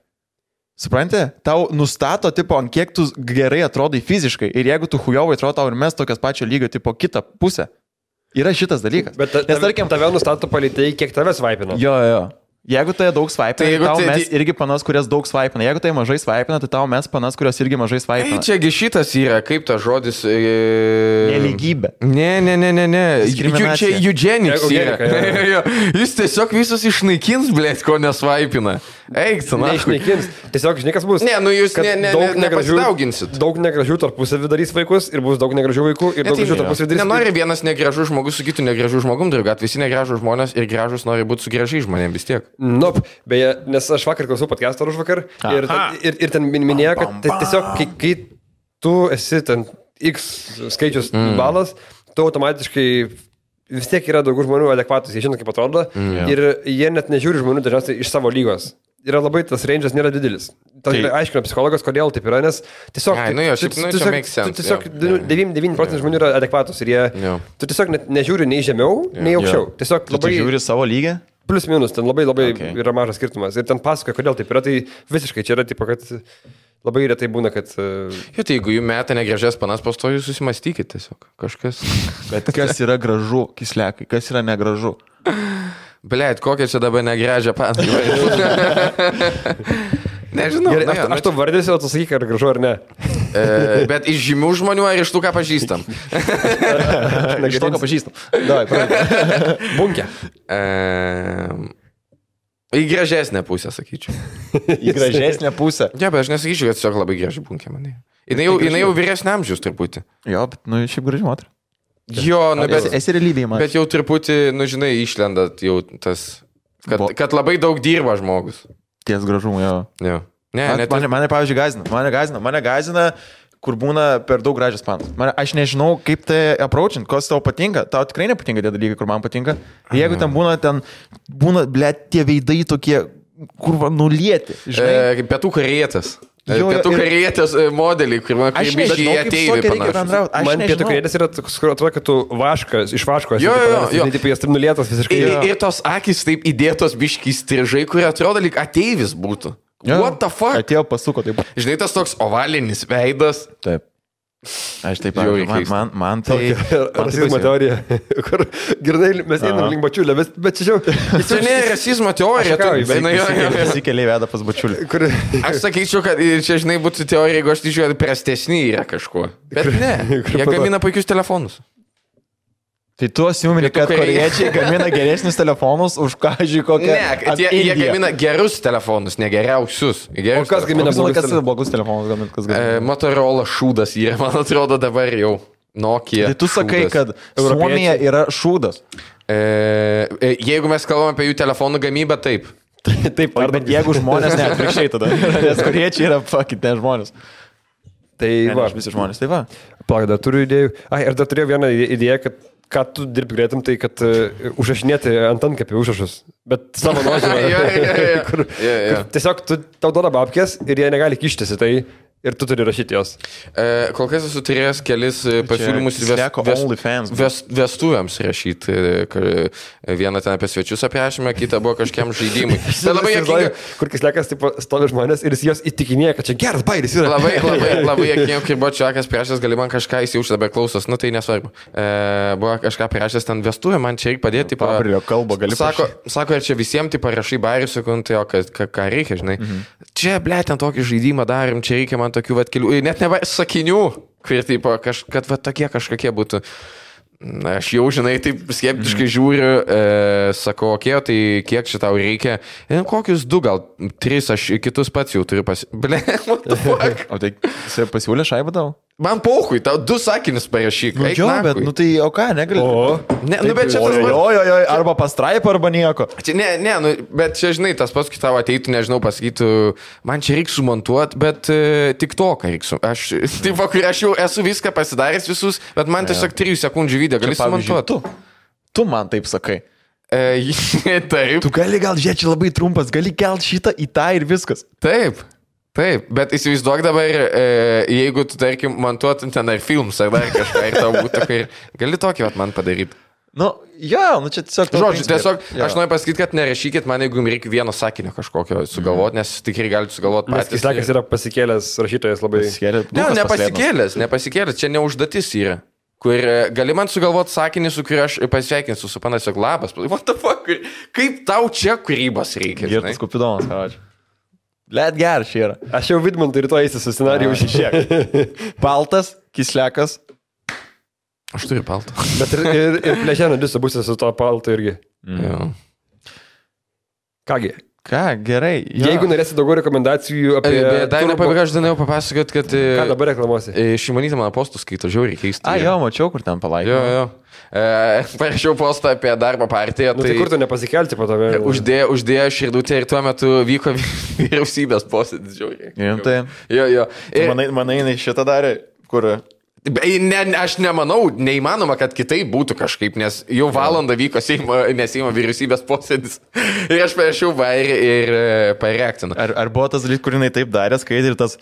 Supranti? Tau nustato, tipo, ant kiek tu gerai atrodai fiziškai. Ir jeigu tu hujovai atrodo, tau ir mes tokias pačio lygio, tipo, kitą pusę. Yra šitas dalykas. Bet ta, nes, tarkim, tave nustato palytėjai, kiek tave svaipino. Jo, jo. Jeigu tai daug svaipina, tai tau tai, mes irgi panas, kurias daug svaipina. Jeigu tai mažai svaipina, tai tau mes panas, kurios irgi mažai svaipina. Tai čiagi šitas yra, kaip ta žodis... E... Nelygybė. Ne, ne, ne, ne, ne. Diskriminacija. Čia eugenics yra. Yra. Jo, jis tiesiog visus išnaikins, blėt, ko nesvaipina. Eik, sena. Neišnaikins. Tiesiog, žinai, kas bus. Ne, nu jūs ne, ne, daug nepasidauginsit. Daug negražių tarpusavį darys vaikus ir bus daug negražių vaikų ir ne, daug tai, gražių tarpusavį darys. Nenori vienas negražus žmogus su kitu negražu žmogum draugat. Visi negražus žmonės ir gražus nori būti su gražiai žmonėm vis tiek. Nop, beje, nes aš vakar klausiau podcast'ą už vakar ir, ir, ir ten minėjo, kad tiesiog, kai, kai tu esi ten X skaičius mm. balas, tu automatiškai vis tiek yra daugiau žmonių adekvatus, jie žino, kaip atrodo, mm, yeah. ir jie net nežiūri žmonių dažniausiai iš savo lygos. Yra labai, tas range'as nėra didelis. Tai aiškina psichologas, kodėl taip yra, nes tiesiog... Ai, nu jo, šiaip, nu, čia makes sense. Tiesiog devyniasdešimt devyni procentų žmonių yra adekvatus ir jie... Yeah. Tu tiesiog net nežiūri nei žemiau, yeah. nei aukščiau. Yeah. Tiesiog labai... Tu žiūri savo lygį? Plius minus, ten labai labai okay. yra mažas skirtumas. Ir ten pasakoja, kodėl taip yra, tai visiškai čia yra, tipo, kad labai retai būna, kad... Jo, tai jeigu jų metą negražės panas pastojų, susimastykit tiesiog kažkas. Bet kas yra gražu, Kislekai, kas yra negražu? Blėt, kokia čia dabar negražia panas? Nežinau. Gerai, aš, aš to vardėsiu, o tu sakyk, ar gražu ar ne. E, bet iš žymių žmonių ar iš tų, ką pažįstam? Iš to, ką pažįstam. Davai, pradėjau. Bunkia. E, į gražesnę pusę, sakyčiau. Į gražesnę pusę? Ne, ja, bet aš nesakyčiau, kad tiesiog labai graži bunkia man. Jis jau, jau vyresnė amžiaus truputį. Jo, bet nu, šiaip graži moterį. Jo, nu, bet, esi realybėje, man. Bet jau truputį, nu žinai, išlendat jau tas, kad, kad labai daug dirba žmogus. Ties gražumų, jo. Jo. Ne, man, net... mane, mane, pavyzdžiui, gazina. Mane gazina. Mane gazina, kur būna per daug gražios panos. Man, aš nežinau, kaip tai approachint, kas tau patinka. Tau tikrai nepatinka tie dalykai, kur man patinka. Jeigu ten būna, ten būna, blėt, tie veidai tokie, kur va, nulieti. Žinai. E, pietų karietas. Jo, pietų karietės modelį, kur man kaip biškiai ateiviai panašus. Man pietų karietės yra, kur atrodo, kad tu vaškas, iš vaško esi panašus, žinai, taip jas taip nulietas visiškai. Ir, ir tos akys taip įdėtos biškiai strižai, kurie atrodo, lyg ateivis būtų. Jo. What the fuck? Atėjo pasuko taip. Žinai, tas toks ovalinis veidas. Taip. Aš taip pat, man, man, man tai... Rasizmo teorija, kur girdai, mes einam link bačiulę, bet, bet čia jau... Čia ne rasizmo teorija, visi keliai veda pas bačiulę. Kur... Aš sakyčiau, kad čia, žinai, būtų teorija, jeigu aš tyčiau, kad prastesni yra kažkuo. Bet kur, ne, kur jie pato... gamina puikius telefonus. Tai tu asumini, kad koriečiai gamina geresnius telefonus, už ką žiūrėjau kokią... Ne, jie, jie gamina gerus telefonus, ne geriausius. O kas gamina blogus telefonus? Gamina, kas gamina? E, Motorola šūdas yra, man atrodo, dabar jau Nokia. Tai tu šūdas. Sakai, kad Suomija yra šūdas. E, e, jeigu mes kalbame apie jų telefonų gamybą, taip. Taip, ar bet jeigu žmonės ne, atvirkščiai tada. Nes koriečiai yra fucking ne žmonės. Tai va. Ne, visi žmonės, tai va. Plak, dar turiu idėjų. Ai, ir dar turėjau vieną idėją, kad ką tu dirbi greitam, tai kad uh, užrašinėti ant antkapį užrašus, bet savo nuožiūrą, yeah, yeah, yeah. kur, yeah, yeah. kur tiesiog tu, tau duoda babkės ir jie negali kištis į tai ir tu turi rašyti jos. E, kol kas esu turėjęs kelis pasiūlymus vest, vest, vestuvėms rašyti, vieną ten apie svečius aprašymą, kitą buvo kažkiam žaidimui. Tai labai jakinga. Kur Kislekas taip stovi žmonės ir jis jos įtikinėja, kad čia geras bairis yra. Labai, labai, labai jakinga, kai buvo čiokas priešęs, gali man kažką įsijaušti, dabar klausos, nu tai nesvarbu. E, buvo kažką priešęs ten vestuvė, man čia reikia padėti. Pabrilio kalbą gali sako, sako, ir čia visiems tai parašai bairį, sakau, tai o ką reikia, žinai. Mhm. Čia, ble, ten tokį žaidimą darim, čia reikia man tokių vat kelių, net neva sakinių, kur taip, kad vat tokie kažkokie būtų. Na, aš jau, žinai, taip skeptiškai žiūriu, e, sako, okei, okay, tai kiek čia tau reikia? E, kokius du, gal tris, aš kitus pats jau turiu pasi... Ble, what the fuck? O tai pasiūlė šaibą tau? Man paukui, tau du sakinius parašyk. Nu, jo, nakui. Bet, nu tai, o ką, negali... O, ne, nu, bet čia tas... O, jo, jo, arba pastraipą, arba nieko. Čia, ne, ne, nu, bet čia, žinai, tas paskui tavo ateitų, nežinau, pasakytų, man čia reiks sumontuot, bet e, tik to, ką reiks su... Aš, taip, kur aš jau esu viską pasidaręs visus, bet man tiesiog trijų sekundžių video, gali sumontuoti. Tu, tu man taip sakai. E, taip. Tu gali gal žiūrėti labai trumpas, gali kelt šitą į tą ir viskas. Taip, taip, bet įsivaizduok dabar, e, jeigu tu, tarkim, montuotum ten ar films, ar dar kažką, ir tau būtų tokia, gali tokį vat man padaryti. Nu, jo, nu čia tiesiog... Žodžiu, tiesiog, jo. Aš noriu pasakyti, kad nerašykit man, jeigu jums reikia vieno sakinio kažkokio sugalvoti, nes tikrai galite sugalvoti patys. Nes Kislekas yra pasikėlęs, rašytojas labai... Pasikėlė, ne, nepasikėlęs, nepasikėlęs, čia neužduotis yra. Kur gali man sugalvoti sakinį, su kuriuo aš pasveikinsiu, su panasiog labas. What the fuck? Kaip tau čia kūrybos reikia? Ir tas kupidomas, kavačiu. Let ger, čia yra. Aš jau Vidmantui rytoj eisi su scenarijų šiek. Paltas, Kislekas. Aš turiu paltą. Bet ir, ir, ir plėšėno diso būsės su to paltu irgi. Mm. Kągi? Ką, gerai. Jo. Jeigu norėsi daugiau rekomendacijų apie... Dar nepabėga, aš danėjau papasakot, kad... Ką dabar reklamuosi? Šimonytė mano postus skaito, žiauriai keistų. A, jo, mačiau, kur ten palaikė. Jo, jo. E, parašiau postą apie darbo partiją. Nu, tai, tai kur tu nepasikelti po to? Uždėjo, uždėjo širdutę ir tuo metu vyko vyriausybės posėdis, žiauriai. Rimtai. Jo, jo. Ir... Tai manai, manai, jinai šitą darė, kur... Ne, aš nemanau, neįmanoma, kad kitaip būtų kažkaip, nes jau valandą vyko Seimo, Seimo vyriausybės posėdis ir aš parašiau vairį ir pareaktinu. Ar, ar buvo tas dalyk, kur jinai taip darė, skaitė ir tas...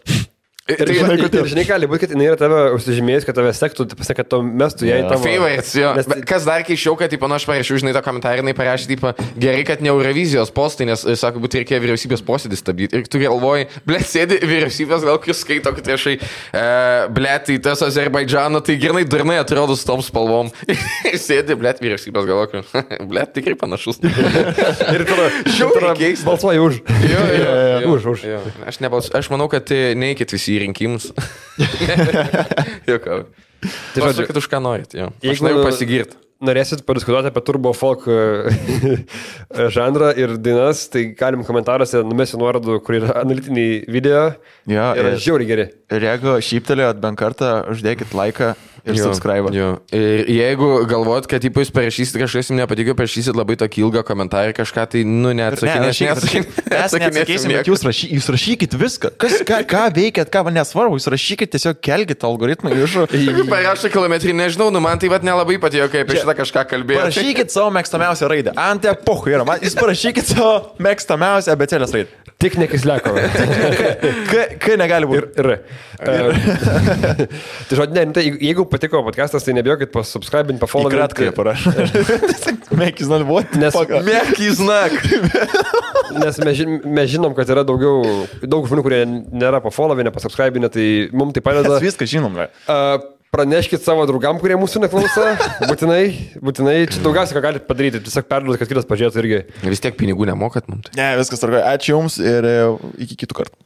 Ir, ir, žinai, ir, ir žinai, gali būti, kad jinai yra tave užsižymėjus, kad tave sektų, kad to mestų jai yeah. tavo... Favorites, jo. Nes... Kas dar keišiau, kad, tipo, nu, aš parašiau, žinai, tą komentarį, jinai parašė, tipo, gerai, kad ne Eurovizijos postai, nes, sako, būtų reikėjo vyriausybės posėdį stabdyti. Ir tu galvoji, ble, sėdi vyriausybės, gal kuris skaito, kad viešai, e, ble, tai tas Azerbaidžano, tai gernai durnai atrodo su tom spalvom. Ir sėdi, ble, vyriausybės galvoju, ble, tikrai panašus. ir tada, tada balsuoji už. Jo, jo, jo, už, už. Jo. Aš, nebalsu, aš manau, kad neikit visi rinkimus. Jokau. Tai pasakyti, už ką norit. Jo. Aš noriu pasigirti. Norėsit padiskutuoti apie turbo folk žanrą ir dainas, tai galim komentaruose numesiu nuorodų, kur yra analitiniai video. Jo, ir žiauriai geri. Ir jeigu šyptelėjot bent kartą, uždėkit laiką ir subscribe. Jo. Ir jeigu galvojot, kad tipo, jūs parašysit kažkas, jums nepatikėjo, parašysit labai tokį ilgą komentarį kažką, tai nu neatsakinėsim. Mes neatsakysim, bet jūs, rašy, jūs rašykit viską. Kas, ką, ką veikėt, ką man nesvarbu, jūs rašykit, tiesiog kelgit algoritmą iš... Parašo kilometrinį, nežinau, nu man tai vat nelabai patėjo, kaip iš kažką kalbėjo. Parašykit savo mėgstamiausią raidę. Ante puch yra. Man, jūs parašykit savo mėgstamiausią abėcėlės raidę. Tik ne Kislekovai. K, K negali būti. Ir. ir. Tai žodinė, nu, tai jeigu patiko podcastas, tai nebijokit pasubscribinti, pafollow. Į kratką parašau. Make is not what? Nes, Make is not. Nes mes, mes žinom, kad yra daugiau, daug žmonių, kurie nėra pafollow, nepasubscribinę, tai mums tai padeda. Mes viską žinom. Uh, Praneškit savo draugam, kurie mūsų neklauso, būtinai, būtinai, čia daugiausia, ką galite padaryti, tiesiog perduoti, kad kitas pažiūrėtų irgi. Vis tiek pinigų nemokat mums. Ne, viskas tarkai. Ačiū Jums ir iki kitų kartų.